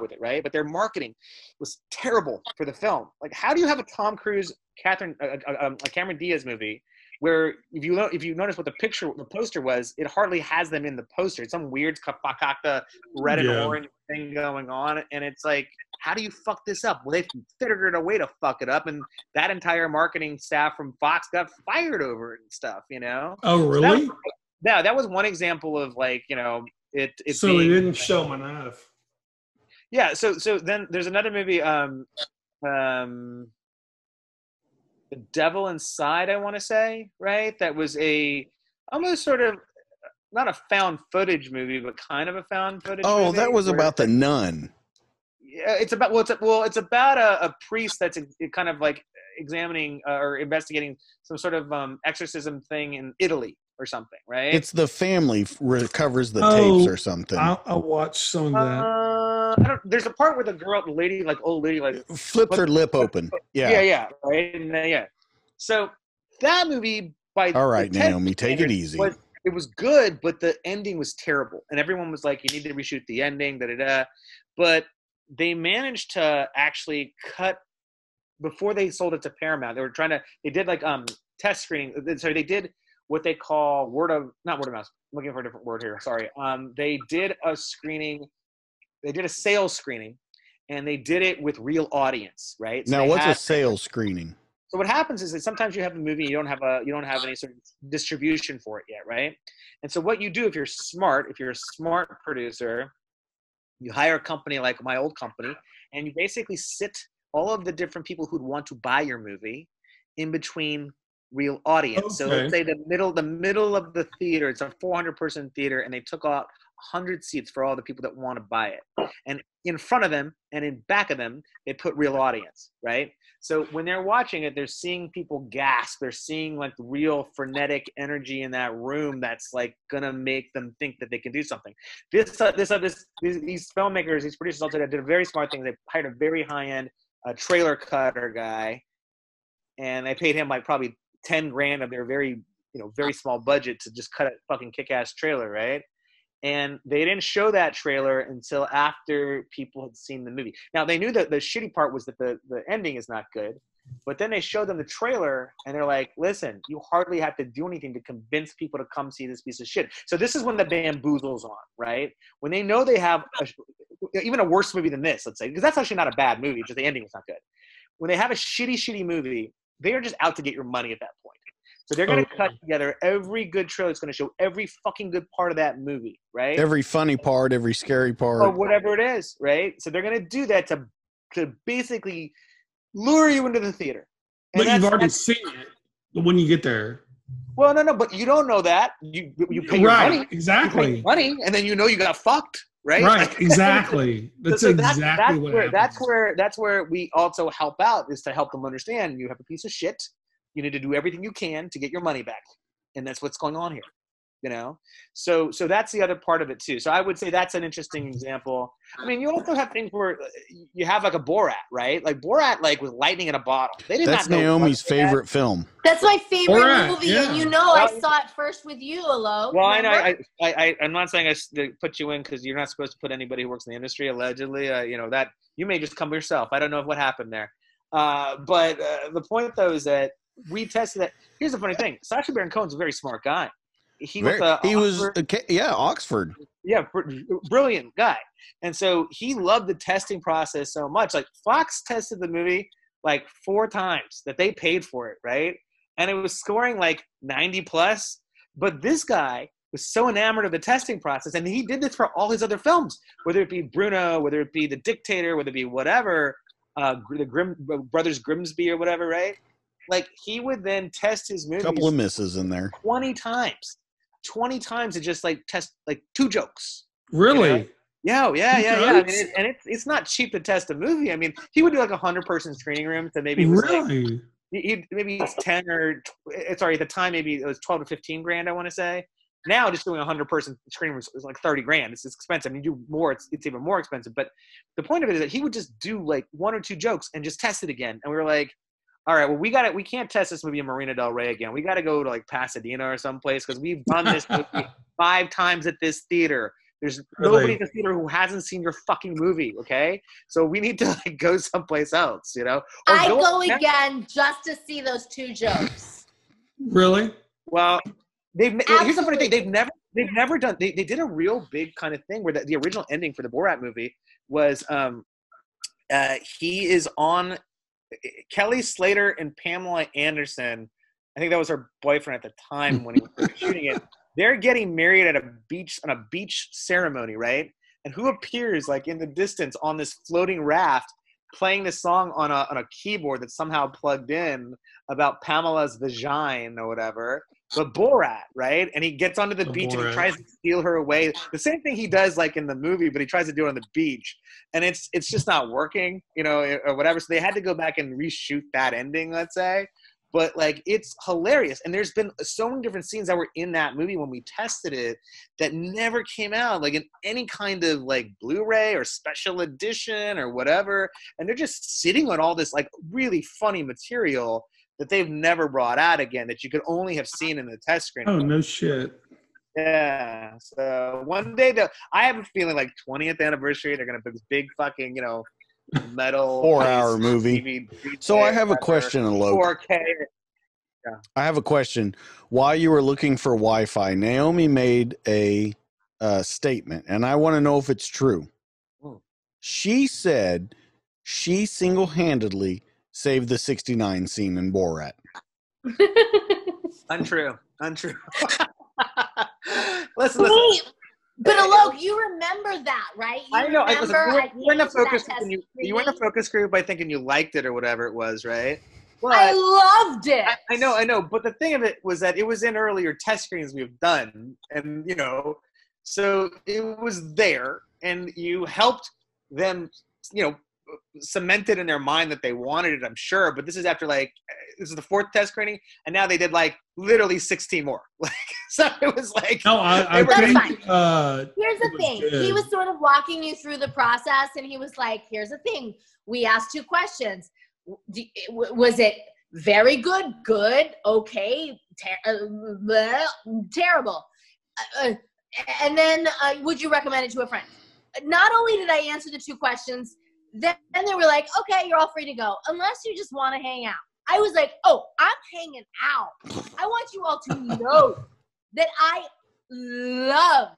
with it, right? But their marketing was terrible for the film. Like, how do you have a Tom Cruise, Cameron Diaz movie where if you notice what the poster was, it hardly has them in the poster. It's some weird kapakaka red and orange thing going on, and it's like, how do you fuck this up? Well, they figured a way to fuck it up, and that entire marketing staff from Fox got fired over it and stuff, you know? Oh, really? So that was one example of, like, you know, it so they didn't show them enough. Yeah, so then there's another movie, The Devil Inside, I want to say, right? That was a almost sort of not a found footage movie, but kind of a found footage. Oh, movie that was about the nun. Yeah, it's about a priest that's kind of like examining or investigating some sort of exorcism thing in Italy or something, right? It's the family recovers the tapes or something. I watched some of that. There's a part where the girl, old lady, flipped her lip open. Yeah, right. And, so that movie by all right, Naomi, take it easy. It was good, but the ending was terrible, and everyone was like, "You need to reshoot the ending." But they managed to actually cut before they sold it to Paramount. They were trying to. They did like test screening. So they did what they call not word of mouth. I'm looking for a different word here. Sorry. They did a sales screening, and they did it with real audience, right? So now what's a sales screening? So what happens is that sometimes you have a movie, and you don't have any sort of distribution for it yet, right? And so what you do, if you're a smart producer, you hire a company like my old company, and you basically sit all of the different people who'd want to buy your movie in between real audience. Okay. So let's say the middle of the theater, it's a 400-person theater, and they took out 100 seats for all the people that want to buy it. And in front of them and in back of them, they put real audience, right? So when they're watching it, they're seeing people gasp. They're seeing like real frenetic energy in that room that's like gonna make them think that they can do something. These filmmakers, these producers also did a very smart thing. They hired a very high-end trailer cutter guy, and they paid him like probably 10 grand of their very small budget to just cut a fucking kick-ass trailer, right? And they didn't show that trailer until after people had seen the movie. Now, they knew that the shitty part was that the ending is not good, but then they showed them the trailer, and they're like, listen, you hardly have to do anything to convince people to come see this piece of shit. So this is when the bamboozle's on, right? When they know they have even a worse movie than this, let's say, because that's actually not a bad movie, just the ending was not good. When they have a shitty movie, they are just out to get your money at that point. So they're going to cut together every good trailer. It's going to show every fucking good part of that movie, right? Every funny part, every scary part. Or whatever it is, right? So they're going to do that to basically lure you into the theater. And but you've already seen it when you get there. Well, no, but you don't know that. You pay your money. Exactly. You pay your money, and then you know you got fucked. Right, exactly. That's where we also help out, is to help them understand you have a piece of shit. You need to do everything you can to get your money back, and that's what's going on here, you know. So that's the other part of it too. So I would say that's an interesting example. I mean, you also have things where you have like a Borat, right? Like Borat, like with lightning in a bottle. That's Naomi's favorite film. That's my favorite movie, yeah. And you know, I saw it first with you, Alok. Well, remember? I'm not saying I put you in, because you're not supposed to put anybody who works in the industry. Allegedly, that you may just come yourself. I don't know what happened there, but the point though is that we tested that. Here's the funny thing: Sacha Baron Cohen's a very smart guy. He was Oxford. Yeah, brilliant guy. And so he loved the testing process so much. Like Fox tested the movie like 4 times that they paid for it, right? And it was scoring like 90 plus. But this guy was so enamored of the testing process, and he did this for all his other films, whether it be Bruno, whether it be The Dictator, whether it be whatever, the Brothers Grimsby or whatever, right? Like he would then test his movies. A couple of misses in there. 20 times to just like test like 2 jokes. Really? You know? Yeah. I mean, it's not cheap to test a movie. I mean, he would do like 100-person screening room. So maybe it was really, maybe it's 10 or sorry, at the time maybe it was 12 to 15 grand. I want to say. Now just doing 100-person screening room is like 30 grand. It's expensive. I mean, you do more, it's even more expensive. But the point of it is that he would just do like 1 or 2 jokes and just test it again. And we were like, all right, well, we can't test this movie in Marina del Rey again. We got to go to like Pasadena or someplace, because we've done this movie 5 times at this theater. There's nobody in the theater who hasn't seen your fucking movie, okay? So we need to like go someplace else, you know? I'd go again just to see those 2 jokes. Really? Well, here's the funny thing. They've never done. They did a real big kind of thing where the original ending for the Borat movie was he is on. Kelly Slater and Pamela Anderson, I think that was her boyfriend at the time when he was shooting it, they're getting married at a beach ceremony, right? And who appears like in the distance on this floating raft playing this song on a keyboard that's somehow plugged in about Pamela's vagina or whatever, but Borat, right? And he gets onto the beach and he tries to steal her away. The same thing he does like in the movie, but he tries to do it on the beach. And it's just not working, you know, or whatever. So they had to go back and reshoot that ending, let's say. But like, it's hilarious. And there's been so many different scenes that were in that movie when we tested it that never came out like in any kind of like Blu-ray or special edition or whatever. And they're just sitting on all this like really funny material that they've never brought out again, that you could only have seen in the test screen. Oh, no shit. Yeah. So one day, I have a feeling like 20th anniversary, they're going to put this big fucking, you know, metal. 4-hour movie. DVD, so I have a question, Alok. 4K. Yeah. I have a question. While you were looking for Wi-Fi, Naomi made a statement, and I want to know if it's true. She said she single-handedly saved the 69 scene in Borat. Untrue. Untrue. Listen. Wait, but Alok, you remember that, right? I know. You were in a focus group by thinking you liked it or whatever it was, right? But I loved it. I know. But the thing of it was that it was in earlier test screens we've done. And, you know, so it was there. And you helped them, you know, cemented in their mind that they wanted it, I'm sure. But this is after, like, this is the 4th test screening. And now they did, like, literally 16 more. Like, so it was like. No, that's fine. Here's the thing. He was sort of walking you through the process. And he was like, here's the thing. We asked 2 questions. Was it very good, okay, terrible? And then, would you recommend it to a friend? Not only did I answer the 2 questions, then they were like, okay, you're all free to go, unless you just want to hang out. I was like, oh, I'm hanging out. I want you all to know that I love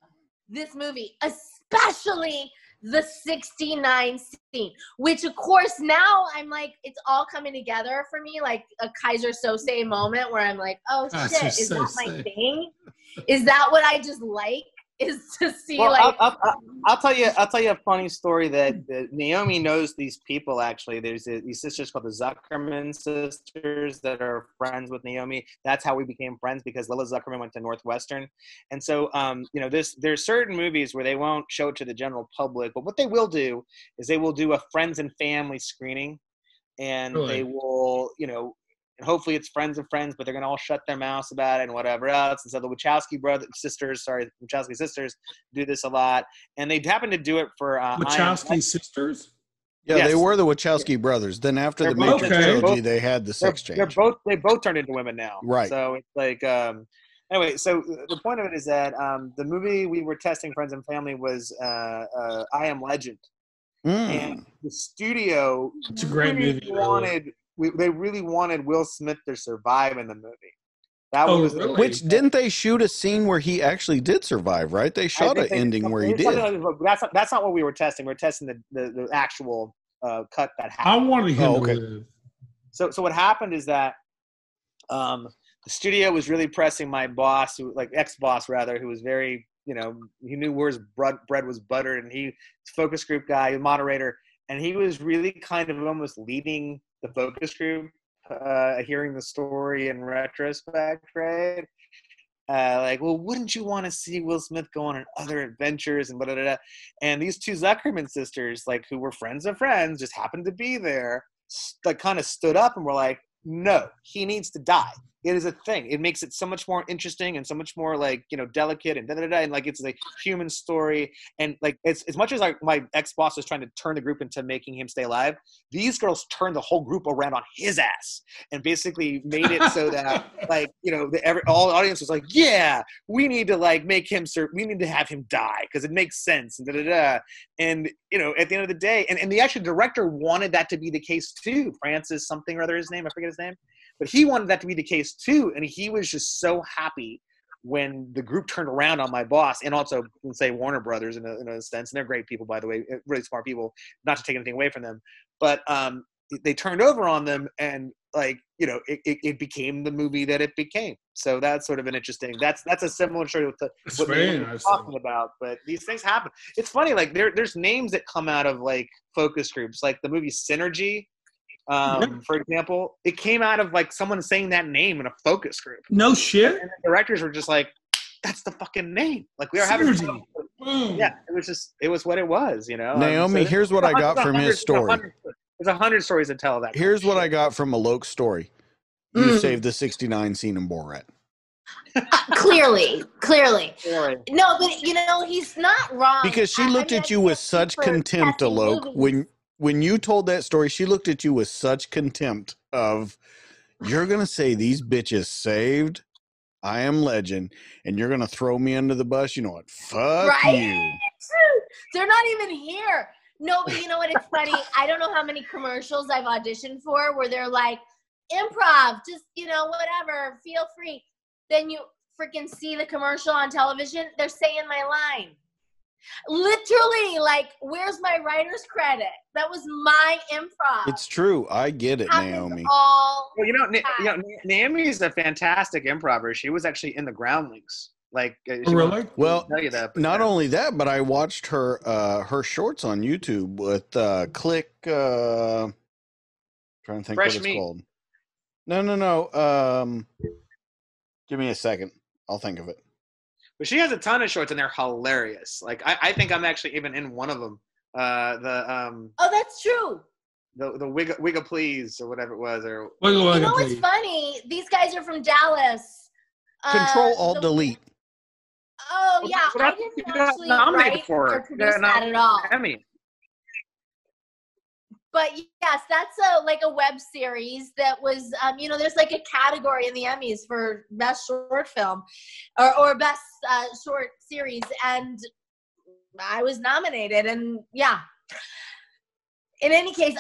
this movie, especially the 69 scene, which of course now I'm like, it's all coming together for me, like a Kaiser Sose moment where I'm like, oh shit, is that my thing? Is that what I just like? Is to see, well, like. I'll tell you a funny story that Naomi knows these people, actually. There's these sisters called the Zuckerman sisters that are friends with Naomi. That's how we became friends, because Lila Zuckerman went to Northwestern. And so, you know, there's certain movies where they won't show it to the general public, but what they will do is they will do a friends and family screening, and they will, you know, and hopefully it's friends and friends, but they're going to all shut their mouths about it and whatever else. And so the Wachowski sisters do this a lot. And they happen to do it for... Wachowski sisters? Yeah, yes. They were the Wachowski brothers. Then after the Matrix trilogy, they had the sex change. They both turned into women now. Right. So it's like... anyway, so the point of it is that the movie we were testing, Friends and Family, was I Am Legend. Mm. And the studio... It's a great movie. They really wanted Will Smith to survive in the movie. Which, didn't they shoot a scene where he actually did survive, right? They shot an ending where he did. That's not what we were testing. We were testing the actual cut that happened. I wanted him to live. So what happened is that the studio was really pressing my boss, ex-boss, who was very, you know, he knew where his bread was buttered, and he, focus group guy, moderator, and he was really kind of almost leading the focus group, hearing the story in retrospect, right? Like, well, wouldn't you want to see Will Smith go on other adventures and blah, blah, blah. And these 2 Zuckerman sisters, like, who were friends of friends, just happened to be there, like, kind of stood up and were like, no, he needs to die. It is a thing. It makes it so much more interesting and so much more, like, you know, delicate and da da da, and like it's a human story. And like, it's as much as like my ex-boss was trying to turn the group into making him stay alive, these girls turned the whole group around on his ass and basically made it so that like, you know, all the audience was like, yeah, we need to like make him we need to have him die because it makes sense and da da da. And you know, at the end of the day, and the actual director wanted that to be the case too. Francis something or other, his name, I forget his name. But he wanted that to be the case too, and he was just so happy when the group turned around on my boss, and also, let's say, Warner Brothers in a sense, and they're great people, by the way, really smart people, not to take anything away from them, but they turned over on them, and like, you know, it became the movie that it became. So that's sort of an interesting, that's a similar story to what we're talking about, but these things happen. It's funny, like there's names that come out of like focus groups, like the movie Synergy. For example, it came out of like someone saying that name in a focus group. No shit. And the directors were just like, "That's the fucking name." Like we are having. Yeah, it was what it was, you know. Naomi, so here's what I got from his story. There's 100 stories to tell of that. Here's what I got from Alok's story. You saved the 69 scene in Borat. Clearly. No, but you know he's not wrong. Because she looked at you with such contempt, Alok, when you told that story, she looked at you with such contempt of, you're going to say these bitches saved I Am Legend, and you're going to throw me under the bus? You know what? Fuck you. They're not even here. No, but you know what? It's funny. I don't know how many commercials I've auditioned for where they're like, improv, just, you know, whatever, feel free. Then you freaking see the commercial on television. They're saying my line. Literally, like, where's my writer's credit? That was my improv. It's true. I get it, Naomi. Well, you know, Naomi is a fantastic improver. She was actually in the Groundlings. Like, really? Well, tell you that, not only that, but I watched her her shorts on YouTube with Click. Trying to think Fresh what it's meat. Called. No. Give me a second. I'll think of it. But she has a ton of shorts, and they're hilarious. Like, I think I'm actually even in one of them. Oh, that's true. The Wigga Please or whatever it was. Or you know what's funny? These guys are from Dallas. Control-Alt-Delete. Oh, yeah. I didn't actually write or produce that at all. Emmy. But, yes, that's like a web series that was, you know, there's like a category in the Emmys for best short film or best short series. And I was nominated. And, yeah. In any case,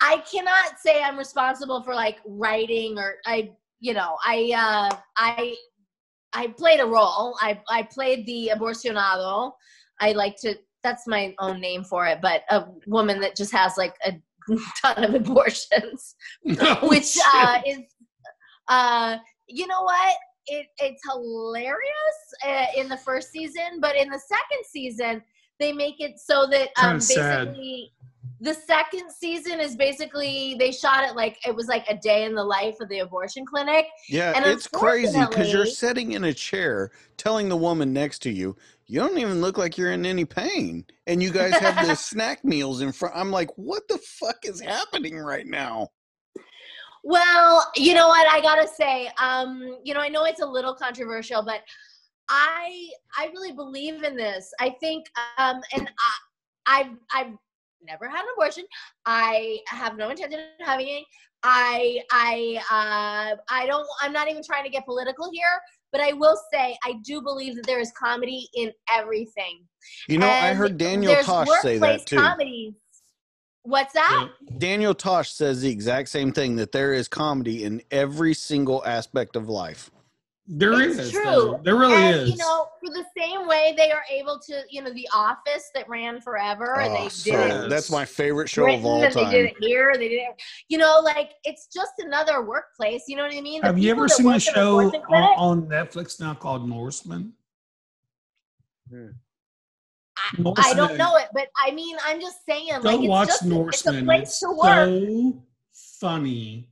I cannot say I'm responsible for, like, writing or, I played a role. I played the abortionado. I like to, that's my own name for it, but a woman that just has, like, a ton of abortions, which is, you know what? It's hilarious in the first season, but in the second season, they make it so that basically the second season is basically they shot it like it was like a day in the life of the abortion clinic. Yeah, and it's crazy because you're sitting in a chair telling the woman next to you, you don't even look like you're in any pain. And you guys have the snack meals in front. I'm like, what the fuck is happening right now? Well, you know what? I got to say, you know, I know it's a little controversial, but I really believe in this. I think, and I've never had an abortion. I have no intention of having it. I'm not even trying to get political here, but I will say I do believe that there is comedy in everything. You know, and I heard Daniel Tosh say that too. Comedies. What's that? Yeah. Daniel Tosh says the exact same thing, that there is comedy in every single aspect of life. There is. There really is. You know, for the same way they are able to, you know, The Office that ran forever, and they did it. That's my favorite show of all time. They did it here. They did it. You know, like, it's just another workplace. You know what I mean? Have you ever seen a show on Netflix now called Norseman? Hmm. I don't know it, but I mean, I'm just saying. Watch Norseman. It's a place to work. So funny.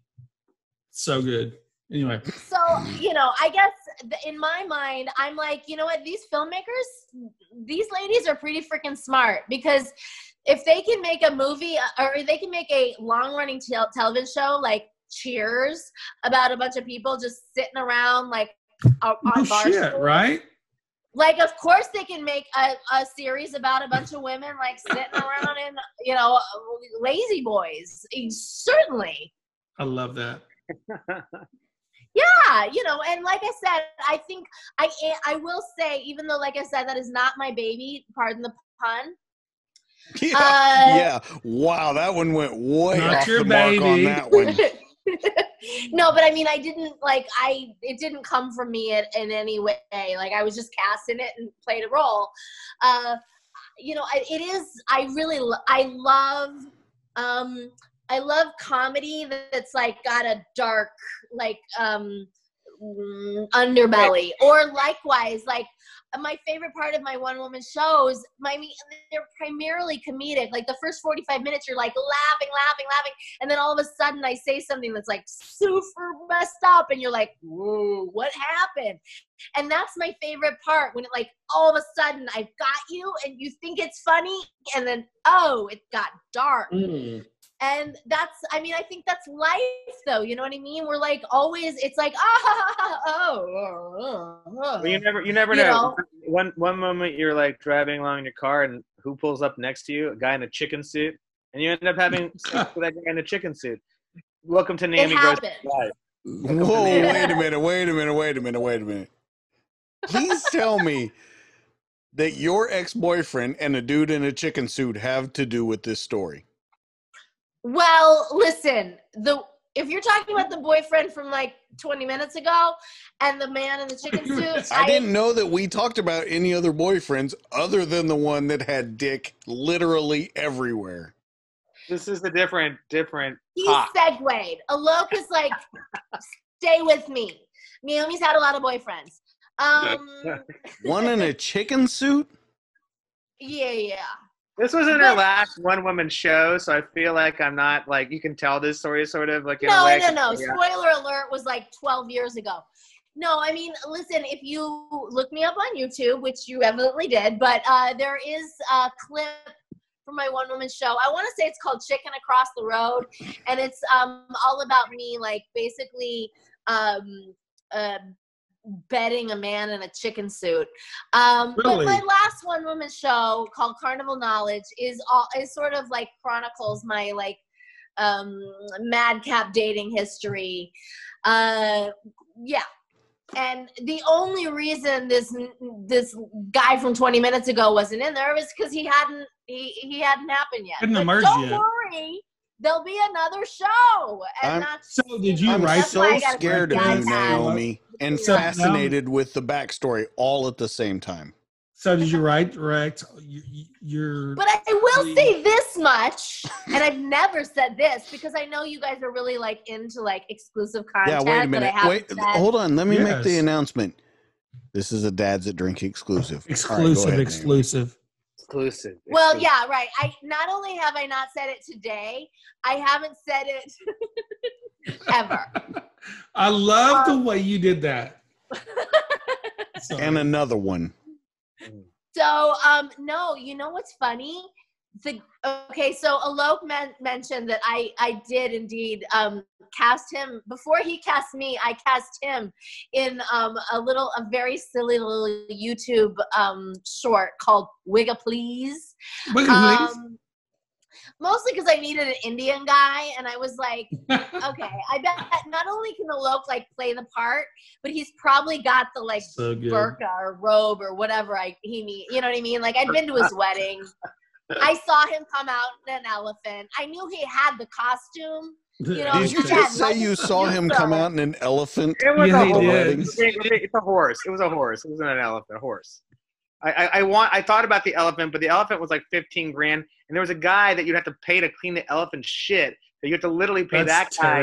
So good. Anyway. So, you know, I guess in my mind, I'm like, you know what? These filmmakers, these ladies are pretty freaking smart, because if they can make a movie or they can make a long-running television show like Cheers about a bunch of people just sitting around like on bar shit, right? Like, of course they can make a series about a bunch of women like sitting around in, you know, lazy boys. Certainly. I love that. Yeah, you know, and like I said, I think I will say, even though, like I said, that is not my baby, pardon the pun. Yeah, wow, that one went way off the mark on that one. No, but I mean, it didn't come from me in any way. Like, I was just cast in it and played a role. You know, I love comedy that's like got a dark, like, underbelly. Or likewise, like, my favorite part of my one-woman shows, they're primarily comedic. Like, the first 45 minutes, you're like laughing. And then all of a sudden I say something that's like super messed up. And you're like, whoa, what happened? And that's my favorite part, when it, like, all of a sudden I've got you and you think it's funny. And then, oh, it got dark. Mm. And that's, I mean, I think that's life, though. You know what I mean? We're like always, it's like, Well, you never know. One moment you're like driving along in your car, and who pulls up next to you? A guy in a chicken suit, and you end up having sex with that guy in a chicken suit. Welcome to Naomi Grossman. Whoa! Wait a minute! Please tell me that your ex-boyfriend and a dude in a chicken suit have to do with this story. Well, listen, if you're talking about the boyfriend from like 20 minutes ago and the man in the chicken suit. I didn't know that we talked about any other boyfriends other than the one that had dick literally everywhere. This is a different. He segued. Alok is like, stay with me. Naomi's had a lot of boyfriends. One in a chicken suit? Yeah. This was in her last one-woman show, so I feel like I'm not, like, you can tell this story is sort of like... No. Yeah. Spoiler alert was like 12 years ago. No, I mean, listen, if you look me up on YouTube, which you evidently did, but there is a clip from my one-woman show. I want to say it's called Chicken Across the Road, and it's all about me, like, basically... betting a man in a chicken suit. Really? But my last one woman show called Carnival Knowledge is sort of like chronicles my like madcap dating history. Yeah. And the only reason this guy from 20 minutes ago wasn't in there was because he hadn't happened yet. Don't worry. There'll be another show. I'm so scared of you, Naomi, and fascinated with the backstory all at the same time. So did you write direct? But I will say this much, and I've never said this because I know you guys are really like into like exclusive content. Yeah, wait a minute. Hold on. Let me make the announcement. This is a Dads That Drink exclusive. Exclusive. Well, yeah, right. I not only have I not said it today, I haven't said it ever. I love the way you did that. And another one. So, no, you know what's funny? So Alok mentioned that I did indeed cast him before he cast me. I cast him in a very silly little YouTube short called Wigga Please. Mostly because I needed an Indian guy, and I was like, okay, I bet not only can Alok like play the part, but he's probably got the like burqa or robe or whatever he needs. You know what I mean? Like I'd been to his wedding. I saw him come out in an elephant. I knew he had the costume. You know, did you just say you saw him come out in an elephant? It was a horse. It's a horse. It was a horse. It wasn't an elephant. A horse. I thought about the elephant, but the elephant was like $15,000, and there was a guy that you'd have to pay to clean the elephant shit. That you have to literally pay that guy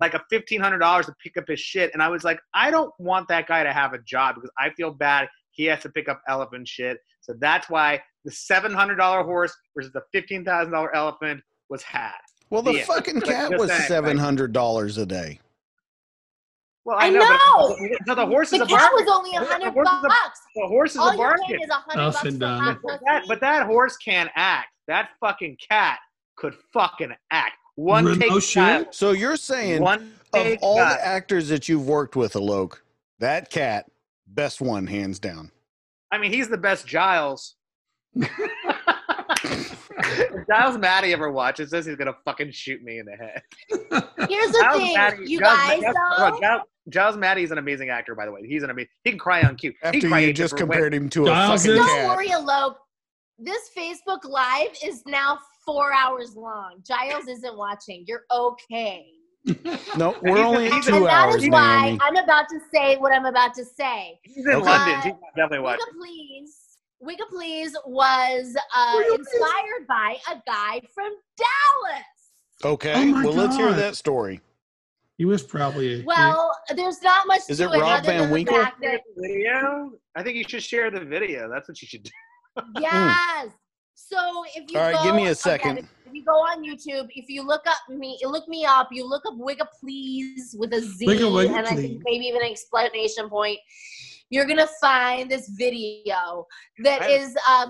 like a $1,500 to pick up his shit. And I was like, I don't want that guy to have a job because I feel bad. He has to pick up elephant shit. So that's why the $700 horse versus the $15,000 elephant was had. Well, the fucking cat was $700 a day. Well, I know. But the horse is a bargain. The cat was only $100. The horse is a bargain. All you're paying is $100 for that. But that horse can't act. That fucking cat could fucking act. One take shot. So you're saying of all the actors that you've worked with, Alok, that cat, best one, hands down. I mean, he's the best Giles. If Giles Maddie ever watches this, he's gonna fucking shoot me in the head. Here's the thing, Giles Maddie is an amazing actor, by the way. He's an amazing. He can cry on cue. After you just compared him to a fucking cat. Don't worry, Alok. This Facebook Live is now 4 hours long. Giles isn't watching. You're okay. No, we're only 2 hours. And that is why I'm about to say what I'm about to say. He's in London. He's definitely watching. Wigga Please was inspired by a guy from Dallas. Okay, let's hear that story. He was probably... Well, there's not much to it. Is it Rob Van Winkle? I think you should share the video. That's what you should do. Yes. So if you give me a second. If you go on YouTube, if you look me up, you look up Wigga Please with a Z, and I think maybe even an explanation point. You're gonna find this video that is I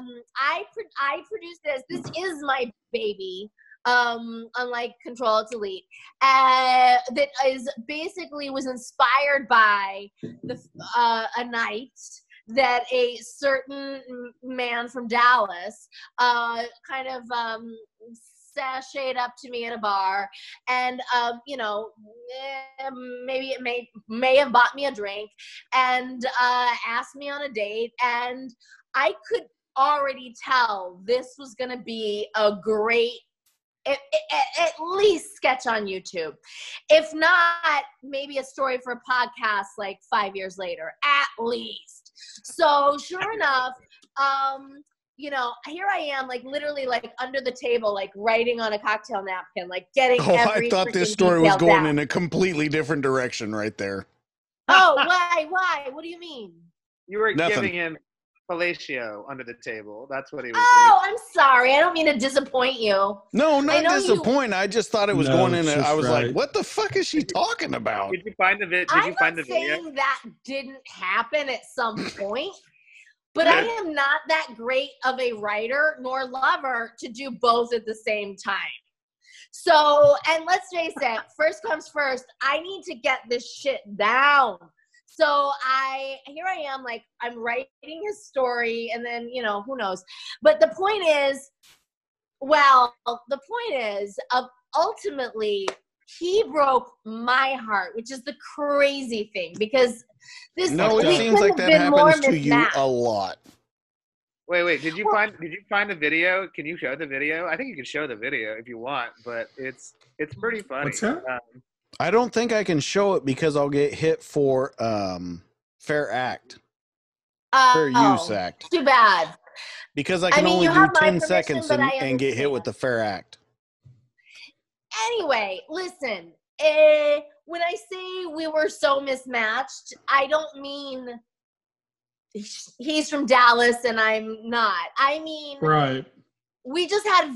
produced this. This is my baby, unlike Control Delete. That is basically was inspired by a night that a certain man from Dallas kind of sashayed up to me in a bar, and maybe it may have bought me a drink, and asked me on a date, and I could already tell this was gonna be a great at least sketch on YouTube. If not, maybe a story for a podcast like 5 years later, at least. So sure enough, you know, here I am, like literally like under the table, like writing on a cocktail napkin, like getting every freaking detail down. Oh, I thought this story was going in a completely different direction right there. Oh, why? What do you mean? You were giving him fellatio under the table. That's what he was doing. I'm sorry. I don't mean to disappoint you. No, not disappoint. I just thought it was going in. I was like, what the fuck is she talking about? Did you find the video? I'm not saying that didn't happen at some point. But I am not that great of a writer nor lover to do both at the same time. So, and let's face it, first comes first. I need to get this shit down. So here I am, like, I'm writing his story, and then, you know, who knows. But the point is, ultimately, he broke my heart, which is the crazy thing, because this it seems like that happens to you a lot. Wait, did you find the video? Can you show the video? I think you can show the video if you want, but it's pretty funny. What's that? I don't think I can show it because I'll get hit for fair use act. Too bad. Because I can only do 10 seconds and get hit with the fair act. Anyway, listen, when I say we were so mismatched, I don't mean he's from Dallas and I'm not. I mean, right. We just had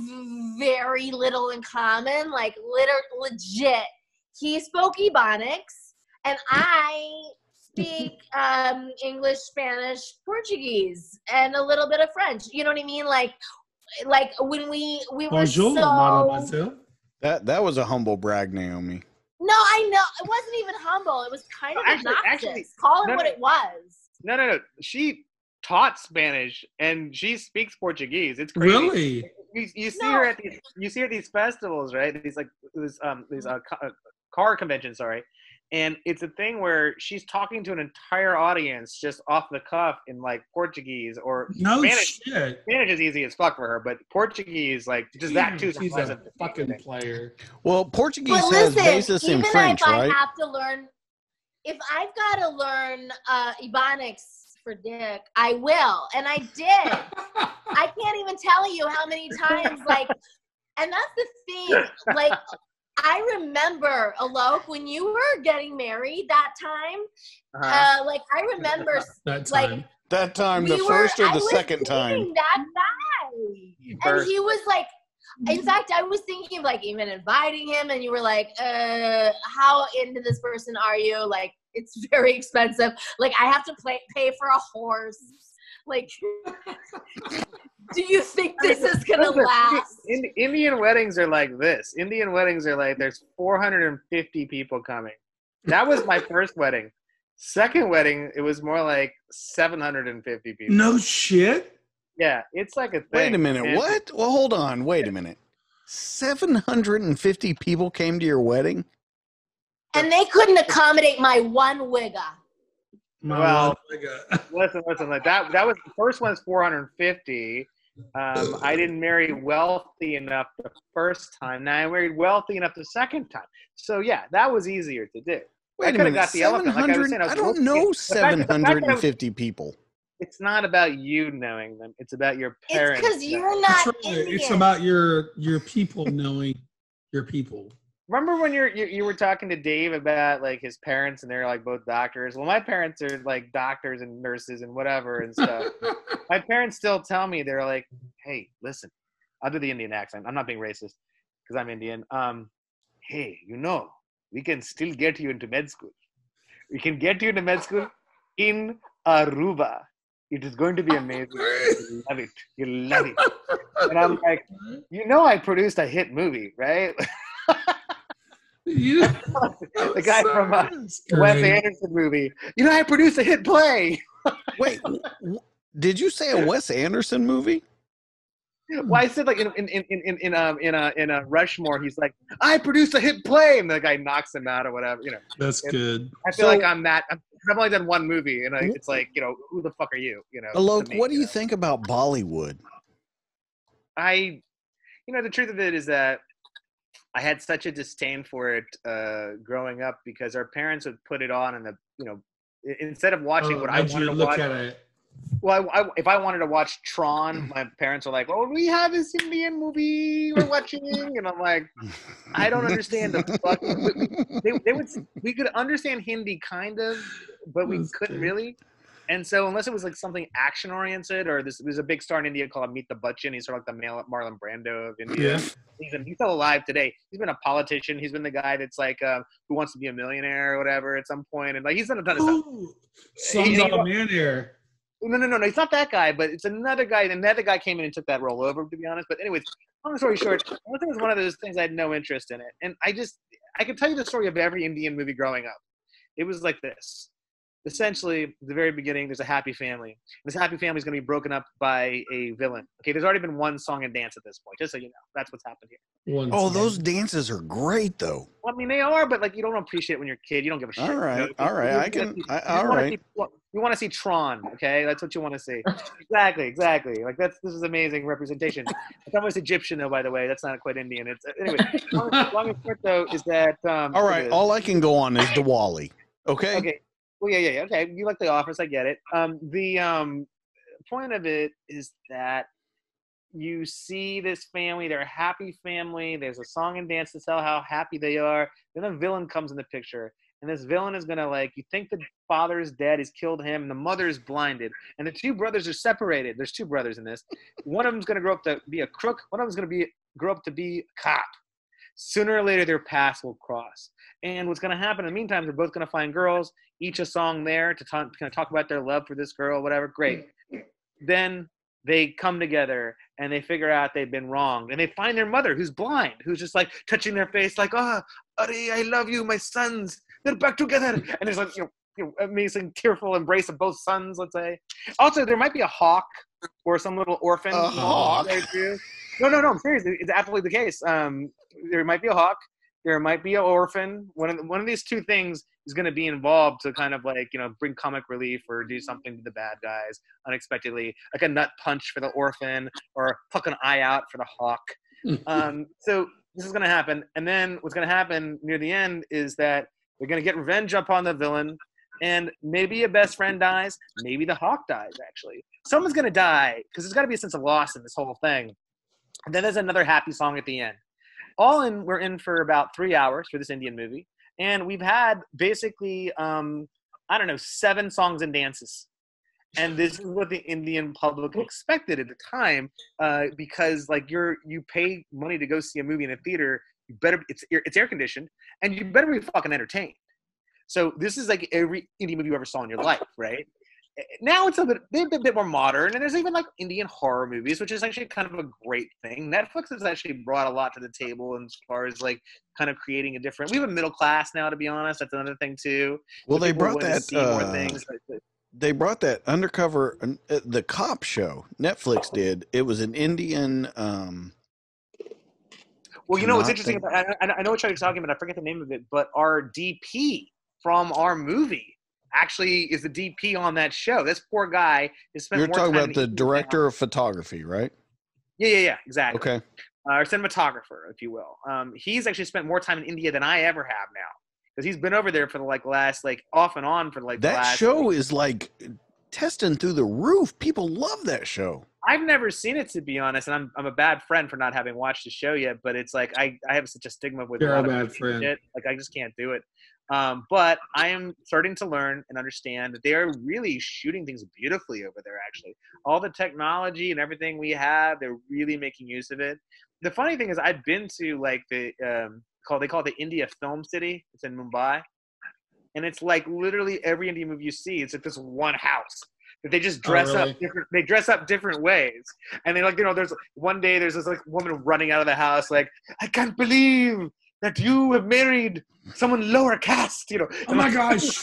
very little in common, like legit. He spoke Ebonics and I speak English, Spanish, Portuguese, and a little bit of French. You know what I mean? Like when we were That was a humble brag, Naomi. No, I know. It wasn't even humble. It was kind of obnoxious. Call it what it was. No. She taught Spanish and she speaks Portuguese. It's crazy. Really? You see her at these. You see her at these festivals, right? These car convention, sorry. And it's a thing where she's talking to an entire audience just off the cuff in like Portuguese or Spanish. Shit. Spanish is easy as fuck for her, but Portuguese, like, just that too. She's a fucking player. Well, Portuguese has basis in French, right? If I've got to learn Ebonics for dick, I will. And I did. I can't even tell you how many times, like, and that's the thing, like, I remember, Alok, when you were getting married that time, like, I remember, the first or second time. That guy. And he was like, in fact, I was thinking of, like, even inviting him, and you were like, how into this person are you? Like, it's very expensive. Like, I have to pay for a horse. Like, do you think this is gonna last? Indian weddings are like this. Indian weddings are like, there's 450 people coming. That was my first wedding. Second wedding, it was more like 750 people. No shit? Yeah, it's like a thing. Wait a minute, what? Well, hold on, wait a minute. 750 people came to your wedding? And they couldn't accommodate my one wigga. Well, listen, like that was the first one's 450. I didn't marry wealthy enough the first time. Now I married wealthy enough the second time. So yeah, that was easier to do. Wait a minute, got the elephant. Like I was saying, I don't know 750 people. It's not about you knowing them. It's about your parents. It's because you're not Indian. It's about your people knowing your people. Remember when you were talking to Dave about, like, his parents and they're, like, both doctors? Well, my parents are, like, doctors and nurses and whatever and stuff. My parents still tell me, they're like, hey, listen. I'll do the Indian accent. I'm not being racist because I'm Indian. Hey, you know, we can still get you into med school. We can get you into med school in Aruba. It is going to be amazing. You'll love it. You'll love it. And I'm like, you know I produced a hit movie, right? You, the guy from a Wes Anderson movie. You know, I produced a hit play. Wait, did you say a Wes Anderson movie? Well, I said, like, in Rushmore, he's like, I produced a hit play, and the guy knocks him out or whatever. You know, that's good. I feel like I'm that. I've only done one movie, and it's like, you know, who the fuck are you? You know, Alok, what do you think about Bollywood? You know, the truth of it is that I had such a disdain for it growing up because our parents would put it on, and instead of watching what I wanted to watch. At it. Well, if I wanted to watch Tron, my parents are like, "Oh, we have this Indian movie we're watching," and I'm like, "I don't understand the fuck." We could understand Hindi kind of, but we couldn't really. And so, unless it was like something action oriented, or there's a big star in India called Amitabh Bachchan. He's sort of like the Marlon Brando of India. Yeah. He's still alive today. He's been a politician. He's been the guy that's like, who wants to be a millionaire or whatever at some point, and like he's done a ton of stuff. Son's not a millionaire. No, it's not that guy, but it's another guy. And that guy came in and took that role over, to be honest. But anyways, long story short, it was one of those things I had no interest in it. And I could tell you the story of every Indian movie growing up. It was like this. Essentially, at the very beginning, there's a happy family. This happy family is going to be broken up by a villain. Okay, there's already been one song and dance at this point, just so you know. That's what's happened here. Those dances are great, though. Well, I mean, they are, but like you don't appreciate it when you're a kid. You don't give a shit. You want to see Tron, okay? That's what you want to see. Exactly. Like this is amazing representation. It's almost Egyptian, though. By the way, that's not quite Indian. It's anyway. Long and short, though, is that all right? All I can go on is the Wally. Okay. Well, yeah. Okay, you like The Office. I get it. The point of it is that you see this family. They're a happy family. There's a song and dance to tell how happy they are. Then a villain comes in the picture. And this villain is going to, like, you think the father is dead, he's killed him, and the mother is blinded. And the two brothers are separated. There's two brothers in this. One of them's going to grow up to be a crook. One of them's going to grow up to be a cop. Sooner or later, their paths will cross. And what's going to happen in the meantime, they're both going to find girls, each a song there to talk about their love for this girl, whatever. Great. Then they come together and they figure out they've been wronged. And they find their mother, who's blind, who's just, like, touching their face, like, "Oh, Ari, I love you, my sons. They're back together." And there's like amazing tearful embrace of both sons, let's say. Also, there might be a hawk or some little orphan. A hawk? No, seriously. It's absolutely the case. There might be a hawk. There might be an orphan. One of these two things is going to be involved to kind of like, bring comic relief or do something to the bad guys unexpectedly. Like a nut punch for the orphan or pluck an eye out for the hawk. So this is going to happen. And then what's going to happen near the end is that they're going to get revenge upon the villain, and maybe a best friend dies. Maybe the hawk dies, actually. Someone's going to die, because there's got to be a sense of loss in this whole thing. And then there's another happy song at the end. All in, we're in for about 3 hours for this Indian movie, and we've had basically, 7 songs and dances. And this is what the Indian public expected at the time, because, like, you pay money to go see a movie in a theater. You better, it's air conditioned, and you better be fucking entertained. So this is like every indie movie you ever saw in your life, right? Now it's a bit more modern, and there's even like Indian horror movies, which is actually kind of a great thing. Netflix has actually brought a lot to the table as far as like kind of creating a different. We have a middle class now, to be honest. That's another thing too. Well, they brought that. More things. They brought that undercover, the cop show. Netflix did. It was an Indian. Well, what's interesting about I know what you're talking about. I forget the name of it, but our DP from our movie actually is the DP on that show. This poor guy has spent more time. You're talking about the director of photography, right? Yeah, exactly. Okay. Our cinematographer, if you will. He's actually spent more time in India than I ever have now, because he's been over there for the off and on for like the last. That show is like testing through the roof. People love that show. I've never seen it, to be honest, and I'm a bad friend for not having watched the show yet. But it's like I have such a stigma with a lot of shit. Like I just can't do it. But I am starting to learn and understand that they are really shooting things beautifully over there. Actually, all the technology and everything we have, they're really making use of it. The funny thing is, I've been to like the they call it the India Film City. It's in Mumbai, and it's like literally every Indian movie you see, it's at this one house. They just dress up different. They dress up different ways, and they there's one day there's this like woman running out of the house like, "I can't believe that you have married someone lower caste," Oh my gosh!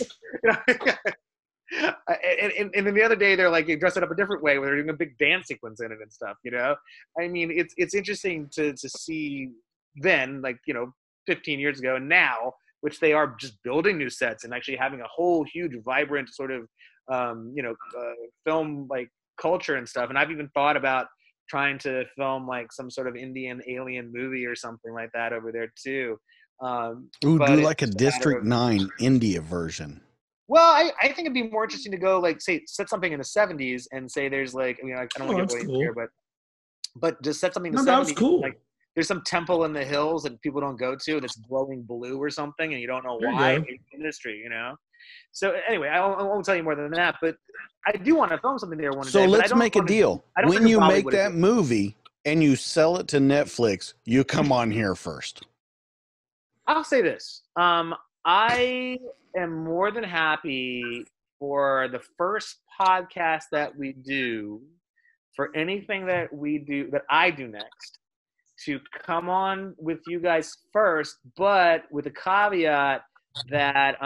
And then the other day they're like they dress it up a different way where they're doing a big dance sequence in it and stuff. I mean it's interesting to see then 15 years ago and now, which they are just building new sets and actually having a whole huge vibrant sort of film like culture and stuff. And I've even thought about trying to film like some sort of Indian alien movie or something like that over there too. Ooh, do like a District 9 India version. Well, I think it'd be more interesting to go like set something in the 70s and say there's like, you know, I don't want to get away here, but just set something in the 70s. Cool. Like there's some temple in the hills that people don't go to that's glowing blue or something, and you don't know why. In the industry, you know. So anyway, I won't tell you more than that, but I do want to film something there one day. So let's make a deal. When you make that movie and you sell it to Netflix, you come on here first. I'll say this. I am more than happy for the first podcast that we do, for anything that we do, that I do next, to come on with you guys first, but with a caveat that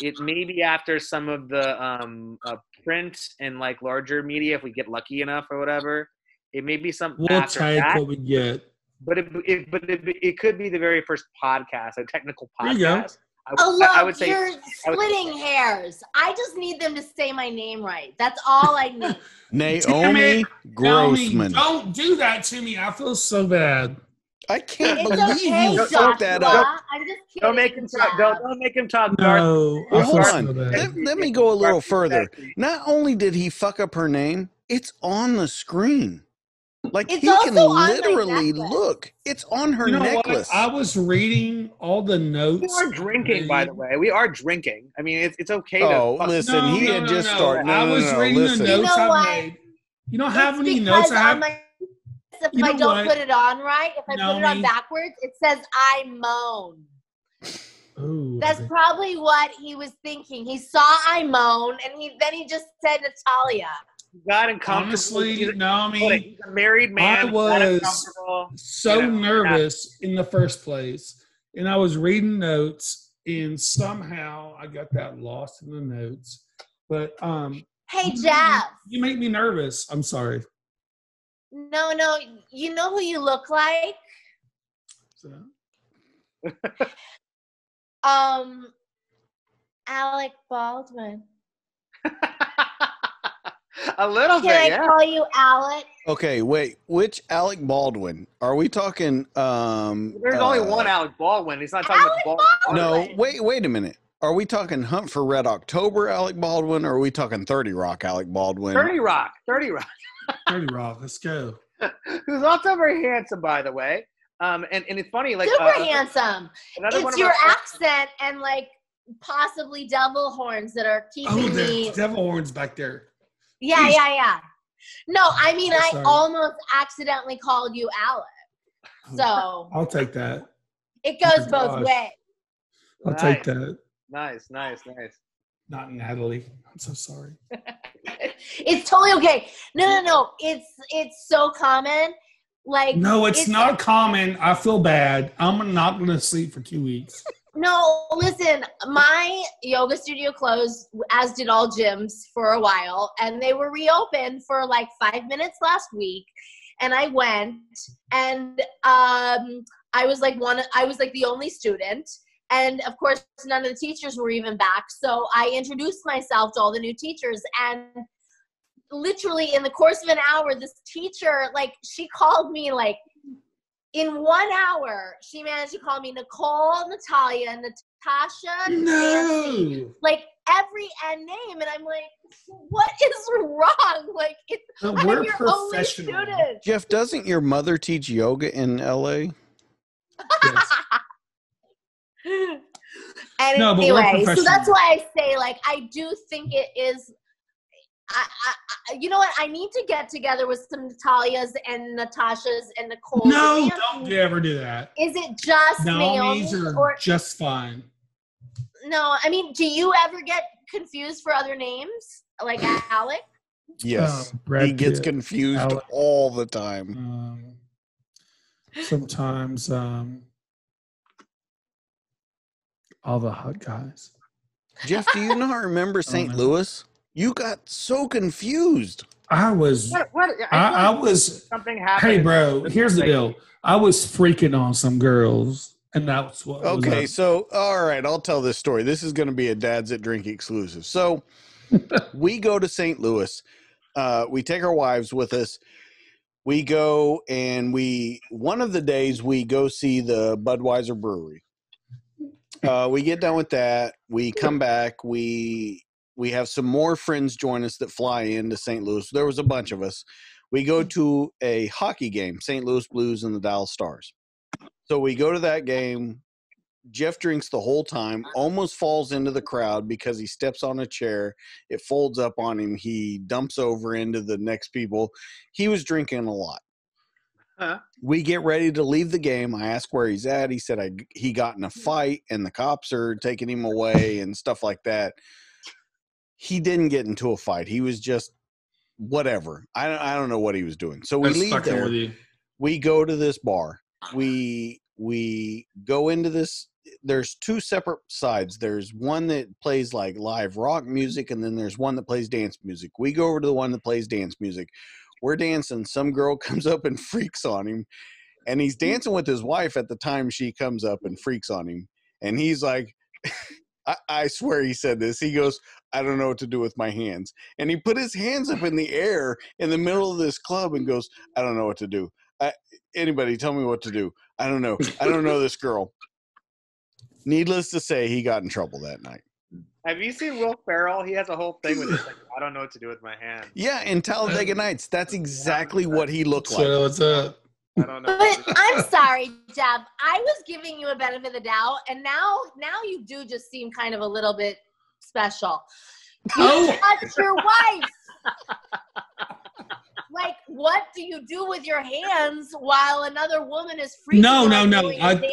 it may be after some of the print and like larger media, if we get lucky enough or whatever. It may be something after that. We'll try what we get. But it could be the very first podcast, a technical podcast. I would say you're splitting hairs. I just need them to say my name right. That's all I need. Naomi Grossman. Naomi, don't do that to me. I feel so bad. I can't believe you fucked that up. I'm just kidding. Don't make him talk. Don't make him talk. No, well, hold on. Let me go a little further. Not only did he fuck up her name, it's on the screen. Like he can literally look. It's on her necklace. I was reading all the notes. We are drinking, by the way. We are drinking. I mean, it's okay. Oh, listen, he had just started. I was reading the notes I made. You don't have any notes. I have. If I don't put it on right, if I put it on backwards, it says I moan. Ooh, that's probably what he was thinking. He saw I moan, and he just said Natalia. God, and honestly, Naomi, he's a married man. I was so nervous in the first place, and I was reading notes, and somehow I got that lost in the notes. But hey, Jeff, you make me nervous. I'm sorry. No, you know who you look like. So. Alec Baldwin. A little bit. Can I call you Alec? Okay, wait. Which Alec Baldwin? Are we talking? There's only one Alec Baldwin. He's not talking about Baldwin. No, wait a minute. Are we talking Hunt for Red October Alec Baldwin, or are we talking 30 Rock Alec Baldwin? 30 Rock. 30 Rock. Let's go. Who's also very handsome, by the way. And it's funny, like super handsome. It's your accent and like possibly devil horns that are keeping me. Devil horns back there. Yeah, please. Yeah. No, I mean, I almost accidentally called you Alec. So I'll take that. It goes both ways. I'll take that. Nice. Not Natalie. I'm so sorry. It's totally okay. No. It's so common. Like no, it's not common. I feel bad. I'm not gonna sleep for 2 weeks. No, listen, my yoga studio closed, as did all gyms, for a while, and they were reopened for like 5 minutes last week, and I went, and I was like the only student, and of course none of the teachers were even back, so I introduced myself to all the new teachers, and literally in the course of an hour, this teacher, like, she called me, like, in 1 hour, she managed to call me Nicole, Natalia, Natasha, Nancy, like every end name. And I'm like, what is wrong? Like, I'm your only student. Jeff, doesn't your mother teach yoga in L.A.? Yes. Anyway, so that's why I say, like, I do think it is – you know what? I need to get together with some Natalias and Natashas and Nicoles. No, don't you ever do that. Is it just Naomi's or just fine? No, I mean, do you ever get confused for other names like Alec? Yes, he gets confused all the time. Sometimes all the hot guys. Jeff, do you not remember St. Louis? You got so confused. I was. I was. Something happened. Hey, bro. Here's the deal. I was freaking on some girls, and that's what. Okay, so all right, I'll tell this story. This is going to be a Dads That Drink exclusive. So, we go to St. Louis. We take our wives with us. we go and we, one of the days we go see the Budweiser Brewery. We get done with that. We come back. We have some more friends join us that fly into St. Louis. There was a bunch of us. We go to a hockey game, St. Louis Blues and the Dallas Stars. So we go to that game. Jeff drinks the whole time, almost falls into the crowd because he steps on a chair. It folds up on him. He dumps over into the next people. He was drinking a lot. Huh? We get ready to leave the game. I ask where he's at. He said he got in a fight and the cops are taking him away and stuff like that. He didn't get into a fight. He was just whatever. I don't know what he was doing. So we leave there. We go to this bar. We go into this. There's two separate sides. There's one that plays like live rock music, and then there's one that plays dance music. We go over to the one that plays dance music. We're dancing. Some girl comes up and freaks on him, and he's dancing with his wife at the time she comes up and freaks on him. And he's like, I swear he said this. He goes, I don't know what to do with my hands. And he put his hands up in the air in the middle of this club and goes, I don't know what to do. Anybody tell me what to do. I don't know. I don't know this girl. Needless to say, he got in trouble that night. Have you seen Will Ferrell? He has a whole thing with this, like, I don't know what to do with my hands. Yeah, in Talladega Nights. That's exactly what he looked like. So what's up? I don't know. But I'm sorry, Jeff. I was giving you a benefit of the doubt, and now you do just seem kind of a little bit special. You touched your wife. Like, what do you do with your hands while another woman is freaking out? No.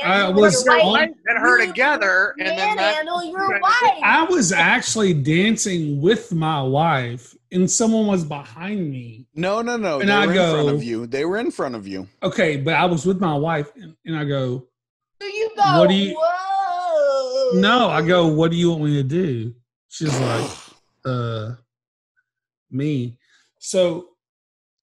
I was and her together, and then your wife. I was actually dancing with my wife, and someone was behind me. No. And I go in front of you. They were in front of you. Okay, but I was with my wife, and I go. So you go. What do you? Whoa. No, I go. What do you want me to do? She's like, me. So.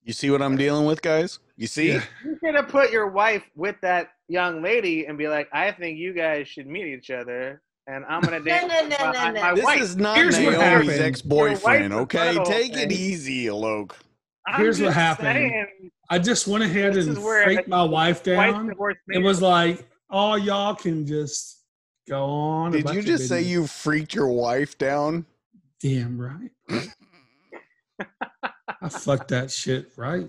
You see what I'm dealing with, guys? You see? Yeah. You're going to put your wife with that young lady and be like, I think you guys should meet each other, and I'm going to date my wife. This is not Here's Naomi's ex-boyfriend, okay? Take it easy, Alok. Here's what happened. I just went ahead and freaked my wife down. It was like, oh, y'all can just go on. Did you just say you freaked your wife down? Damn right. I fucked that shit, right?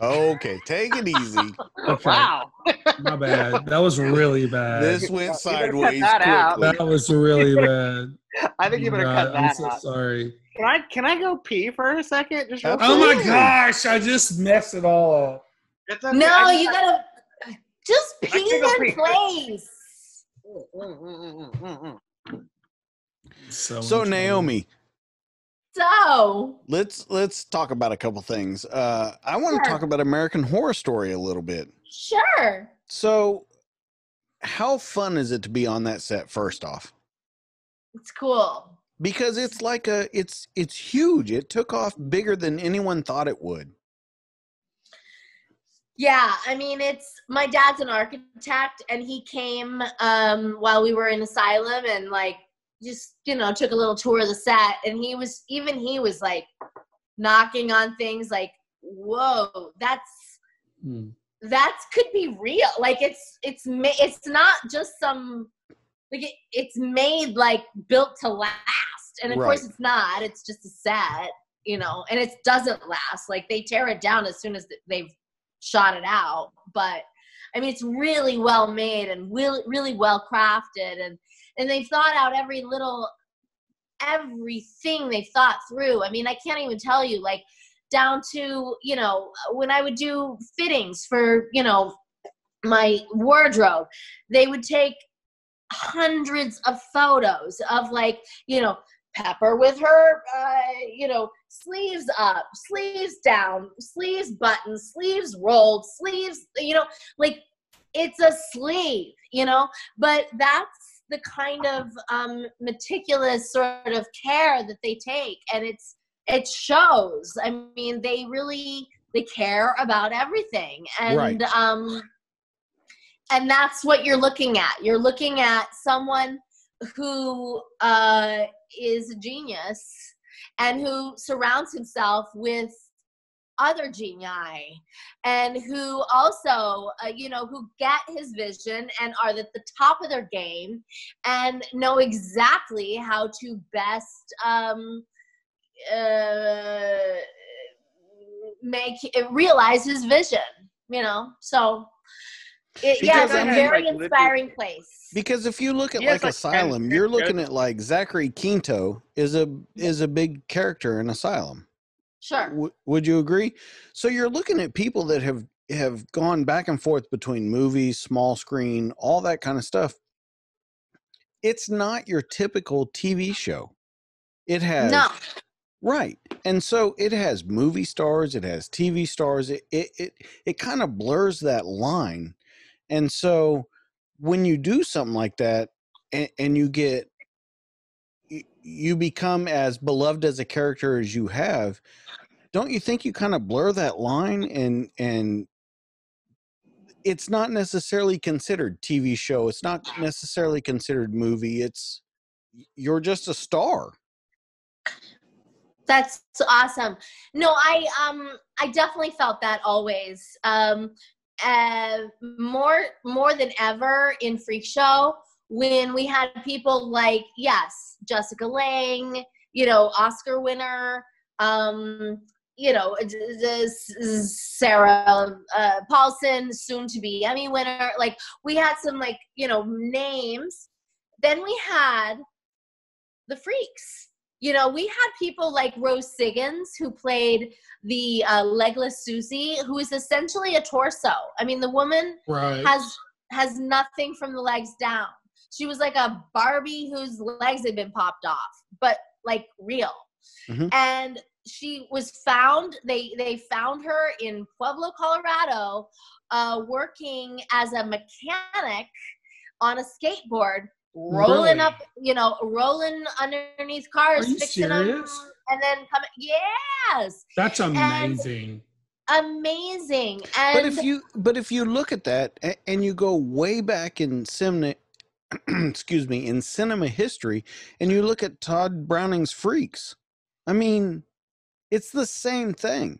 Okay, take it easy. Okay. Wow. My bad. That was really bad. This went sideways quickly. That was really bad. I think you better cut that out. I'm so sorry. Can I go pee for a second? Just my gosh, I just messed it all up. It's okay. No, you gotta just pee in place. So Naomi. So let's talk about a couple things. I want to talk about American Horror Story a little bit. Sure. So how fun is it to be on that set? First off, it's cool because it's like it's huge. It took off bigger than anyone thought it would. Yeah, I mean, my dad's an architect, and he came while we were in asylum and just, took a little tour of the set, and he was like knocking on things like, whoa, that could be real. Like it's not just some, like it's made like built to last. And of course it's not, it's just a set, and it doesn't last. Like they tear it down as soon as they've shot it out. But I mean, it's really well made and really well crafted, and they've thought out everything they've thought through. I mean, I can't even tell you, like down to, when I would do fittings for, my wardrobe, they would take hundreds of photos of Pepper with her, sleeves up, sleeves down, sleeves buttoned, sleeves rolled, sleeves, it's a sleeve, but that's the kind of meticulous sort of care that they take, and it shows. I mean, they care about everything, and and that's what you're looking at. You're looking at someone who is a genius and who surrounds himself with other genii, and who also, you know, who get his vision and are at the top of their game and know exactly how to best realize his vision, you know? So, it's a very inspiring place. Because if you look at Asylum, you're looking at like Zachary Quinto is a big character in Asylum. Sure. Would you agree? So you're looking at people that have gone back and forth between movies, small screen, all that kind of stuff. It's not your typical TV show. It has no. Right. And so it has movie stars, it has TV stars, it kind of blurs that line. And so when you do something like that and you become as beloved as a character as you have, don't you think you kind of blur that line and it's not necessarily considered TV show, it's not necessarily considered movie, it's you're just a star. That's awesome. No, I definitely felt that always. More than ever in Freak Show, when we had people like, yes, Jessica Lange, you know, Oscar winner, you know, Sarah Paulson, soon to be Emmy winner. Like, we had some, like, you know, names. Then we had the freaks. You know, we had people like Rose Siggins, who played the legless Susie, who is essentially a torso. I mean, the woman has nothing from the legs down. She was like a Barbie whose legs had been popped off, but like real. Mm-hmm. And she was found, they found her in Pueblo, Colorado, working as a mechanic on a skateboard. Rolling up, you know, rolling underneath cars, fixing them, and then coming. Yes, that's amazing. And amazing. And but if you look at that and you go way back in cinema history, and you look at Todd Browning's Freaks, I mean, it's the same thing.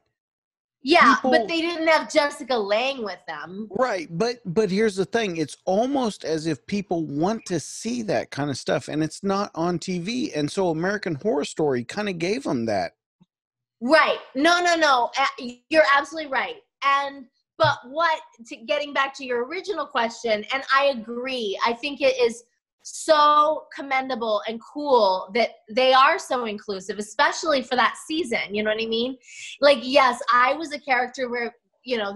Yeah, but they didn't have Jessica Lange with them. Right, but here's the thing. It's almost as if people want to see that kind of stuff, and it's not on TV. And so American Horror Story kind of gave them that. Right. No. You're absolutely right. Getting back to your original question, and I agree. I think it is so commendable and cool that they are so inclusive, especially for that season. You know what I mean? Like, yes, I was a character where, you know,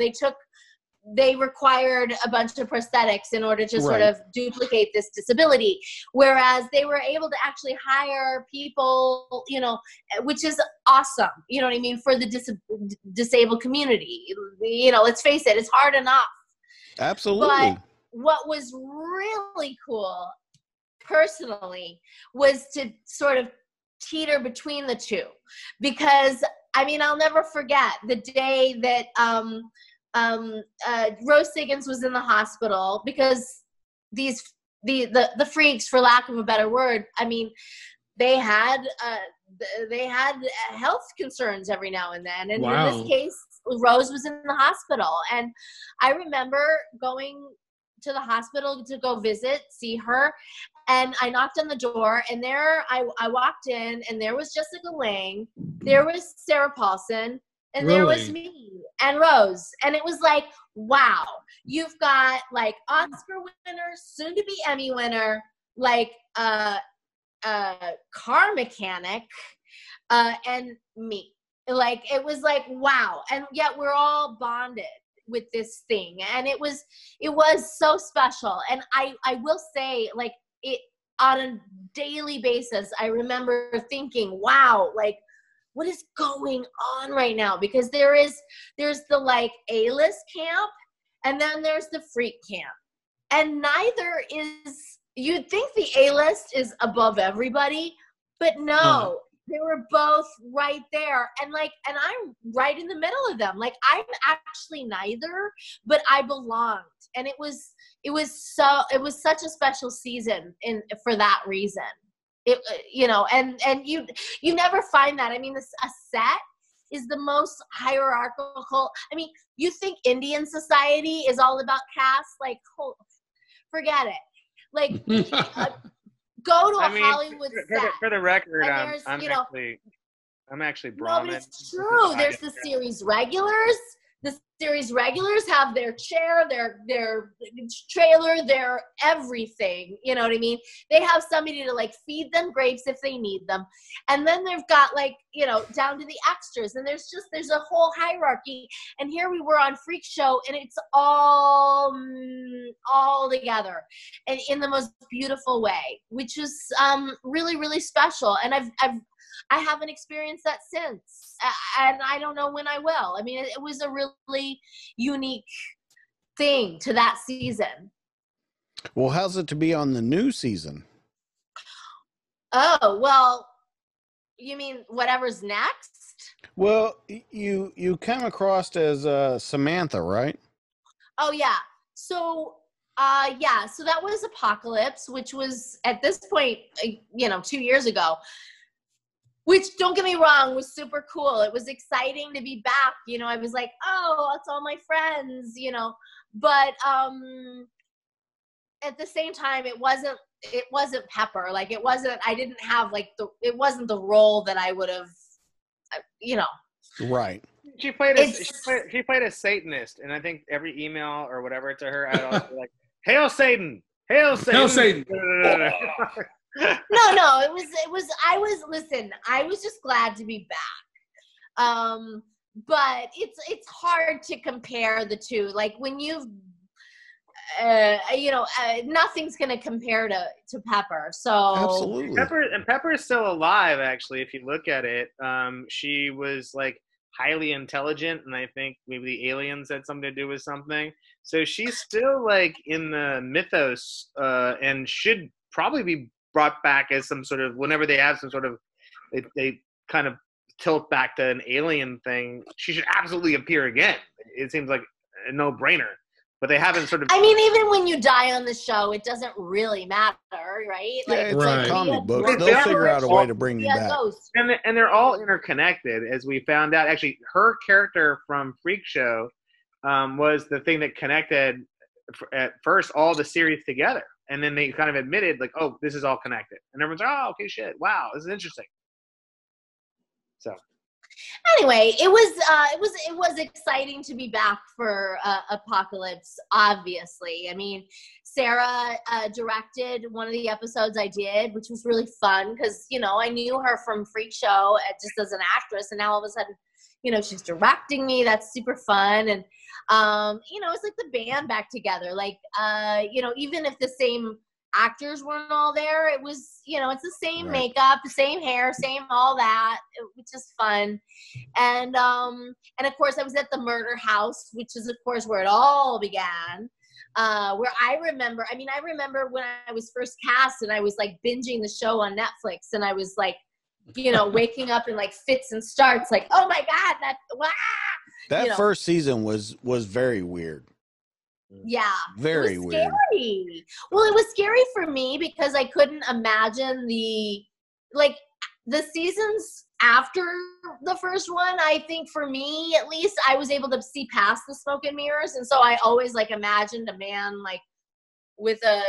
they required a bunch of prosthetics in order to sort of duplicate this disability. Whereas they were able to actually hire people, you know, which is awesome. You know what I mean? For the disabled community, you know, let's face it, it's hard enough. Absolutely. But what was really cool personally was to sort of teeter between the two, because I mean, I'll never forget the day that Rose Siggins was in the hospital because the freaks, for lack of a better word, I mean, they had health concerns every now and then, and in this case, Rose was in the hospital, and I remember going to the hospital to go see her. And I knocked on the door, and there I walked in, and there was Jessica Lange, there was Sarah Paulson, and there was me and Rose. And it was like, wow, you've got like Oscar winner, soon to be Emmy winner, like car mechanic, and me. Like, it was like, wow. And yet we're all bonded with this thing, and it was so special. And I will say, like, it on a daily basis, I remember thinking, wow, like, what is going on right now? Because there's the like A-list camp, and then there's the freak camp, and neither is, you'd think the A-list is above everybody, but no. They were both right there. And like, and I'm right in the middle of them. Like, I'm actually neither, but I belonged. And it was such a special season for that reason. It, you know, and you never find that. I mean, a set is the most hierarchical. I mean, you think Indian society is all about caste? Like, forget it. Like, go to a Hollywood set. For the record, I'm actually Brahmin. No, but it's true. There's the series regulars. The series regulars have their chair, their trailer, their everything. You know what I mean? They have somebody to like feed them grapes if they need them. And then they've got like, you know, down to the extras. And there's a whole hierarchy. And here we were on Freak Show and it's all together and in the most beautiful way, which is really, really special. And I haven't experienced that since, and I don't know when I will. I mean, it was a really unique thing to that season. Well, how's it to be on the new season? Oh, well, you mean whatever's next? Well, you came across as Samantha, right? Oh, yeah. So... so that was Apocalypse, which was at this point, 2 years ago. Which, don't get me wrong, was super cool. It was exciting to be back. You know, I was like, oh, it's all my friends, you know. But at the same time, it wasn't Pepper. Like, it wasn't, I didn't have, like, it wasn't the role that I would have, you know. Right. She played a Satanist, and I think every email or whatever to her, I'd always be like, hail Satan! Hail Satan! Hail Satan! No, I was just glad to be back. But it's hard to compare the two. Like when you've, nothing's going to compare to Pepper. So absolutely. Pepper is still alive, actually, if you look at it. She was like highly intelligent, and I think maybe the aliens had something to do with something. So she's still like in the mythos, and should probably be brought back as some sort of, whenever they have some sort of, they kind of tilt back to an alien thing, she should absolutely appear again. It seems like a no-brainer, but they haven't sort of... I mean, even when you die on the show, it doesn't really matter, right? Yeah, it's like comic books. They'll figure out a way to bring you back. And they're all interconnected, as we found out. Actually, her character from Freak Show was the thing that connected, at first, all the series together. And then they kind of admitted, like, oh, this is all connected. And everyone's like, oh, okay, shit. Wow, this is interesting. So. Anyway, it was exciting to be back for Apocalypse, obviously. I mean, Sarah directed one of the episodes I did, which was really fun because, you know, I knew her from Freak Show just as an actress. And now all of a sudden, you know, she's directing me. That's super fun. And, it's like the band back together. Like, even if the same actors weren't all there, it was, it's the same makeup, the same hair, same all that, which is fun. And of course I was at the murder house, which is of course where it all began. Where I remember when I was first cast and I was like binging the show on Netflix, and I was like, waking up in like fits and starts, like, oh my God, that first season was very weird. Yeah. Very weird. Scary. Well, it was scary for me because I couldn't imagine the seasons after the first one. I think for me, at least, I was able to see past the smoke and mirrors. And so I always like imagined a man like with a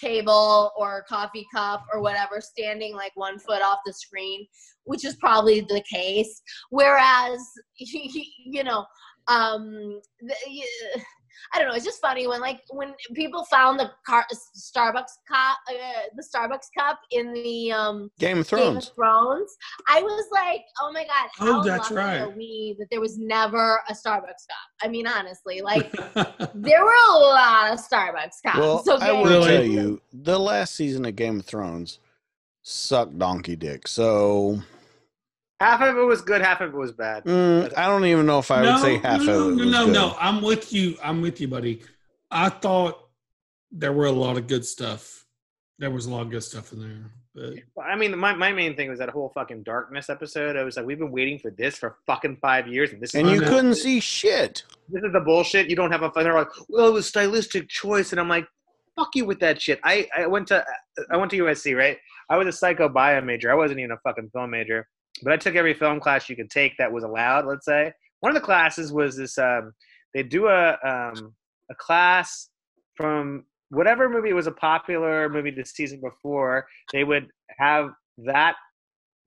cable or a coffee cup or whatever, standing like 1 foot off the screen, which is probably the case. Whereas, I don't know. It's just funny when people found the Starbucks cup in the Game of Thrones. I was like, oh my God, how lucky are we that there was never a Starbucks cup? I mean, honestly, like there were a lot of Starbucks cups. Well, so I will tell you, the last season of Game of Thrones sucked donkey dick. So. Half of it was good, half of it was bad. I don't even know if I would say half of it was good. No, I'm with you, buddy. I thought there were a lot of good stuff. There was a lot of good stuff in there. But. Well, I mean, my main thing was that whole fucking darkness episode. I was like, we've been waiting for this for fucking 5 years. And you couldn't see shit. This is the bullshit. You don't have a fucking, like, well, it was stylistic choice. And I'm like, fuck you with that shit. I went to USC, right? I was a psycho bio major. I wasn't even a fucking film major. But I took every film class you could take that was allowed, let's say. One of the classes was this, they do a class from whatever movie was a popular movie the season before. They would have that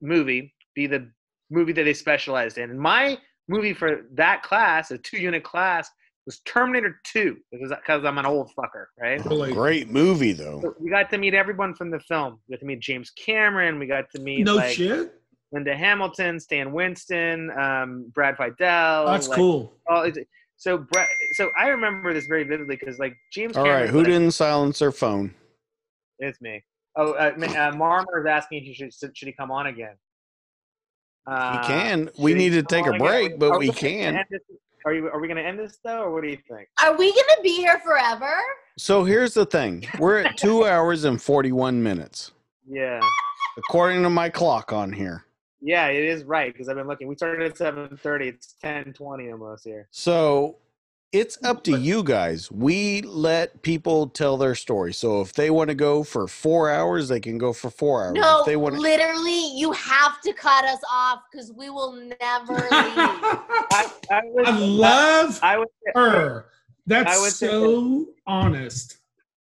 movie be the movie that they specialized in. And my movie for that class, a 2-unit class, was Terminator 2, because I'm an old fucker, right? Really? Great movie, though. So we got to meet everyone from the film. We got to meet James Cameron. We got to meet Linda Hamilton, Stan Winston, Brad Fidel. That's cool. So I remember this very vividly because, like, James Cameron. All right, who didn't silence their phone? It's me. Oh, Marmor is asking if should he come on again. He can. We need to take a break, but we can. Are we going to end this, though, or what do you think? Are we going to be here forever? So here's the thing. We're at 2 hours and 41 minutes. Yeah. According to my clock on here. Yeah, it is right, because I've been looking. We started at 7:30. It's 10:20 almost here. So it's up to you guys. We let people tell their story. So if they want to go for 4 hours, they can go for 4 hours. No, if they want to... literally, you have to cut us off because we will never leave. I love her. That's so honest.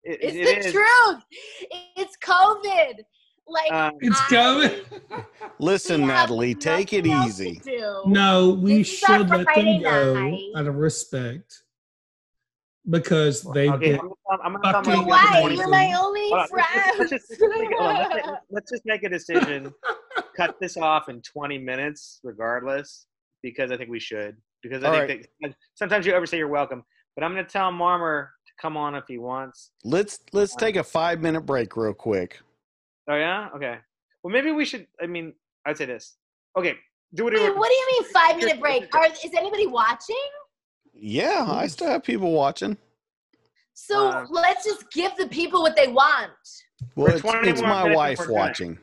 It's the truth. It's COVID. Like, it's COVID. Listen, Natalie, take it easy. No, we should let them go out of respect because they get fucking. Why? You're my only friend. Let's just make a decision. Cut this off in 20 minutes, regardless, because I think we should. Because I think that sometimes you overstay your welcome. But I'm going to tell Marmor to come on if he wants. Let's take a 5-minute break real quick. Oh, yeah? Okay. Well, maybe we should, I'd say this. Okay. Wait, what do you mean 5-minute break? Is anybody watching? Yeah, I still have people watching. So let's just give the people what they want. Well, it's my wife watching.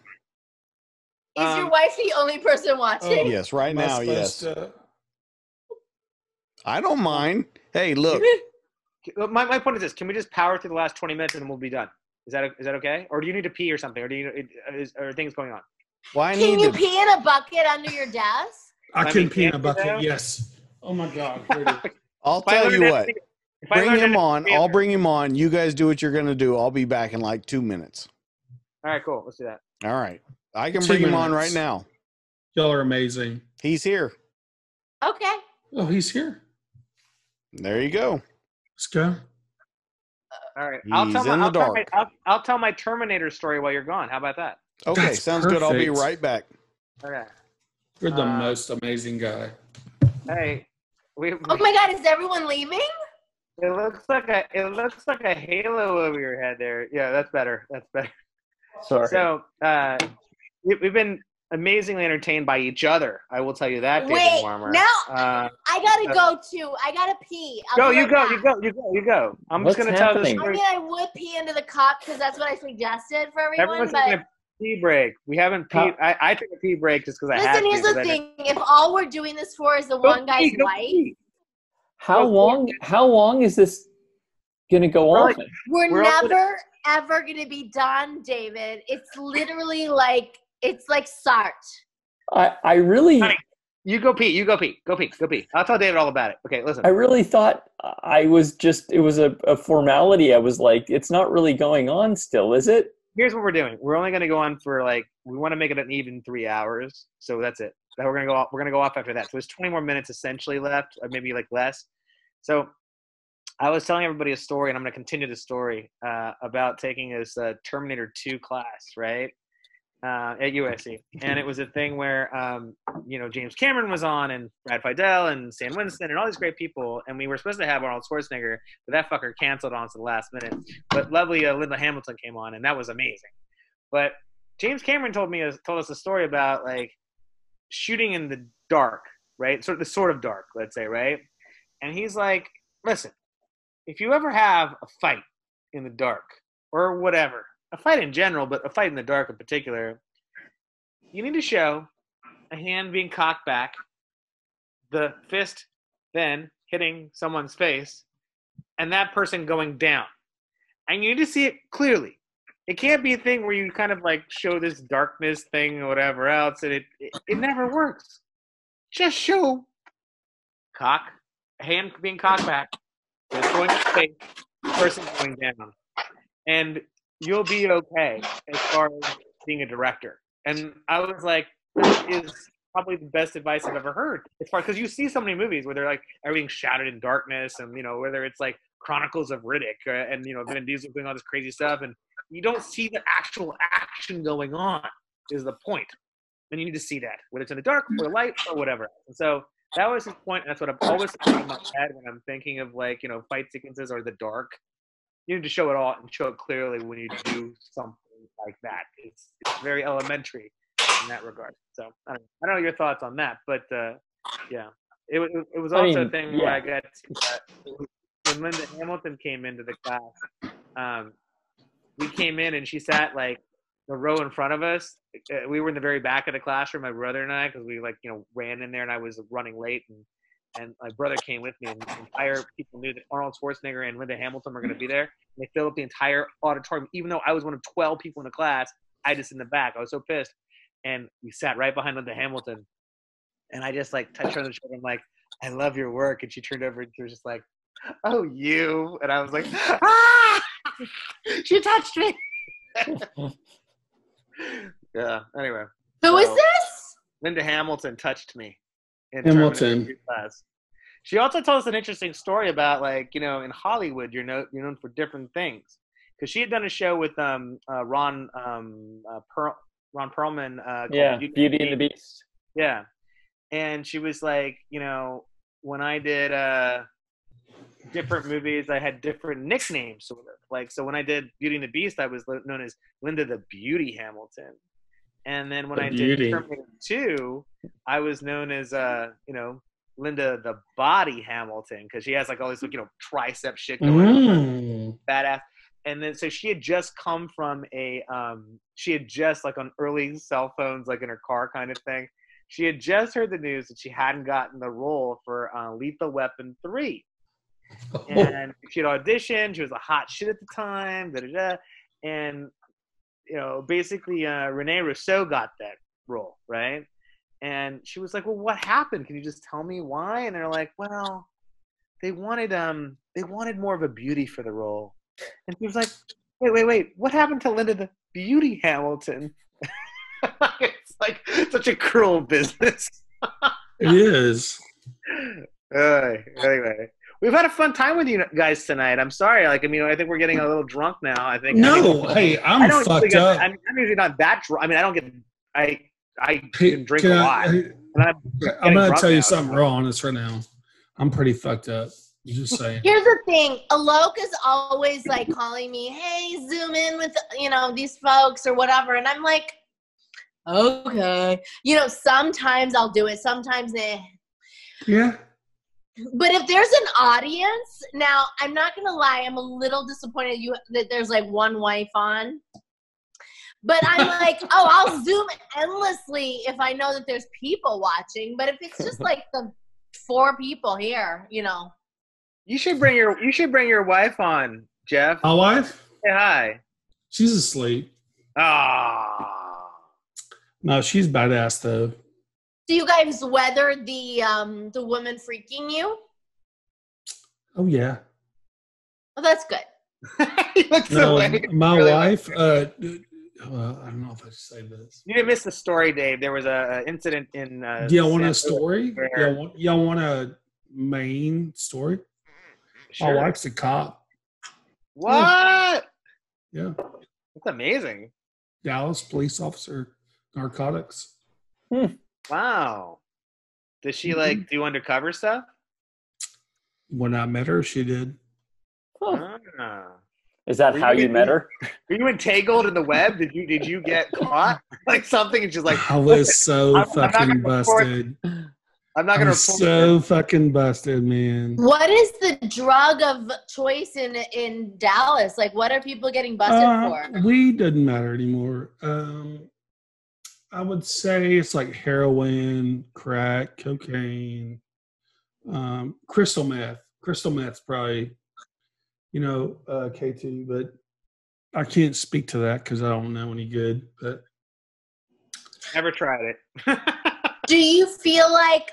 Is your wife the only person watching? Yes, right now, yes. I don't mind. Hey, look. My point is this. Can we just power through the last 20 minutes and we'll be done? Is that okay? Or do you need to pee or something? Or are things going on? Well, can you pee in a bucket under your desk? I can pee in a bucket. Yes. Oh my God. I'll tell you what. Bring him on. I'll bring him on. You guys do what you're gonna do. I'll be back in like 2 minutes. All right. Cool. Let's do that. All right. I can bring him on right now. Y'all are amazing. He's here. Okay. Oh, he's here. There you go. Let's go. All right. I'll tell my Terminator story while you're gone. How about that? Okay, sounds good. I'll be right back. Okay. You're the most amazing guy. Hey. Oh my God! Is everyone leaving? It looks like a halo over your head there. Yeah, that's better. That's better. Sorry. So we've been amazingly entertained by each other. I will tell you that. Wait, Marmor. No, I gotta go too. I gotta pee. You go. I'm just gonna tell this story. I mean, I would pee into the cup because that's what I suggested for everyone. Everyone's taking a pee break. We haven't peed. I took a pee break just because I had to. Listen, here's the thing: if all we're doing this for is the one guy's wife, how long is this gonna go on? We're never ever gonna be done, David. It's literally like. It's like Sartre. I really. Honey, you go pee. You go pee. Go pee. Go pee. I'll tell David all about it. Okay, listen. I really thought I was just. It was a formality. I was like, it's not really going on still, is it? Here's what we're doing. We're only going to go on for like. We want to make it an even 3 hours, so that's it. Then we're going to go off. We're going to go off after that. So there's 20 more minutes essentially left, or maybe like less. So, I was telling everybody a story, and I'm going to continue the story about taking this Terminator 2 class, right? At USC, and it was a thing where James Cameron was on, and Brad Fidel, and Stan Winston, and all these great people, and we were supposed to have Arnold Schwarzenegger, but that fucker canceled on us at the last minute. But lovely Linda Hamilton came on, and that was amazing. But James Cameron told us a story about like shooting in the dark, right? Sort of dark, let's say, right? And he's like, listen, if you ever have a fight in the dark or whatever. A fight in general, but a fight in the dark in particular, you need to show a hand being cocked back, the fist then hitting someone's face, and that person going down. And you need to see it clearly. It can't be a thing where you kind of like show this darkness thing or whatever else, and it never works. Just show cock, hand being cocked back, going to face, person going down, and you'll be okay as far as being a director. And I was like, that is probably the best advice I've ever heard. As far, because you see so many movies where they're like everything's shrouded in darkness, and you know whether it's like Chronicles of Riddick and you know Vin Diesel doing all this crazy stuff, and you don't see the actual action going on is the point. And you need to see that, whether it's in the dark or light or whatever. And so that was his point, and that's what I've always thought in my head when I'm thinking of like, you know, fight sequences or the dark. You need to show it all and show it clearly when you do something like that. It's very elementary in that regard. So I don't know your thoughts on that, but yeah, it was also a thing where I got when Linda Hamilton came into the class. We came in and she sat like the row in front of us. We were in the very back of the classroom, my brother and I, because we like, you know, ran in there and I was running late, and my brother came with me, and the entire people knew that Arnold Schwarzenegger and Linda Hamilton were going to be there. And they filled up the entire auditorium, even though I was one of 12 people in the class. I just in the back. I was so pissed. And we sat right behind Linda Hamilton, and I just like touched her on the shoulder. I'm like, I love your work. And she turned over and she was just like, oh, you. And I was like, ah! She touched me. Yeah. Anyway. Who is this? Linda Hamilton touched me. In Hamilton. Class. She also told us an interesting story about, like, you know, in Hollywood, you're known for different things. Because she had done a show with Ron Perlman. Called Beauty and the Beast. Yeah. And she was like, you know, when I did different movies, I had different nicknames, sort of. Like, so when I did Beauty and the Beast, I was known as Linda the Beauty Hamilton. And then when I did Terminator 2, I was known as, you know, Linda the Body Hamilton, because she has like all this, like, you know, tricep shit going on, badass. And then so she had just come from she had just like on early cell phones, like in her car kind of thing. She had just heard the news that she hadn't gotten the role for Lethal Weapon 3. And she had auditioned. She was a hot shit at the time. And you know, basically, Rene Rousseau got that role, right? And she was like, "Well, what happened? Can you just tell me why?" And they're like, "Well, they wanted more of a beauty for the role." And she was like, "Wait! What happened to Linda the Beauty Hamilton?" It's like such a cruel business. It is. Anyway. We've had a fun time with you guys tonight. I'm sorry. Like, I mean, I think we're getting a little drunk now. I think. No, hey, I'm fucked up. I mean, I'm usually not that drunk. I mean, I don't get. I can drink a lot. I'm gonna tell you something real honest right now. I'm pretty fucked up. I'm just saying. Here's the thing. Alok is always like calling me, "Hey, Zoom in with you know these folks or whatever," and I'm like, "Okay." You know, sometimes I'll do it. Sometimes eh. Yeah. But if there's an audience, now I'm not going to lie, I'm a little disappointed that there's like one wife on. But I'm like, oh, I'll Zoom endlessly if I know that there's people watching. But if it's just like the 4 people here, you know. You should bring your wife on, Jeff. My wife? Say hi. She's asleep. Ah. No, she's badass though. Do you guys weather the woman freaking you? Oh yeah. Well, that's good. My really wife. I don't know if I should say this. You didn't miss the story, Dave. There was an incident in. Do y'all want a story? Y'all want a main story? Sure. My wife's a cop. What? Yeah. That's amazing. Dallas police officer, narcotics. Wow. Does she like do undercover stuff? When I met her, she did. Huh. Ah. Is that how you met her? Were you entangled in the web? Did you get caught? Like something and she's like I was so fucking busted. I'm not gonna report so fucking busted, man. What is the drug of choice in Dallas? Like what are people getting busted for? Weed doesn't matter anymore. I would say it's like heroin, crack, cocaine, crystal meth. Crystal meth's probably, you know, K2, but I can't speak to that because I don't know any good, but never tried it. Do you feel like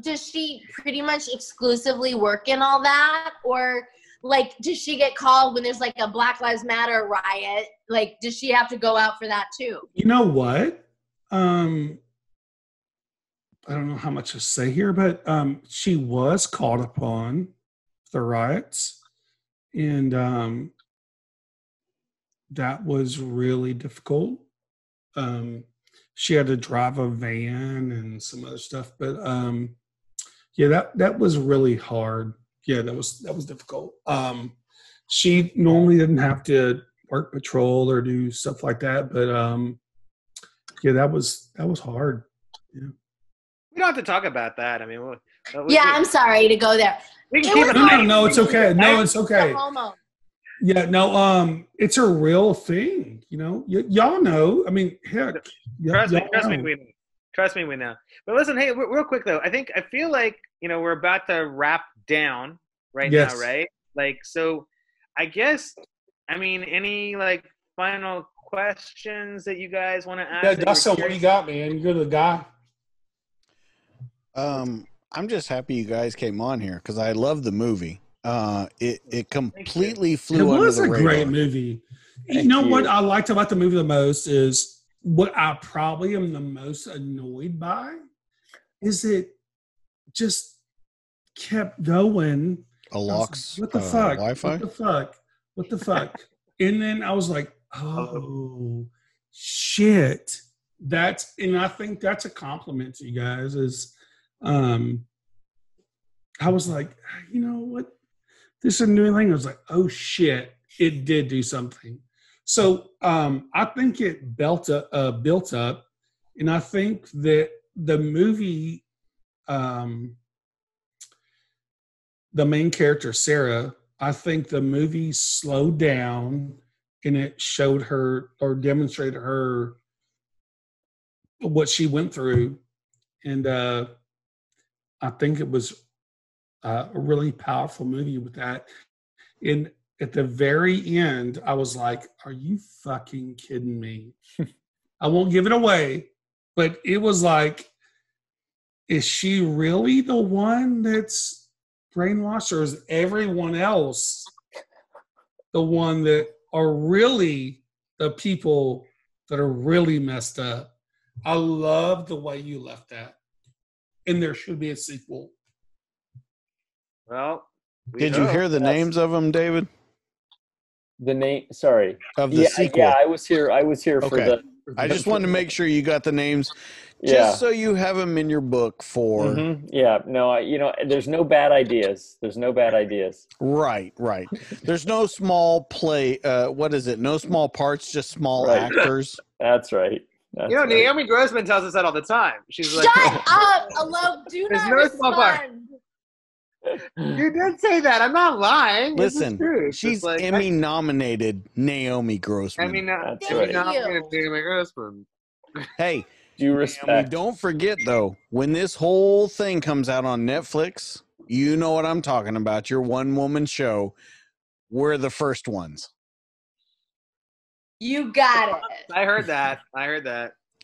does she pretty much exclusively work in all that, or like does she get called when there's like a Black Lives Matter riot? Like, does she have to go out for that too? You know what? I don't know how much to say here, but she was called upon the riots, and that was really difficult. She had to drive a van and some other stuff, but yeah, that was really hard. Yeah, that was difficult. She normally didn't have to work patrol or do stuff like that, but yeah, that was hard. Yeah. We don't have to talk about that. I mean, I'm sorry to go there. No, it's okay. No, it's okay. Yeah, no, it's a real thing, you know. Y'all know. I mean, heck. Trust me, we know. But listen, hey, real quick though, I feel like, you know, we're about to wrap down now, right? Like, so I guess, I mean, any like final questions that you guys want to ask? Yeah, Dustin, what do you got, man? You're the guy. I'm just happy you guys came on here because I love the movie. It completely flew under the radar. It was a great movie. You know what I liked about the movie the most is what I probably am the most annoyed by is it just kept going. Alok's Wi-Fi? What the fuck? And then I was like, oh, shit. And I think that's a compliment to you guys is I was like, you know what? This is a new thing. I was like, oh, shit, it did do something. So I think it built up, and I think that the movie, the main character, Sarah, I think the movie slowed down, and it showed her or demonstrated her what she went through. And I think it was a really powerful movie with that. And at the very end, I was like, are you fucking kidding me? I won't give it away, but it was like, is she really the one that's brainwashed, or is everyone else the one that are really the people that are really messed up? I love the way you left that. And there should be a sequel. Well, did you hear the names of them, David? The name, sorry, of the sequel. Yeah, I was here for the. I just wanted to make sure you got the names, just so you have them in your book for. Mm-hmm. Yeah, no, you know, there's no bad ideas. There's no bad ideas. Right. There's no small play. What is it? No small parts, just small actors. That's right. That's right. Naomi Grossman tells us that all the time. She's like, "Shut up, Alok! Do not respond." You did say that. I'm not lying. Listen, she's like, Emmy-nominated Naomi Grossman. Emmy-nominated Naomi Grossman. Hey, Naomi, don't forget, though, when this whole thing comes out on Netflix, you know what I'm talking about, your one-woman show. We're the first ones. You got it. I heard that.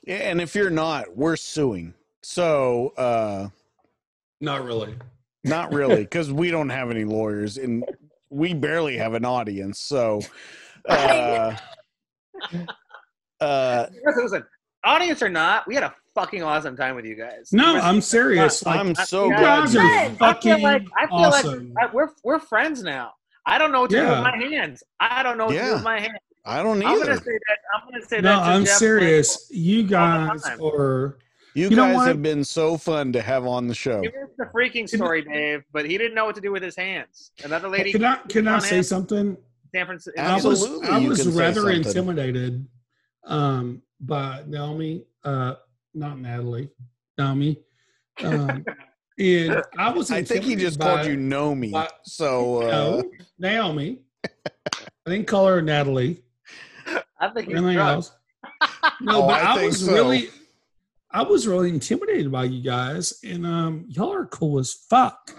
Yeah, and if you're not, we're suing. So, Not really, because we don't have any lawyers, and we barely have an audience. So, listen, audience or not, we had a fucking awesome time with you guys. No, I'm serious. I'm so glad you're fucking awesome. I feel like we're friends now. I don't know what to do with my hands. I don't either. I'm gonna say that. No, I'm serious. You guys are. You guys have been so fun to have on the show. It was the freaking story, Dave, but he didn't know what to do with his hands. Another lady. Can I say something? San Francisco. Absolutely. I was rather intimidated by Naomi, Naomi. And I was. I think he just called you Naomi. So Naomi. I didn't call her Natalie. I think he's drunk. Else. No, but I was really intimidated by you guys, and y'all are cool as fuck.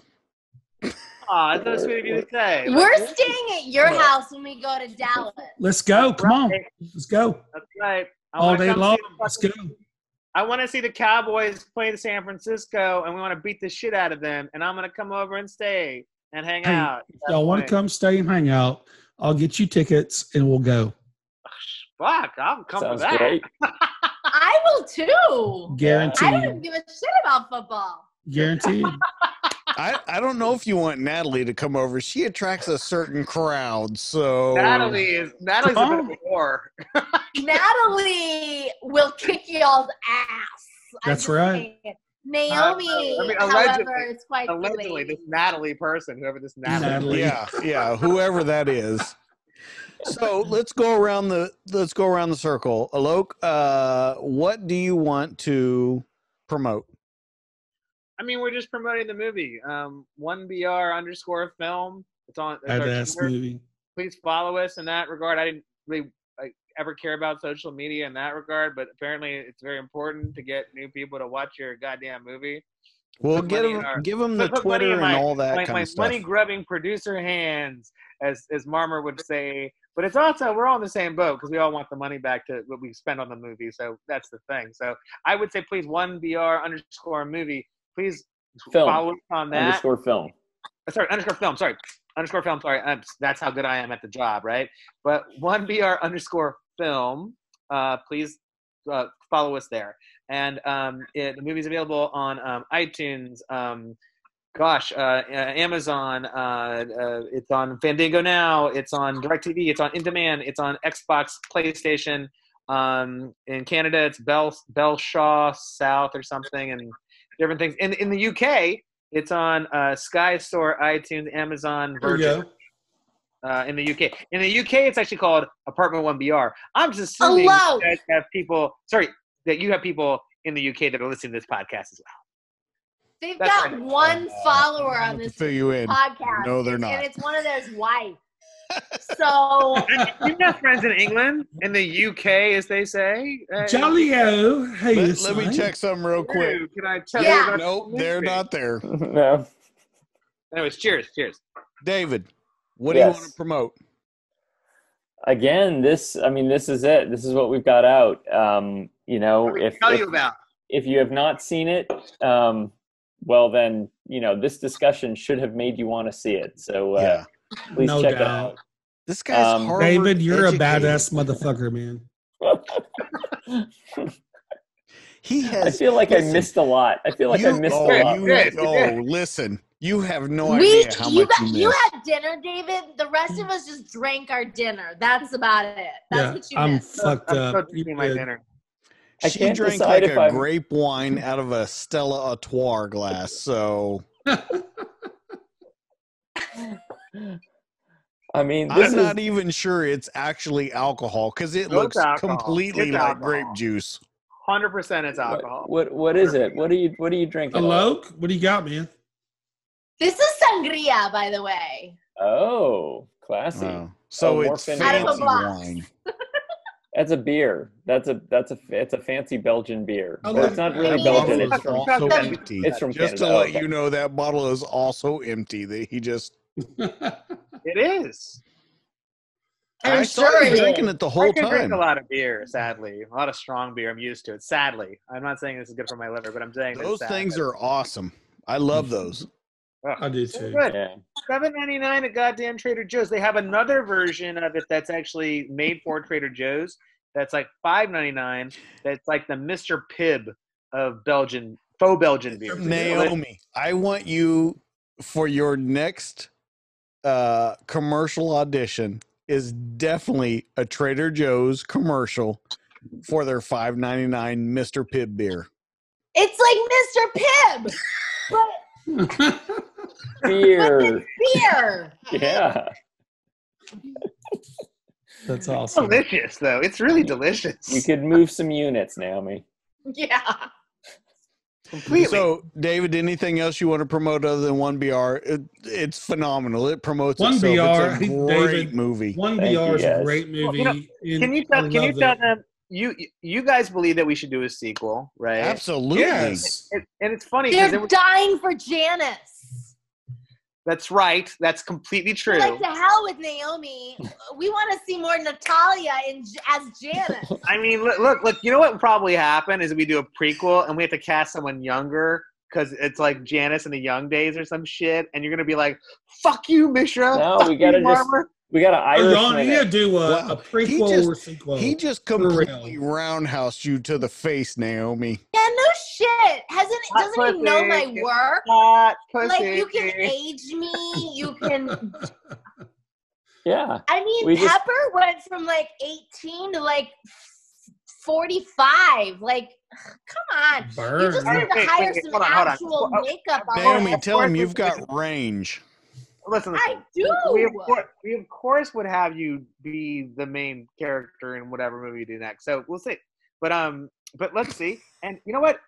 Aw, that's so sweet of you to say. We're staying at your house when we go to Dallas. Let's go. Come on. Let's go. That's right. All day long. Let's go. I want to see the Cowboys play the San Francisco, and we want to beat the shit out of them. And I'm going to come over and stay and hang out. If y'all want to come stay and hang out, I'll get you tickets, and we'll go. Fuck, I'll come with that. Great. I will, too. Guaranteed. I don't even give a shit about football. Guaranteed. I don't know if you want Natalie to come over. She attracts a certain crowd, so... Natalie's a bit of a whore. Natalie will kick y'all's ass. That's right. Saying. Naomi, however, is quite allegedly, this Natalie person, whoever this Natalie is. Yeah, whoever that is. So let's go around the circle. Alok, what do you want to promote? I mean, we're just promoting the movie. 1BR_film. It's on. That's our movie. Please follow us in that regard. I didn't really ever care about social media in that regard, but apparently it's very important to get new people to watch your goddamn movie. Well, give them the Twitter and all that kind of stuff. My money-grubbing producer hands, as Marmor would say. But it's also, we're all in the same boat because we all want the money back to what we spent on the movie. So that's the thing. So I would say, please, 1BR_movie. Please follow us on that. Underscore film. Sorry. That's how good I am at the job, right? But 1BR_film. Please follow us there. And the movie's available on iTunes. Amazon. It's on Fandango now. It's on DirecTV. It's on In Demand. It's on Xbox, PlayStation. In Canada, it's Belshaw South or something, and different things. In the UK, it's on Sky Store, iTunes, Amazon, Virgin. In the UK, it's actually called Apartment 1BR. I'm just assuming you guys have people. Sorry, that you have people in the UK that are listening to this podcast as well. They've got one follower on this podcast. No, they're not. And it's one of those wives. So you've got friends in England, in the UK, as they say. Hey. Jolly-o. Hey, let me check something real quick. Dude, can I tell you? Nope, they're not there. No. Anyways, cheers. David, what do you want to promote? Again, this is it. This is what we've got out. If you have not seen it, well then, this discussion should have made you want to see it. So please check it out. This guy's Harvard David, you're educated. A badass motherfucker, man. I missed a lot. I feel like I missed a lot. Listen, you have no idea how much you missed. You had dinner, David. The rest of us just drank our dinner. That's about it. That's what you missed. I'm fucked up. I'm supposed to my dinner. She drank like a grape wine out of a Stella Artois glass, so... I mean, I'm not even sure it's actually alcohol because it looks completely like grape juice. 100% it's alcohol. What is it? What are you drinking? Alok, what do you got, man? This is sangria, by the way. Oh, classy. Wow. So it's fancy wine. That's a beer. It's a fancy Belgian beer. But it's not really Belgian. It's from empty. It's from Canada. Just to let you know, that bottle is also empty. That he just. It is. I started drinking it the whole time. I drink a lot of beer, sadly. A lot of strong beer. I'm used to it. Sadly, I'm not saying this is good for my liver, but I'm saying those things are awesome. I love those. Oh, I do too. Yeah. $7.99 at goddamn Trader Joe's. They have another version of it that's actually made for Trader Joe's. That's like $5.99. That's like the Mr. Pibb of faux Belgian beer. Naomi, I want you for your next commercial audition is definitely a Trader Joe's commercial for their $5.99 Mr. Pibb beer. It's like Mr. Pibb, but. Beer. Yeah. That's awesome. It's delicious, though. It's really delicious. You could move some units, Naomi. Yeah. Completely. So, David, anything else you want to promote other than 1BR? It's phenomenal. It promotes 1BR. It's a great movie. 1BR is a great movie. Well, can you tell them? You guys believe that we should do a sequel, right? Absolutely. Yes. And it's funny. They're dying for Janice. That's right. That's completely true. Like, to hell with Naomi. We want to see more Natalia as Janice. I mean, look, you know what would probably happen is we do a prequel and we have to cast someone younger because it's like Janice in the young days or some shit. And you're going to be like, fuck you, Mishra. No, fuck we got to just... We got an Irish Ron, do a prequel or sequel. He just completely roundhoused you to the face, Naomi. Yeah, no shit. Doesn't he know my work? Like, you can age me. You can. Yeah. I mean, Pepper went from like 18 to like 45. Like, come on. Burn. You just need to hire some actual makeup artist. Naomi, tell him you've got range. Listen, I do. We of course would have you be the main character in whatever movie you do next. So we'll see. But let's see. And you know what?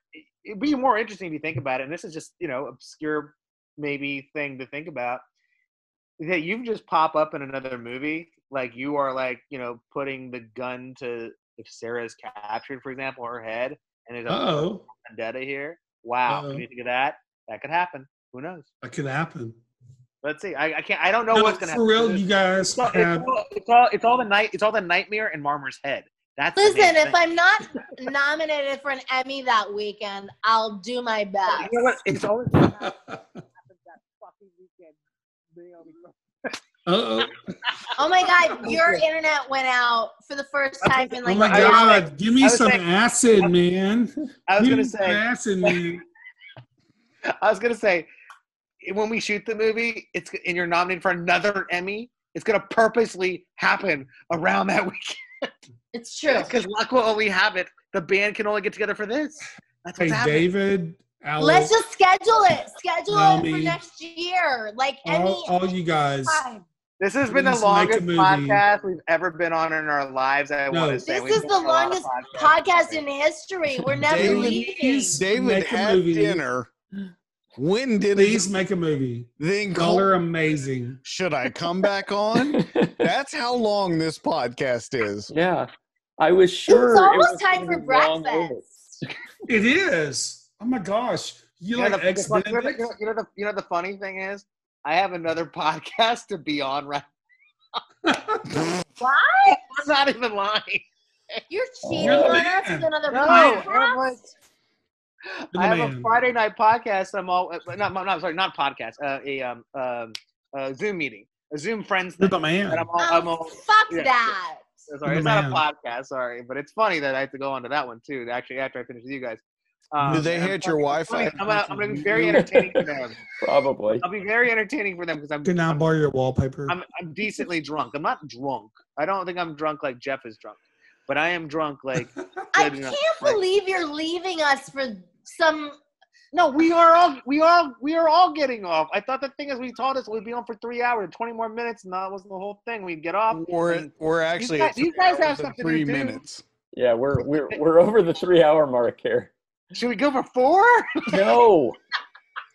It'd be more interesting if you think about it. And this is just, you know, obscure maybe thing to think about. That you just pop up in another movie, like you are like, you know, putting the gun to, if Sarah's captured, for example, her head, and there's a vendetta here. Wow. Can you think of that? That could happen. Who knows? That could happen. Let's see. I can't. I don't know what's gonna happen. For real, you guys. It's all the nightmare in Marmor's head. That's listen. If I'm not nominated for an Emmy that weekend, I'll do my best. You know what? It's always that fucking weekend. Uh-oh. Oh my God! Your internet went out for the first time in like. Oh my God! Give me some acid, man. I was gonna say acid, man. I was gonna say. When we shoot the movie, it's and you're nominated for another Emmy, it's going to purposely happen around that weekend. It's true. Because luck will only have it. The band can only get together for this. That's what's happening. David, Alok, let's just schedule it. Schedule Naomi, it for next year. Like all you guys. This has been the longest podcast we've ever been on in our lives. This is the longest podcast in history. We're never leaving. David had dinner. When did please make a movie? Then color amazing. Should I come back on? That's how long this podcast is. Yeah, I was sure. It's almost time for breakfast. It is. Oh my gosh! You know the funny thing is, I have another podcast to be on right now. Why? I'm not even lying. You're cheating on us with another podcast. I have a Friday night podcast. A Zoom meeting, a Zoom friends thing. Fuck that. Sorry, it's not a podcast. Sorry, but it's funny that I have to go on to that one too. Actually, after I finish with you guys, do they hit your Wi-Fi? I'm going to be very entertaining for them. Probably, I'll be very entertaining for them because Can I borrow your wallpaper? I'm decently drunk. I'm not drunk. I don't think I'm drunk like Jeff is drunk, but I am drunk like. I can't believe you're leaving us for. No, we are all getting off. I thought the thing is we taught us we'd be on for 3 hours, 20 more minutes, and that was the whole thing. We'd get off. We're actually you guys have something 3 minutes. Yeah, we're over the 3 hour mark here. Should we go for 4? No.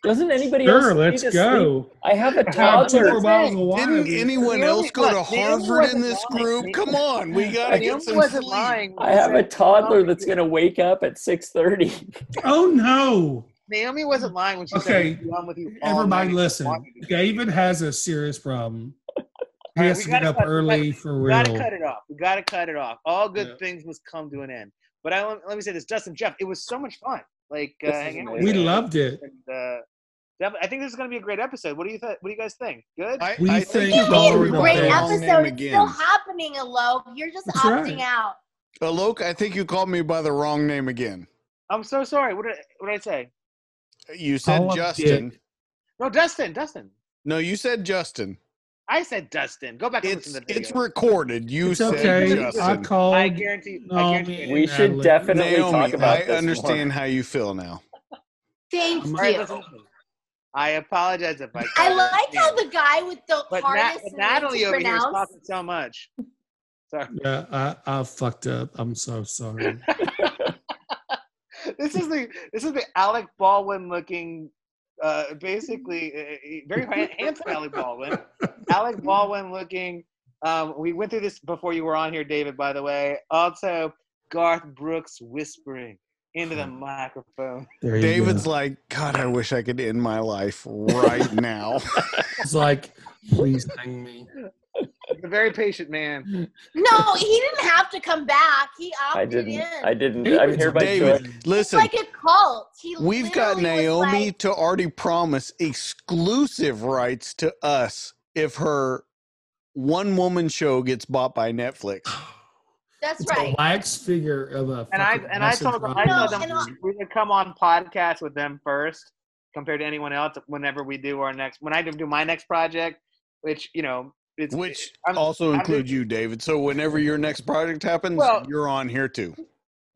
Doesn't anybody else? Let's go. Sleep? I have a toddler. Didn't anyone else go to Harvard in this group? Come on, we gotta get some sleep. I have a toddler that's gonna wake up at 6:30. Oh no! Naomi wasn't lying when she said, "I'm with you." Everybody, listen. David has a serious problem. He has to get up early for real. We gotta cut it off. We gotta cut it off. All good things must come to an end. But let me say this, Justin, Jeff, it was so much fun. Like we loved it. I think this is going to be a great episode. What do you guys think? Good? I think it's a great episode. It's still happening, Alok. You're just opting out. Alok, I think you called me by the wrong name again. I'm so sorry. What did I say? You said Justin. No, Dustin. No, you said Justin. I said Dustin. Go back and listen to the video. It's recorded. You said Justin. I called. I guarantee. We should definitely talk about this. I understand how you feel now. Thank you. I apologize if I like how the guy with the hardest Natalie over here is talking so much. Sorry. Yeah, I fucked up. I'm so sorry. This is the Alec Baldwin looking. Basically, very handsome Alec Baldwin. Alec Baldwin looking. We went through this before you were on here, David, by the way. Also, Garth Brooks whispering. into the microphone. David's like, God, I wish I could end my life right now. It's like, please hang me. He's a very patient man. No, he didn't have to come back. He opted in. I didn't. I'm here by David, choice. Listen. It's like a cult. We've got Naomi to already promise exclusive rights to us if her one-woman show gets bought by Netflix. That's it's right. A wax figure of a. And I told them we're gonna come on podcasts with them first, compared to anyone else. Whenever we do our next, when I do my next project, which you know, it's, which I'm, also includes you, David. So whenever your next project happens, you're on here too.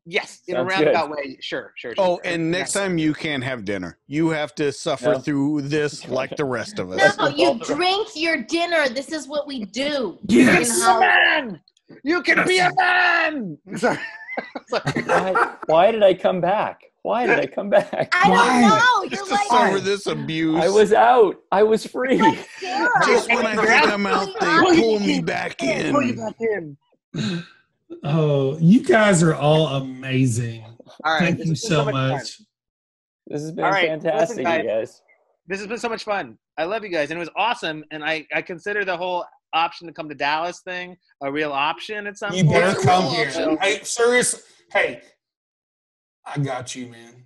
Yes, in a roundabout way. Sure. Oh, and next time you can't have dinner. You have to suffer through this like the rest of us. No, you drink your dinner. This is what we do. Yes, man. You can be a man! Sorry. Why did I come back? I don't know. You're like, over this abuse. I was out. I was free. Like just when I think I'm out, they pull me back in. Oh, you guys are all amazing. All right. Thank you so much. This has been fantastic, you guys. This has been so much fun. I love you guys. And it was awesome. And I consider the whole option to come to Dallas thing a real option at some point. You better come here. Hey, seriously. Hey, I got you, man.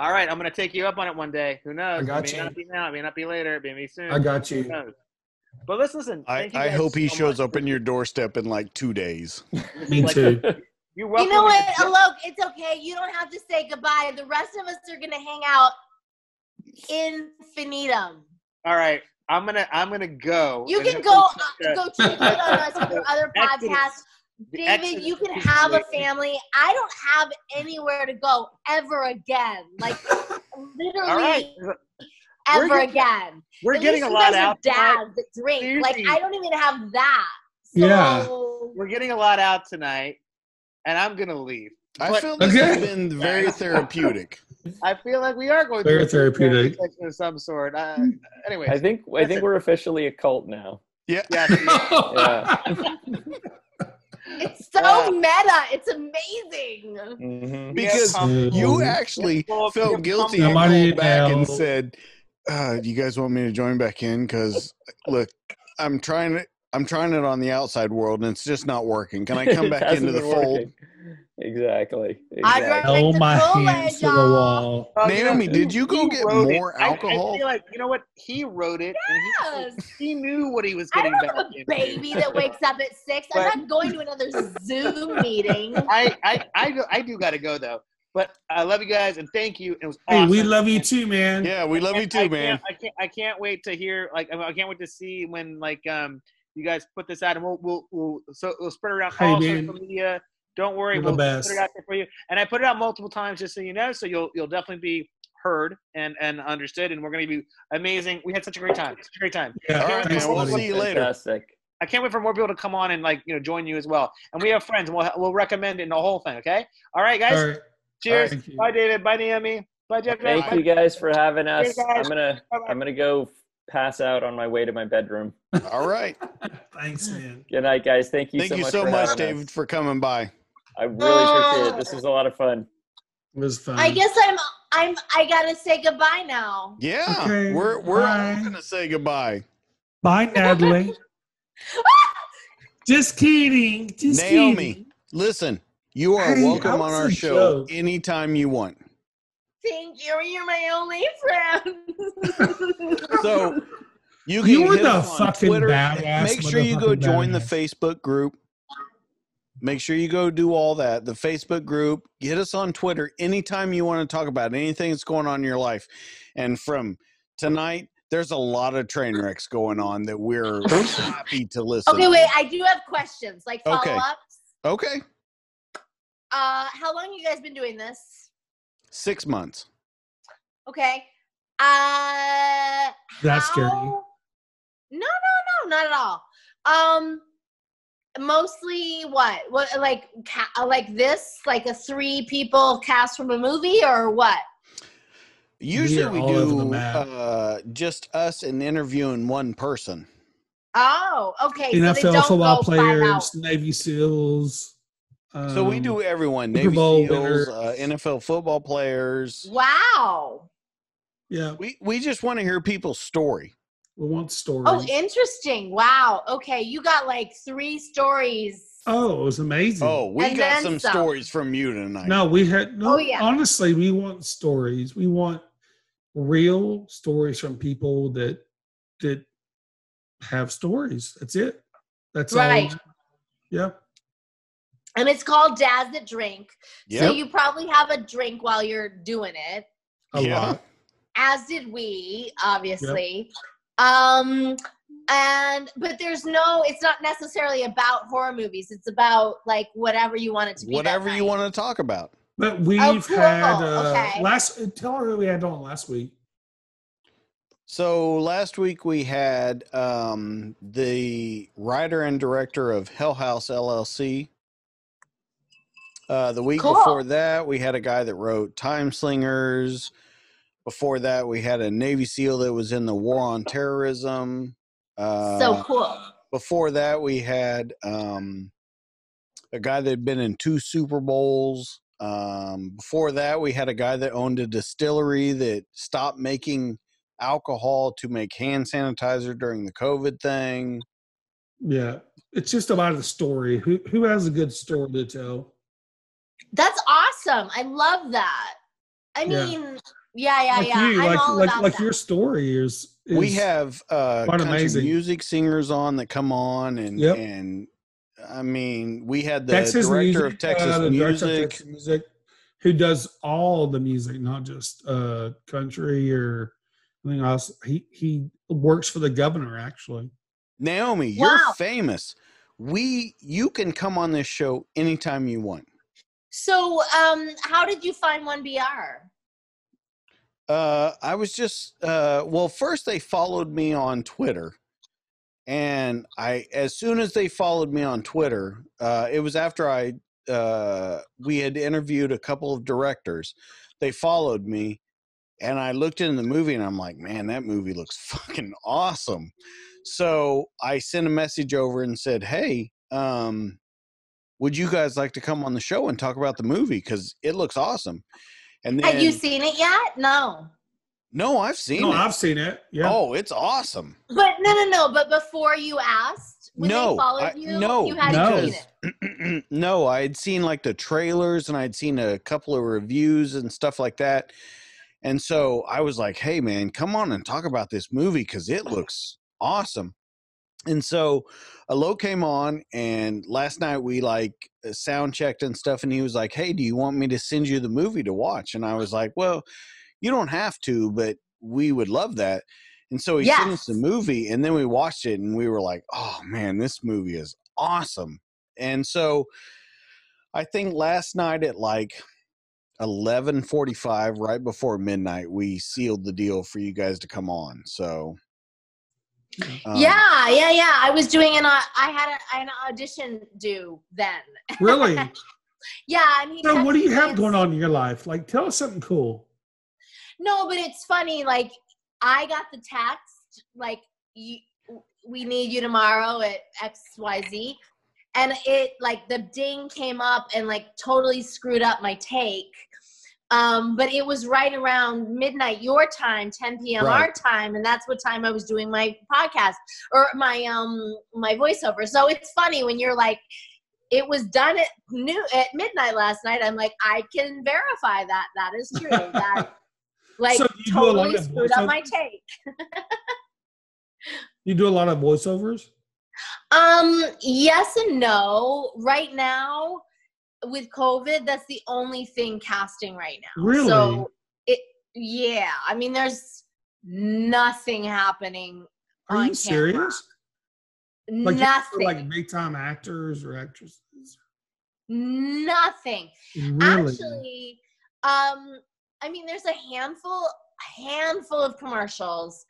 All right, I'm gonna take you up on it one day. Who knows? I got you. It may not be now. It may not be later. It may be soon. I got you. Who knows? But let's listen. I hope he shows up in your doorstep in like 2 days. Me too. You're welcome. You know what, Alok? It's okay. You don't have to say goodbye. The rest of us are gonna hang out infinitum. All right. I'm gonna go. You can go check in on us with your other podcasts. David, you can have a family. I don't have anywhere to go ever again. Like literally ever again. We're getting a lot out. Dads that drink. Like I don't even have that. So we're getting a lot out tonight, and I'm gonna leave. I feel like it's been very therapeutic. I feel like we are going through a therapeutic of some sort. Anyway, I think we're officially a cult now. Yeah. It's so meta. It's amazing. Mm-hmm. Because you actually felt guilty and came back and said, "Do you guys want me to join back in? Because look, I'm trying it on the outside world, and it's just not working. Can I come back into the fold?" Exactly. I hold my hands to the wall. Naomi, did you go get more alcohol? I feel like, you know what? He wrote it. Yes. And he knew what he was getting back into. I don't have a baby that wakes up at 6. But, I'm not going to another Zoom meeting. I do got to go, though. But I love you guys, and thank you. It was awesome. Hey, we love you too, man. Yeah, we love you too, man. I can't wait to hear, like, I can't wait to see when, like, you guys put this out, and we'll spread around all social media. Don't worry, we'll put it out there for you. And I put it out multiple times just so you know, so you'll definitely be heard and understood, and we're going to be amazing. We had such a great time. Yeah, all right, man, we'll see you later. Fantastic. I can't wait for more people to come on and join you as well. And we have friends, and we'll recommend it and the whole thing, okay? All right, guys. All right. Cheers. All right, bye, David. Bye, Naomi. Bye, Jeff. Thank you guys for having us. I'm gonna go pass out on my way to my bedroom. All right. Thanks, man. Good night, guys. Thank you so much, David, for coming by. I really appreciate it. This was a lot of fun. It was fun. I guess I gotta say goodbye now. Yeah, okay. We're all gonna say goodbye. Bye, Natalie. Just kidding. Naomi, listen, you are welcome on our show anytime you want. Thank you. You're my only friend. So you were the fucking badass. Make sure you go join the Facebook group. Make sure you go do all that. The Facebook group. Get us on Twitter anytime you want to talk about anything that's going on in your life. And from tonight, there's a lot of train wrecks going on that we're happy to listen. Okay, wait. I do have questions, like follow-ups. Okay. How long you guys been doing this? 6 months. Okay. That's scary. No, not at all. Mostly what like this, like a 3 people cast from a movie, or what? Usually we do just us and interviewing one person. Oh, okay. NFL football players, Navy SEALs, So we do everyone. Navy SEALs, NFL football players. Wow. Yeah. We just want to hear people's story. We want stories. Oh, interesting. Wow. Okay. You got like 3 stories. Oh, it was amazing. Oh, we got some stories from you tonight. No, we had no. Oh, yeah. Honestly, we want stories. We want real stories from people that have stories. That's it. That's right. All. Yeah. And it's called Dads That Drink. Yep. So you probably have a drink while you're doing it. A lot. As did we, obviously. Yep. But there's no, it's not necessarily about horror movies. It's about like whatever you want it to be. Whatever you want to talk about. But we've had tell her who we had on last week. So last week we had the writer and director of Hell House LLC. The week before that, we had a guy that wrote Time Slingers. Before that, we had a Navy SEAL that was in the War on Terrorism. So cool. Before that, we had a guy that had been in 2 Super Bowls. Before that, we had a guy that owned a distillery that stopped making alcohol to make hand sanitizer during the COVID thing. Yeah. It's just about the story. Who has a good story to tell? That's awesome. I love that. I mean, yeah. You, I'm all about that. Your story is we have country music singers on that come on and I mean, we had the director of Texas Music who does all the music, not just country or anything else. He works for the governor, actually. Naomi, you're famous. You can come on this show anytime you want. So, how did you find 1BR? I was just, first they followed me on Twitter, and as soon as they followed me on Twitter, it was after we had interviewed a couple of directors. They followed me and I looked in the movie and I'm like, man, that movie looks fucking awesome. So I sent a message over and said, hey, would you guys like to come on the show and talk about the movie? Because it looks awesome. And then, have you seen it yet? No. No, I've seen it. No, I've seen it. Yeah. Oh, it's awesome. But no. But before you asked, they followed you hadn't seen it. No, I had seen like the trailers and I'd seen a couple of reviews and stuff like that. And so I was like, hey, man, come on and talk about this movie because it looks awesome. And so Alok came on, and last night we like sound checked and stuff. And he was like, hey, do you want me to send you the movie to watch? And I was like, well, you don't have to, but we would love that. And so he sent us the movie, and then we watched it and we were like, oh man, this movie is awesome. And so I think last night at like 11:45, right before midnight, we sealed the deal for you guys to come on. So I was doing I had an audition due then. Really? Yeah. I mean, so what do you have going on in your life? Like, tell us something cool. No, but it's funny. Like, I got the text. Like, we need you tomorrow at XYZ, and it like the ding came up and like totally screwed up my take. But it was right around midnight your time, 10 p.m. Our time, and that's what time I was doing my podcast or my voiceover. So it's funny when you're like, it was done at midnight last night. I'm like, I can verify that. That is true. That like so totally screwed up my take. You do a lot of voiceovers? Yes and no. Right now, with COVID, that's the only thing casting right now. Really? So I mean, there's nothing happening on camera. Are you serious? Like, nothing. Like big time actors or actresses? Nothing. Really? Actually, I mean, there's a handful of commercials,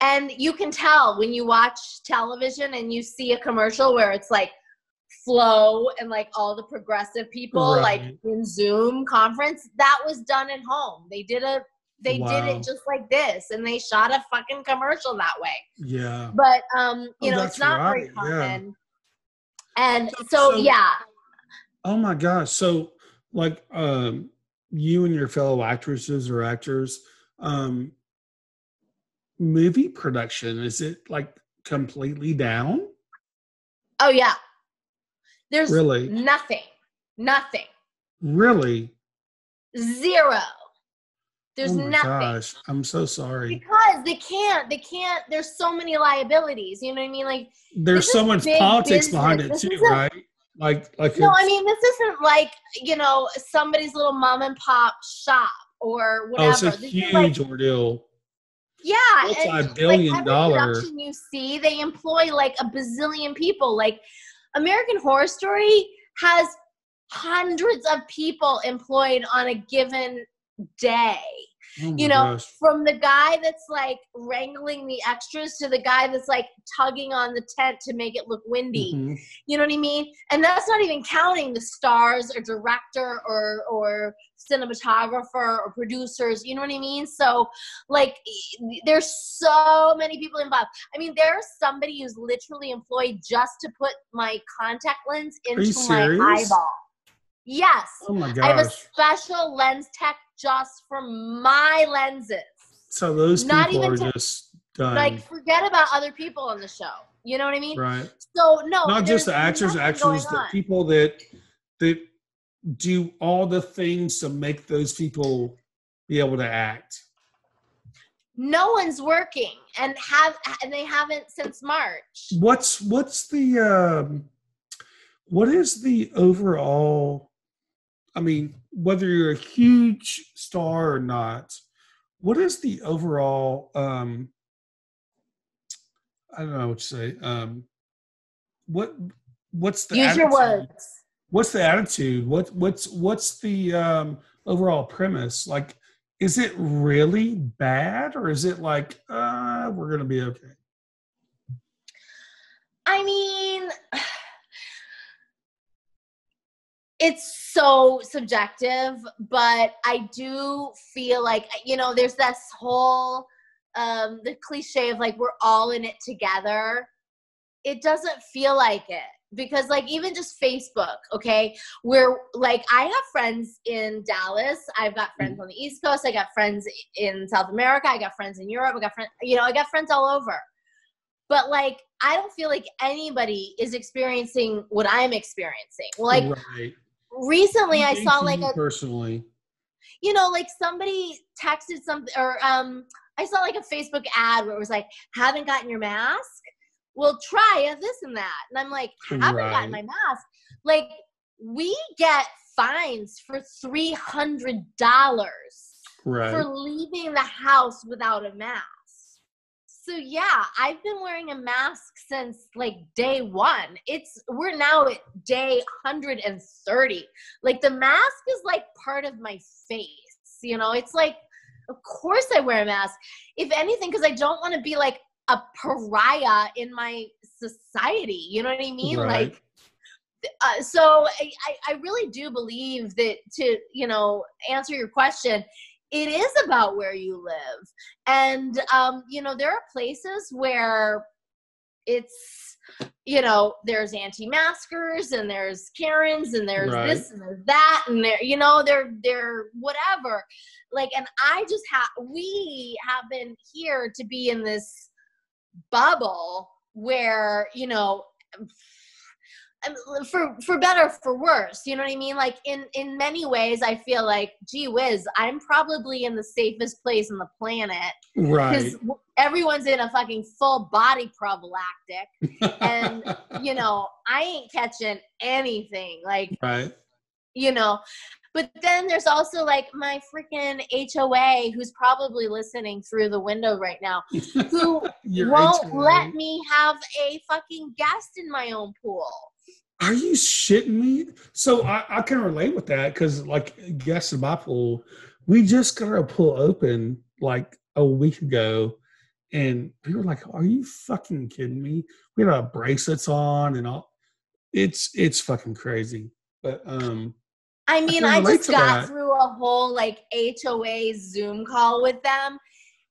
and you can tell when you watch television and you see a commercial where it's like Flow and like all the progressive people like in Zoom conference. That was done at home. They did it just like this, and they shot a fucking commercial that way. Yeah. But it's not very common. And so Oh my gosh. So like you and your fellow actresses or actors, movie production, is it like completely down? Oh yeah. There's really nothing. Really? Zero. There's nothing. Gosh, I'm so sorry. Because they can't, there's so many liabilities, you know what I mean? Like there's so much politics behind it too, right? Like no, I mean, this isn't like, you know, somebody's little mom and pop shop or whatever. Oh, it's a huge ordeal. Yeah. Multi-billion dollar. Every production you see, they employ like a bazillion people. Like American Horror Story has hundreds of people employed on a given day. Oh you know, gosh. From the guy that's like wrangling the extras to the guy that's like tugging on the tent to make it look windy. Mm-hmm. You know what I mean? And that's not even counting the stars or director or cinematographer or producers. You know what I mean? So like there's so many people involved. I mean, there's somebody who's literally employed just to put my contact lens into my eyeball. Yes. Oh my gosh. I have a special lens tech just for my lenses. So those people are just done. Like, forget about other people on the show. You know what I mean? Right. So, no. Not just the actors, the people that do all the things to make those people be able to act. No one's working and they haven't since March. What is the overall, I mean, whether you're a huge star or not, what is the overall, I don't know what to say, what's the attitude? Use your words. What's the attitude? What's the overall premise? Like, is it really bad or is it like, we're going to be okay? I mean... It's so subjective, but I do feel like, you know, there's this whole, the cliche of like, we're all in it together. It doesn't feel like it because like, even just Facebook, okay. We're like, I have friends in Dallas. I've got friends on the East Coast. I got friends in South America. I got friends in Europe. I got friends, you know, I got friends all over. But, like, I don't feel like anybody is experiencing what I'm experiencing. Like, right. Recently I saw, like, personally. You know, like, somebody texted something, or I saw, like, a Facebook ad where it was, like, haven't gotten your mask? Well, try this and that. And I'm, like, haven't gotten my mask? Like, we get fines for $300 for leaving the house without a mask. So yeah, I've been wearing a mask since like day one. We're now at day 130. Like the mask is like part of my face, you know? It's like, of course I wear a mask. If anything, because I don't want to be like a pariah in my society. You know what I mean? Right. Like, so I really do believe that to, you know, answer your question, it is about where you live. And, you know, there are places where it's, you know, there's anti-maskers and there's Karens and there's this and there's that and there, you know, they're whatever. Like, and we have been here to be in this bubble where, you know, for better, for worse, you know what I mean? Like in many ways, I feel like, gee whiz, I'm probably in the safest place on the planet. Right. Because everyone's in a fucking full body prophylactic. And, you know, I ain't catching anything. Like, you know, but then there's also like my freaking HOA who's probably listening through the window right now, who won't let me have a fucking guest in my own pool. Are you shitting me? So I can relate with that because, like, guests in my pool, we just got our pool open like a week ago, and we were like, "Are you fucking kidding me?" We had our bracelets on and all. It's fucking crazy. But I mean, I just got through a whole like HOA Zoom call with them,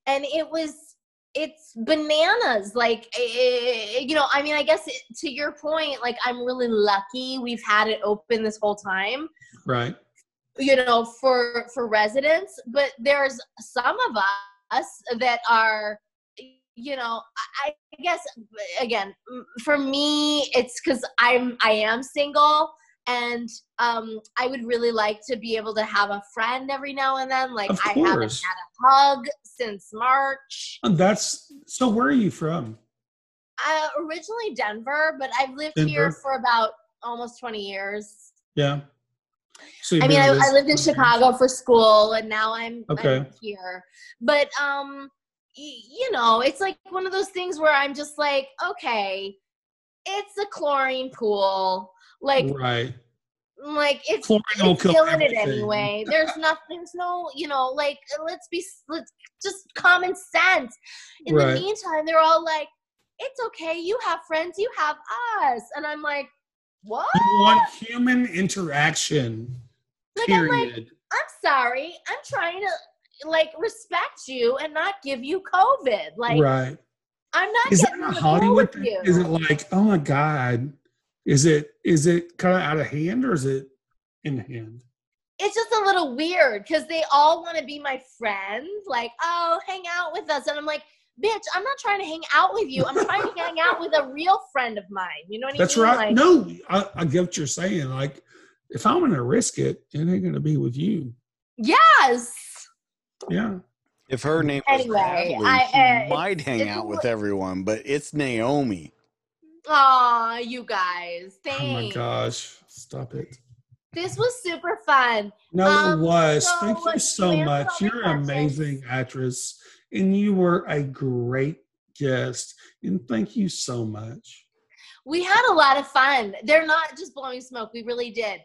and it was it's bananas. Like, you know, I mean, I guess it, to your point, like, I'm really lucky we've had it open this whole time. Right. You know, for residents, but there's some of us that are, you know, I guess, again, for me, it's because I am single, and I would really like to be able to have a friend every now and then. Like, I haven't had a hug since March. And that's, so where are you from? Originally Denver, but I've lived here for about almost 20 years. Yeah. So I mean, I lived in Chicago for school, and now I'm here. But, you know, it's like one of those things where I'm just like, okay, it's a chlorine pool. Like, right. Like, it's killing it anyway. There's no, you know, like, let's just common sense. In the meantime, they're all like, it's okay. You have friends. You have us. And I'm like, what? You want human interaction, period. I'm sorry. I'm trying to, like, respect you and not give you COVID. Like, right. I'm not getting on the floor with you. Is it like, oh, my God. Is it kind of out of hand, or is it in hand? It's just a little weird because they all want to be my friend. Like, oh, hang out with us. And I'm like, bitch, I'm not trying to hang out with you. I'm trying to hang out with a real friend of mine. You know what I mean? That's right. Like, no, I get what you're saying. Like, if I'm going to risk it, it ain't going to be with you. Yes. Yeah. If her name was Natalie, she might hang out with everyone, but it's Naomi. Aw, you guys. Thanks. Oh, my gosh. Stop it. This was super fun. No, it was. So thank you so much. You're an amazing actress, and you were a great guest, and thank you so much. We had a lot of fun. They're not just blowing smoke. We really did.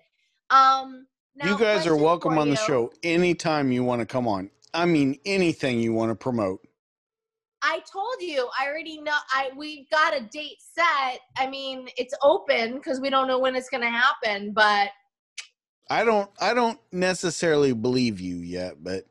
Now, you guys are welcome on the show anytime you want to come on. I mean, anything you want to promote. I told you, I already know. We got a date set. I mean, it's open because we don't know when it's going to happen. But I don't necessarily believe you yet. But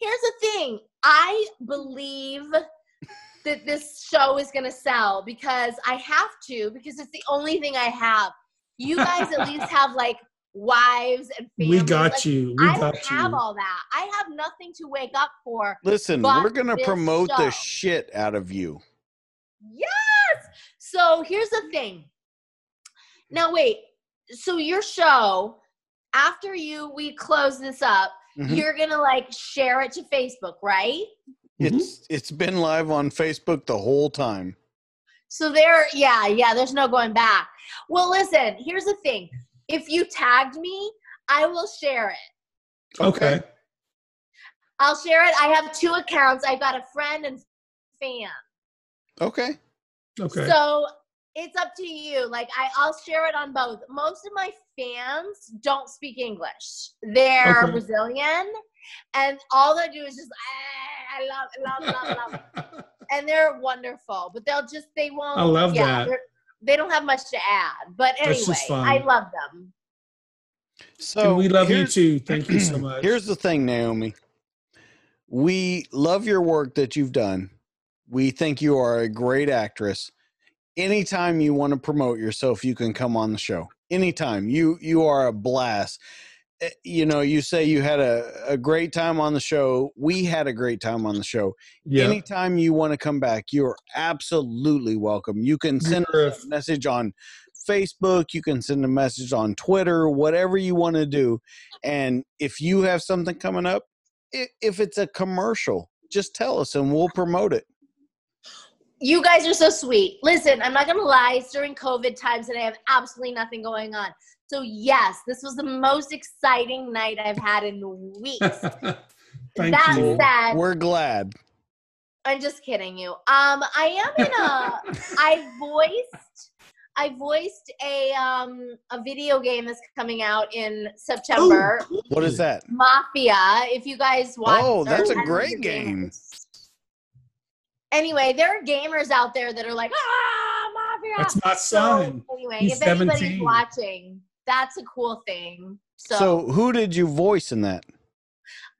here's the thing: I believe that this show is going to sell because I have to, because it's the only thing I have. You guys at least have like wives and families. We got like, you. We I got don't you. Have all that. I have nothing to wake up for. Listen, we're gonna promote the shit out of you. Yes. So here's the thing. Now wait. So your show, after we close this up, you're gonna like share it to Facebook, right? It's been live on Facebook the whole time. So there's no going back. Well, listen. Here's the thing. If you tagged me, I will share it. Okay. I'll share it. I have two accounts. I got a friend and fan. Okay. So it's up to you. Like I'll share it on both. Most of my fans don't speak English. They're Brazilian, and all they do is just I love, and they're wonderful. But they'll just they won't. I love that. They don't have much to add, but anyway, I love them. So and we love you too. Thank you so much. Here's the thing, Naomi. We love your work that you've done. We think you are a great actress. Anytime you want to promote yourself, you can come on the show. Anytime. You are a blast. You know, you say you had a great time on the show. We had a great time on the show. Yep. Anytime you want to come back, you're absolutely welcome. You can send a message on Facebook. You can send a message on Twitter, whatever you want to do. And if you have something coming up, if it's a commercial, just tell us and we'll promote it. You guys are so sweet. Listen, I'm not going to lie. It's during COVID times and I have absolutely nothing going on. So, yes, this was the most exciting night I've had in weeks. Thank you. Said, we're glad. I'm just kidding you. I am in a – I voiced a video game that's coming out in September. Ooh, what is that? Mafia, if you guys watch. Oh, that's a great game. Anyway, there are gamers out there that are like, Mafia. That's my son. So, anyway, he's if 17. Anybody's watching – that's a cool thing. So who did you voice in that?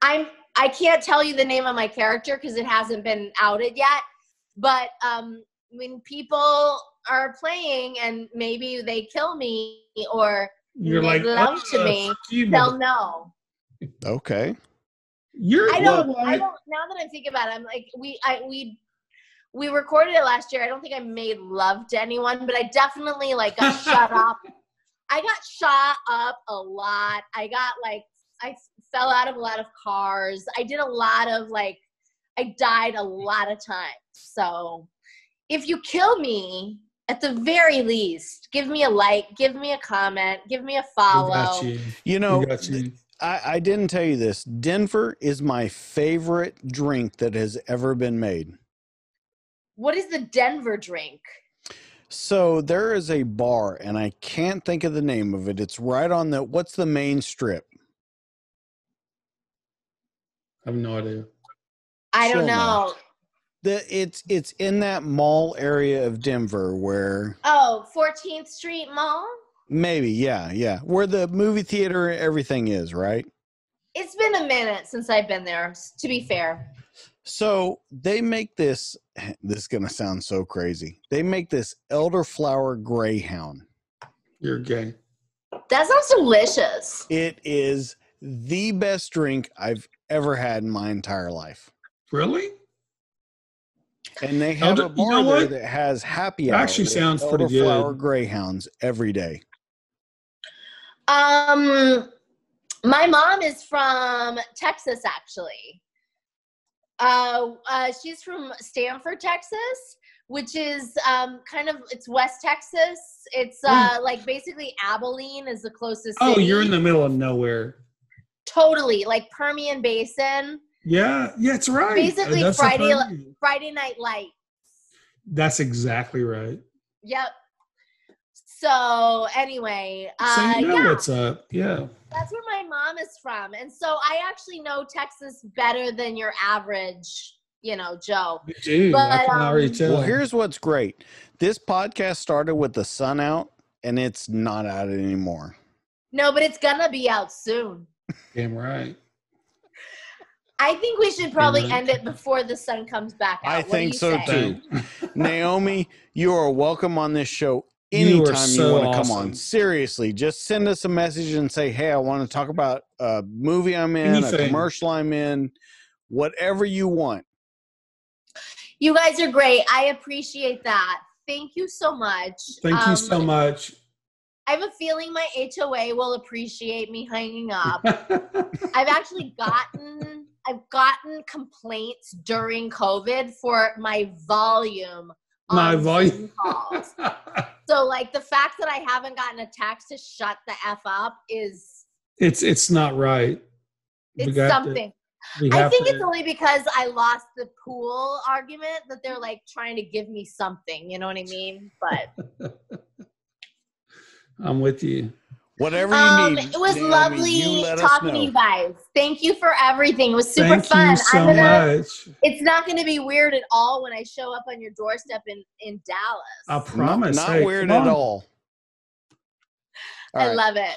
I'm I can't tell you the name of my character because it hasn't been outed yet. But when people are playing and maybe they kill me or make love to me, they'll know. Okay. I don't. Now that I'm thinking about it, I'm like, we recorded it last year. I don't think I made love to anyone, but I definitely like got shut up. I got shot up a lot. I fell out of a lot of cars. I did a lot of I died a lot of times. So if you kill me, at the very least, give me a like, give me a comment, give me a follow. You know, I didn't tell you this. Denver is my favorite drink that has ever been made. What is the Denver drink? So there is a bar, and I can't think of the name of it. It's right on the, what's the main strip? I have no idea. I don't know. It's in that mall area of Denver where... Oh, 14th Street Mall? Maybe, yeah. Where the movie theater and everything is, right? It's been a minute since I've been there, to be fair. So they make this is going to sound so crazy. They make this elderflower greyhound. You're gay. That sounds delicious. It is the best drink I've ever had in my entire life. Really? And they have a bar there that has happy hour. Actually sounds pretty good. Elderflower greyhounds every day. My mom is from Texas, actually. She's from Stanford, Texas, which is it's West Texas. It's basically Abilene is the closest city. Oh, you're in the middle of nowhere. Totally, Permian Basin. Yeah, it's right. Basically, Friday Night Lights. That's exactly right. Yep. So anyway, so you know what's up. Yeah. That's where my mom is from, and so I actually know Texas better than your average, Joe. Dude, I can already tell. Well, here's what's great. This podcast started with the sun out, and it's not out anymore. No, but it's gonna be out soon. Damn right. I think we should probably end it before the sun comes back out. I think so too. Naomi, you are welcome on this show anytime you want to come on. Seriously, just send us a message and say, hey, I want to talk about a movie I'm in, a commercial I'm in, whatever you want. You guys are great. I appreciate that. Thank you so much. Thank you so much. I have a feeling my HOA will appreciate me hanging up. I've gotten complaints during COVID for my volume. My volume calls. So the fact that I haven't gotten a text to shut the F up is it's not right. It's something. I think it's only because I lost the pool argument that they're trying to give me something, you know what I mean? But I'm with you. Whatever you need. It was lovely talking to you guys. Thank you for everything. It was super fun. Thank you so much. It's not going to be weird at all when I show up on your doorstep in Dallas. I promise. Not weird at all. I love it.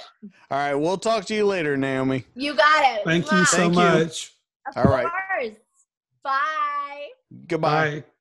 All right. We'll talk to you later, Naomi. You got it. Thank you so much. Of course. All right. Bye. Goodbye. Bye.